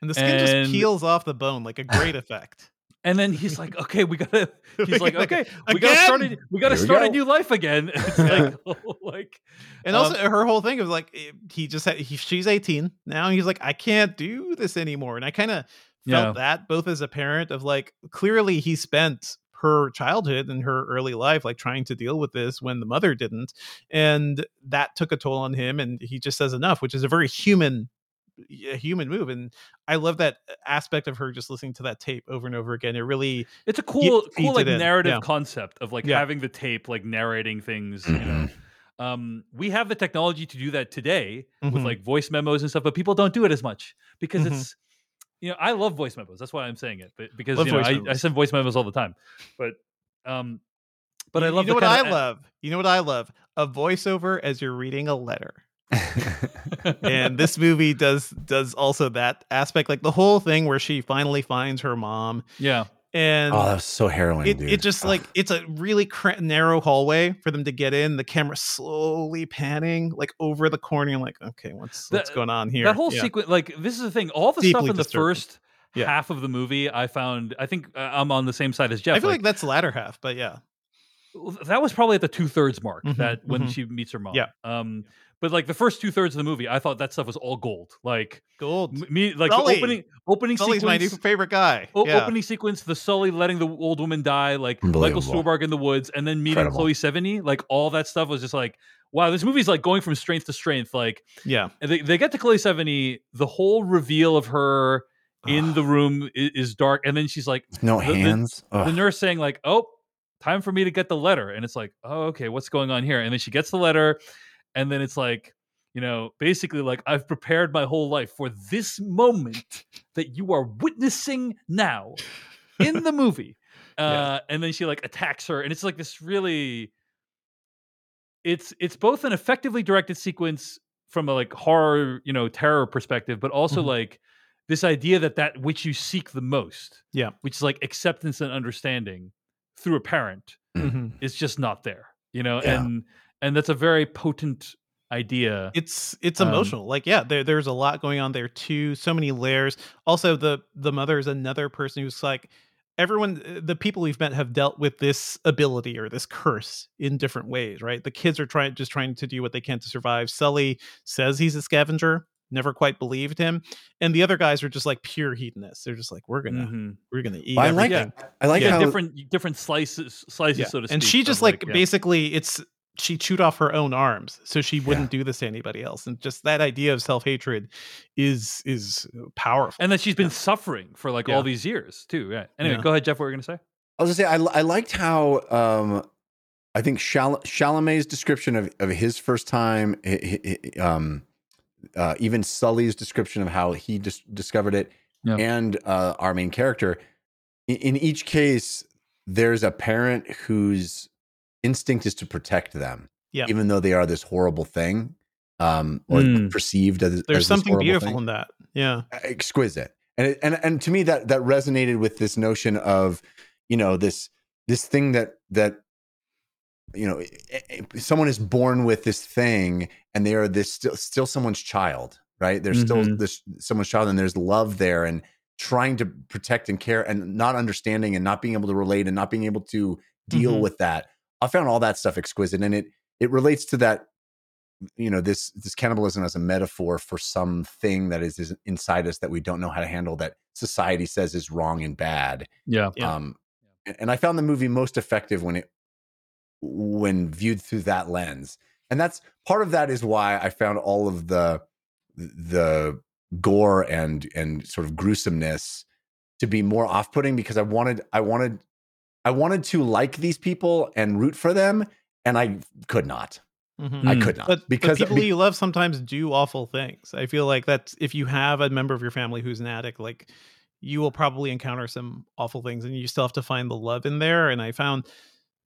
and the skin and... just peels off the bone, like a great effect. And then he's like, okay, we gotta. He's like, okay, again? we gotta start. A, we gotta Here start we go. a new life again. It's like, oh, like, and um, also her whole thing was like, he just had. He, she's eighteen now. And he's like, I can't do this anymore. And I kind of felt yeah. that both as a parent of like, clearly he spent her childhood and her early life like trying to deal with this when the mother didn't, and that took a toll on him. And he just says enough, which is a very human. a human move, and I love that aspect of her just listening to that tape over and over again. It really it's a cool cool like narrative yeah. concept of like yeah. having the tape like narrating things, you know. Um we have the technology to do that today mm-hmm. with like voice memos and stuff, but people don't do it as much because mm-hmm. it's you know I love voice memos, that's why I'm saying it, but because love you know I, I send voice memos all the time, but um but you, I love you know what I of, love you know what I love a voiceover as you're reading a letter. And this movie does does also that aspect, like the whole thing where she finally finds her mom. Yeah, and oh, that was so harrowing. It, dude. it just like it's a really cr- narrow hallway for them to get in. The camera slowly panning like over the corner. I'm like, okay, what's that, what's going on here? That whole yeah. sequence, like this is the thing. All the Deeply stuff in disturbing. the first yeah. half of the movie, I found. I think uh, I'm on the same side as Jeff. I feel like, like that's the latter half, but yeah, that was probably at the two thirds mark. Mm-hmm, that when mm-hmm. she meets her mom. Yeah. Um, But like the first two thirds of the movie, I thought that stuff was all gold. Like gold. Me, like Sully. the opening opening Sully's sequence. Sully's my new favorite guy. O- yeah. Opening sequence, the Sully letting the old woman die, like Michael Stuhlbarg in the woods, and then meeting Incredible. Chloe Sevigny. Like all that stuff was just like, wow, this movie's like going from strength to strength. Like yeah, and they they get to Chloe Sevigny, the whole reveal of her in the room is, is dark, and then she's like, no the, hands. The, the nurse saying like, "Oh, time for me to get the letter," and it's like, "Oh, okay, what's going on here?" And then she gets the letter, and then it's like, you know, basically like, I've prepared my whole life for this moment that you are witnessing now in the movie. Uh, yeah. And then she like attacks her, and it's like this really, it's it's both an effectively directed sequence from a like horror, you know, terror perspective, but also mm-hmm. like this idea that that which you seek the most, yeah, which is like acceptance and understanding through a parent, mm-hmm. is just not there, you know, yeah. and and that's a very potent idea. It's it's emotional. Um, like yeah, there there's a lot going on there too. So many layers. Also, the the mother is another person who's like, everyone, the people we've met have dealt with this ability or this curse in different ways, right? The kids are trying just trying to do what they can to survive. Sully says he's a scavenger, never quite believed him, and the other guys are just like pure hedonists. They're just like, we're gonna mm-hmm. we're gonna eat. I like yeah. I like yeah, how different different slices slices yeah. so to speak. And she just like, like yeah. basically it's she chewed off her own arms so she wouldn't yeah. do this to anybody else. And just that idea of self-hatred is is powerful. And that she's been yeah. suffering for like yeah. all these years too. Yeah. Anyway, yeah. go ahead, Jeff, what were you going to say? I was going to say, I, I liked how um, I think Chal- Chalamet's description of, of his first time, he, he, um, uh, even Sully's description of how he dis- discovered it, yeah. and uh, our main character, in, in each case, there's a parent who's instinct is to protect them, yep. even though they are this horrible thing, um, or mm. perceived as. There's as something beautiful thing. In that, yeah, exquisite, and it, and and to me that that resonated with this notion of, you know, this this thing that that, you know, someone is born with this thing, and they are this still still someone's child, right? They're mm-hmm. still this someone's child, and there's love there, and trying to protect and care, and not understanding, and not being able to relate, and not being able to deal mm-hmm. with that. I found all that stuff exquisite, and it it relates to that, you know, this this cannibalism as a metaphor for something that is, is inside us that we don't know how to handle, that society says is wrong and bad. Yeah. Um, yeah. And I found the movie most effective when it when viewed through that lens, and that's part of that is why I found all of the the gore and and sort of gruesomeness to be more off-putting, because I wanted I wanted. I wanted to like these people and root for them, and I could not. Mm-hmm. I could not. But, because but people be- you love sometimes do awful things. I feel like that's, if you have a member of your family who's an addict, like you will probably encounter some awful things, and you still have to find the love in there. And I found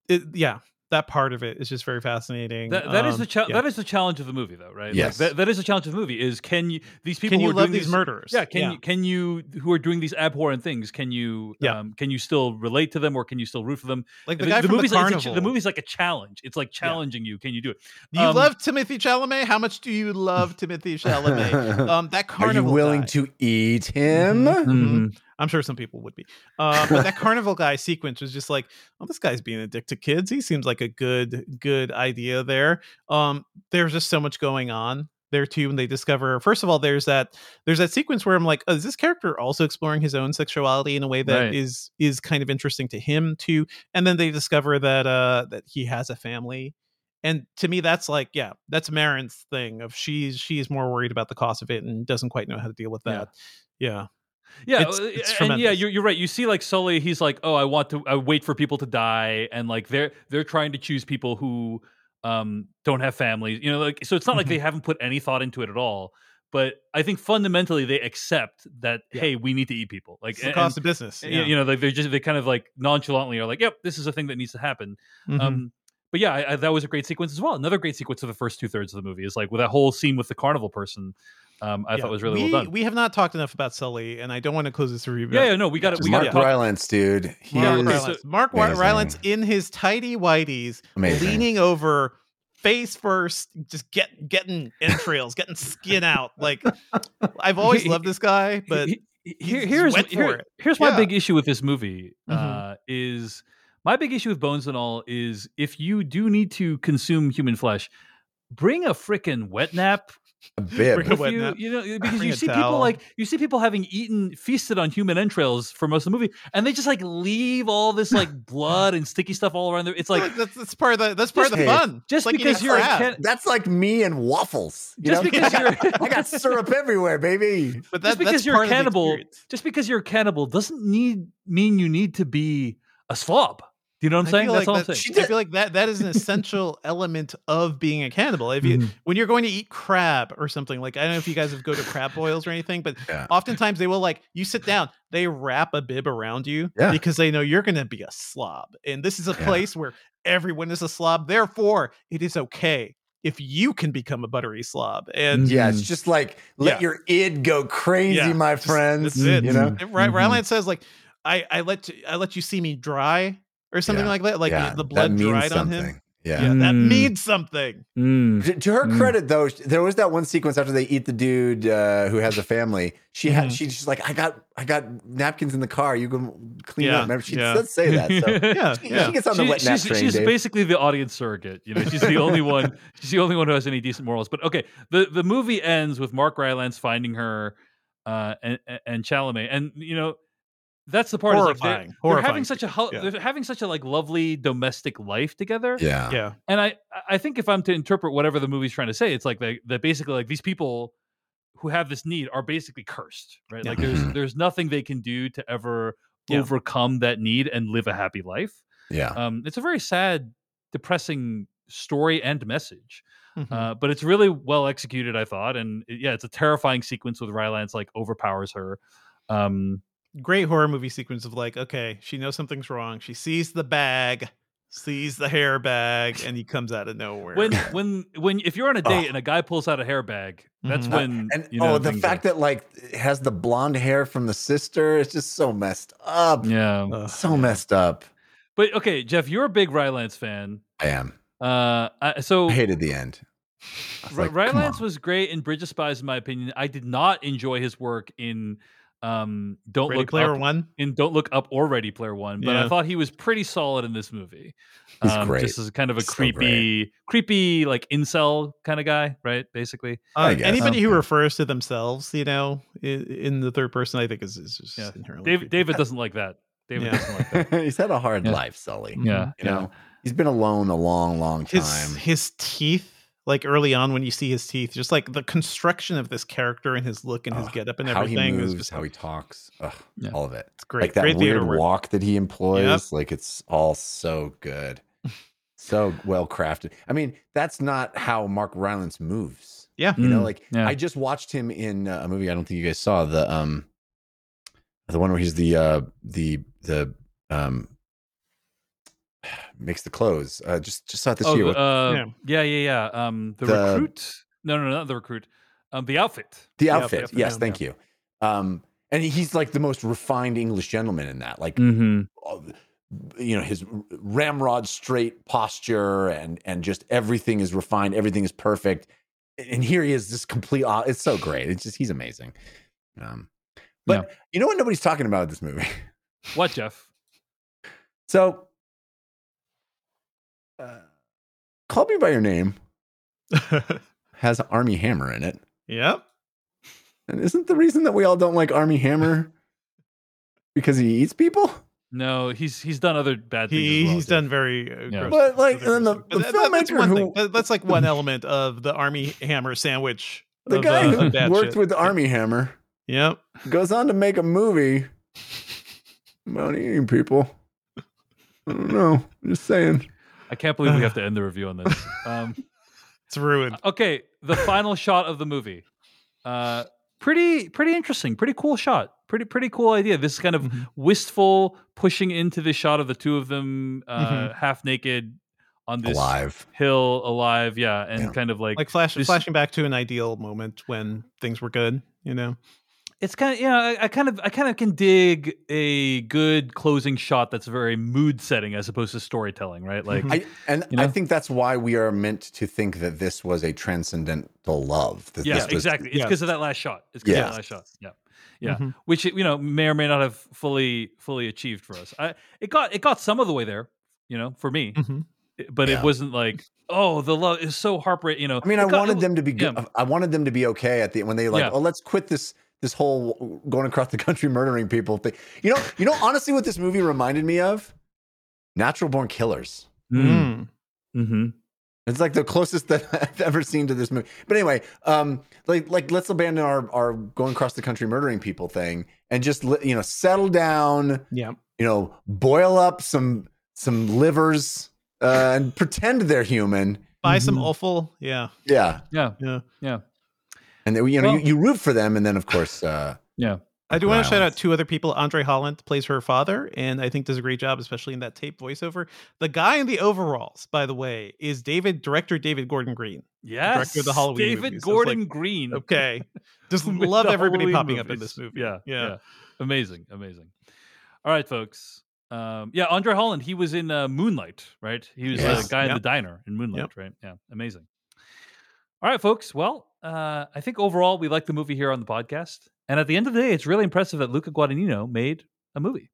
it, yeah, that part of it is just very fascinating. That, that um, is the cha- yeah. that is the challenge of the movie, though, right? Yes, like, that, that is the challenge of the movie. Is can you these people can you who are love doing these, these murderers? Yeah, can yeah. you can you who are doing these abhorrent things? Can you yeah. um, can you still relate to them, or can you still root for them? Like the guy the, from the carnival. Like, the movie's like a challenge. It's like challenging yeah. you. Can you do it? Do you um, love Timothy Chalamet? How much do you love Timothy Chalamet? Um, that carnival. Are you willing guy. To eat him? Mm-hmm. Mm-hmm. I'm sure some people would be. Uh, but that carnival guy sequence was just like, oh, this guy's being addicted to kids. He seems like a good, good idea there. Um, there's just so much going on there too. And they discover, first of all, there's that, there's that sequence where I'm like, oh, is this character also exploring his own sexuality in a way that right. is, is kind of interesting to him too. And then they discover that, uh, that he has a family. And to me, that's like, yeah, that's Marin's thing of she's, she's more worried about the cost of it and doesn't quite know how to deal with that. Yeah. yeah. Yeah, it's, it's and yeah, you're, you're right. You see, like Sully, he's like, "Oh, I want to. I wait for people to die," and like they're they're trying to choose people who um, don't have families. You know, like so it's not mm-hmm. like they haven't put any thought into it at all. But I think fundamentally they accept that yeah. hey, we need to eat people. Like it's the cost and, of business. Yeah. You know, like they just they kind of like nonchalantly are like, "Yep, this is a thing that needs to happen." Mm-hmm. Um, but yeah, I, I, that was a great sequence as well. Another great sequence of the first two thirds of the movie is like with that whole scene with the carnival person. Um, I yeah, thought it was really we, well done. We have not talked enough about Sully, and I don't want to close this review. Yeah, yeah, no, we got it. We Mark got Rylance, dude. He Mark, is so, Mark Rylance in his tidy whities, amazing. Leaning over, face first, just get getting entrails, getting skin out. Like I've always he, loved this guy, but he, he, he, here's here, here's yeah. my big issue with this movie uh, mm-hmm. is my big issue with Bones and All is if you do need to consume human flesh, bring a frickin' wet nap A bib. You, you know, because Bring you see towel. people like you see people having eaten, feasted on human entrails for most of the movie, and they just like leave all this like blood and sticky stuff all around there. It's like that's, that's part of the that's part just, of the fun. Just like because you're like, can, that's like me and waffles. You just know? because you're I got syrup everywhere, baby. But that, just because that's you're a cannibal, just because you're a cannibal doesn't need mean you need to be a slob. Do you know what I'm I saying? That's like all that, I'm saying. I feel like that, that is an essential element of being a cannibal. If you, mm. when you're going to eat crab or something, like, I don't know if you guys have go to crab boils or anything, but yeah. oftentimes they will, like, you sit down, they wrap a bib around you yeah. because they know you're going to be a slob. And this is a yeah. place where everyone is a slob. Therefore, it is okay if you can become a buttery slob. And yeah, it's just like, let yeah. your id go crazy, yeah. my friends. Just, that's it. You know? Mm-hmm. Ryland right, says, like, I, I let you, I let you see me dry. Or something yeah. like that, like yeah. the blood dried something. on him. Yeah, yeah mm. that means something. Mm. To, to her mm. credit, though, there was that one sequence after they eat the dude uh, who has a family. She had, mm. she's just like, I got, I got napkins in the car. You can clean yeah. up. Remember, she yeah. does say that. So yeah. She, yeah, she gets on the she, wet nap she's, train. She's Dave. basically the audience surrogate. You know, she's the only one. She's the only one who has any decent morals. But okay, the the movie ends with Mark Rylance finding her uh, and and Chalamet, and you know. That's the part. Horrifying. Is like they're, they're having such a ho- yeah. they're having such a like lovely domestic life together. Yeah, yeah. And I, I think if I'm to interpret whatever the movie's trying to say, it's like they, that basically like these people who have this need are basically cursed, right? Yeah. Like there's there's nothing they can do to ever yeah. overcome that need and live a happy life. Yeah. Um, it's a very sad, depressing story and message, mm-hmm. uh, but it's really well executed, I thought. And it, yeah, it's a terrifying sequence with Rylance like overpowers her. Um. Great horror movie sequence of like, okay, she knows something's wrong. She sees the bag, sees the hair bag, and he comes out of nowhere. When, when, when, if you're on a date oh. and a guy pulls out a hair bag, that's mm-hmm. when. And you know, oh, the fact are. that like it has the blonde hair from the sister is just so messed up. Yeah, Ugh. so messed up. But okay, Jeff, you're a big Rylance fan. I am. Uh, I, so I hated the end. Like, Rylance was great in Bridge of Spies, in my opinion. I did not enjoy his work in. Um, don't Ready look Player up, One in Don't Look Up or Ready Player One, but yeah. I thought he was pretty solid in this movie. He's um, great. Just as kind of a so creepy, great. creepy like incel kind of guy, right? Basically, uh, anybody okay. who refers to themselves, you know, in, in the third person, I think is, is just yeah. inherently David, David doesn't like that. David yeah. doesn't like that. He's had a hard yeah. life, Sully. Yeah, you yeah. know, he's been alone a long, long time. His, his teeth. Like early on when you see his teeth, just like the construction of this character and his look and his getup and everything. How he moves, just, how he talks, ugh, yeah. all of it. It's great. Like that great weird walk work. that he employs, yep. like it's all so good. So well crafted. I mean, that's not how Mark Rylance moves. Yeah. You know, like yeah. I just watched him in a movie I don't think you guys saw, the um the one where he's the uh the the um makes the clothes. Uh, just just saw it this oh, year. Uh, yeah, yeah, yeah. yeah. Um, the, the recruit. No, no, no, not the recruit. Um, the outfit. The outfit. The outfit. Yes, yeah, thank yeah. you. Um, and he's like the most refined English gentleman in that. Like, mm-hmm. you know, his ramrod straight posture and and just everything is refined. Everything is perfect. And here he is, just complete. It's so great. It's just he's amazing. Um, but yeah. you know what? Nobody's talking about this movie. What, Jeff? So. Uh, Call Me By Your Name has Armie Hammer in it. Yep. And isn't the reason that we all don't like Armie Hammer because he eats people? No, he's he's done other bad things. He, as well, he's too. done very. Uh, yeah. But like, and then the, the that, filmmaker that's one who, thing. That's like one element of the Armie Hammer sandwich. The of, guy uh, who bad worked shit. with Armie yeah. Hammer. Yep. Goes on to make a movie about eating people. I don't know. I'm just saying. I can't believe we have to end the review on this. Um, it's ruined. Okay, the final shot of the movie. Uh, pretty, pretty interesting. Pretty cool shot. Pretty, pretty cool idea. This kind of mm-hmm. wistful pushing into the shot of the two of them uh, mm-hmm. half naked on this alive. hill, alive. Yeah, and yeah. kind of like like flash, this, flashing back to an ideal moment when things were good. You know, it's kind of you know, I, I kind of I kind of can dig a good closing shot that's very mood setting as opposed to storytelling, right? Like, I, and you know? I think that's why we are meant to think that this was a transcendental love. That yeah, this was, exactly. It's because yeah. of that last shot. It's because yeah. of that last shot. Yeah, yeah. Mm-hmm. Which you know may or may not have fully fully achieved for us. I it got it got some of the way there, you know, for me, mm-hmm. but yeah. it wasn't like oh, the love is so heartbreaking. You know, I mean, I got, wanted them to be good. Yeah. I wanted them to be okay at the when they like, yeah. oh, let's quit this this whole going across the country murdering people thing. You know, you know, honestly, what this movie reminded me of? Natural Born Killers. Mm. Mm-hmm. It's like the closest that I've ever seen to this movie. But anyway, um, like, like let's abandon our, our going across the country murdering people thing and just, you know, settle down. Yeah. You know, boil up some some livers uh, and pretend they're human. Buy some offal. Yeah. Yeah. Yeah. Yeah. Yeah. And they, you know, well, you, you root for them, and then of course, uh, yeah. I do wow. want to shout out two other people. Andre Holland plays her father, and I think does a great job, especially in that tape voiceover. The guy in the overalls, by the way, is David director David Gordon Green. Yes, director of the Halloween David movies. Gordon like, Green. Okay, just love everybody Halloween popping movies. Up in this movie. Yeah, yeah, yeah, amazing, amazing. All right, folks. Um, yeah, Andre Holland. He was in uh, Moonlight, right? He was the yes. uh, guy yep. in the diner in Moonlight, yep. right? Yeah, amazing. All right, folks. Well, uh, I think overall we like the movie here on the podcast. And at the end of the day, it's really impressive that Luca Guadagnino made a movie.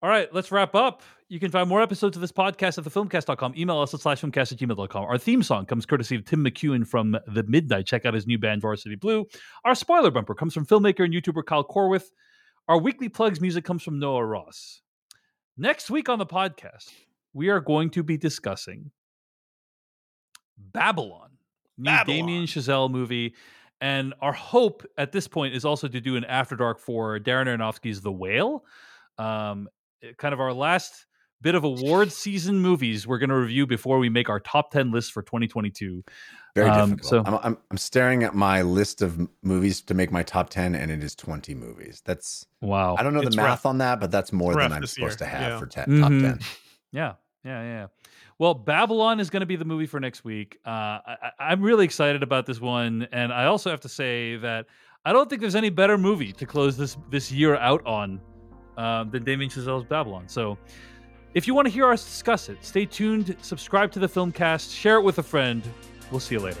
All right, let's wrap up. You can find more episodes of this podcast at the film cast dot com. Email us at slash film cast at gmail dot com. Our theme song comes courtesy of Tim McEwen from The Midnight. Check out his new band, Varsity Blue. Our spoiler bumper comes from filmmaker and YouTuber Kyle Corwith. Our weekly plugs music comes from Noah Ross. Next week on the podcast, we are going to be discussing Babylon, new Babylon. Damien Chazelle movie. And our hope at this point is also to do an After Dark for Darren Aronofsky's The Whale. Um, kind of our last bit of award season movies we're going to review before we make our top ten list for twenty twenty-two. Very um, difficult. So, I'm, I'm, I'm staring at my list of movies to make my top ten, and it is twenty movies. That's wow. I don't know the it's math rough. On that, but that's more it's than I'm supposed year. To have yeah. for ten, mm-hmm. top ten. Yeah, yeah, yeah. Well, Babylon is going to be the movie for next week. Uh, I, I'm really excited about this one. And I also have to say that I don't think there's any better movie to close this, this year out on uh, than Damien Chazelle's Babylon. So if you want to hear us discuss it, stay tuned, subscribe to the Filmcast, share it with a friend. We'll see you later.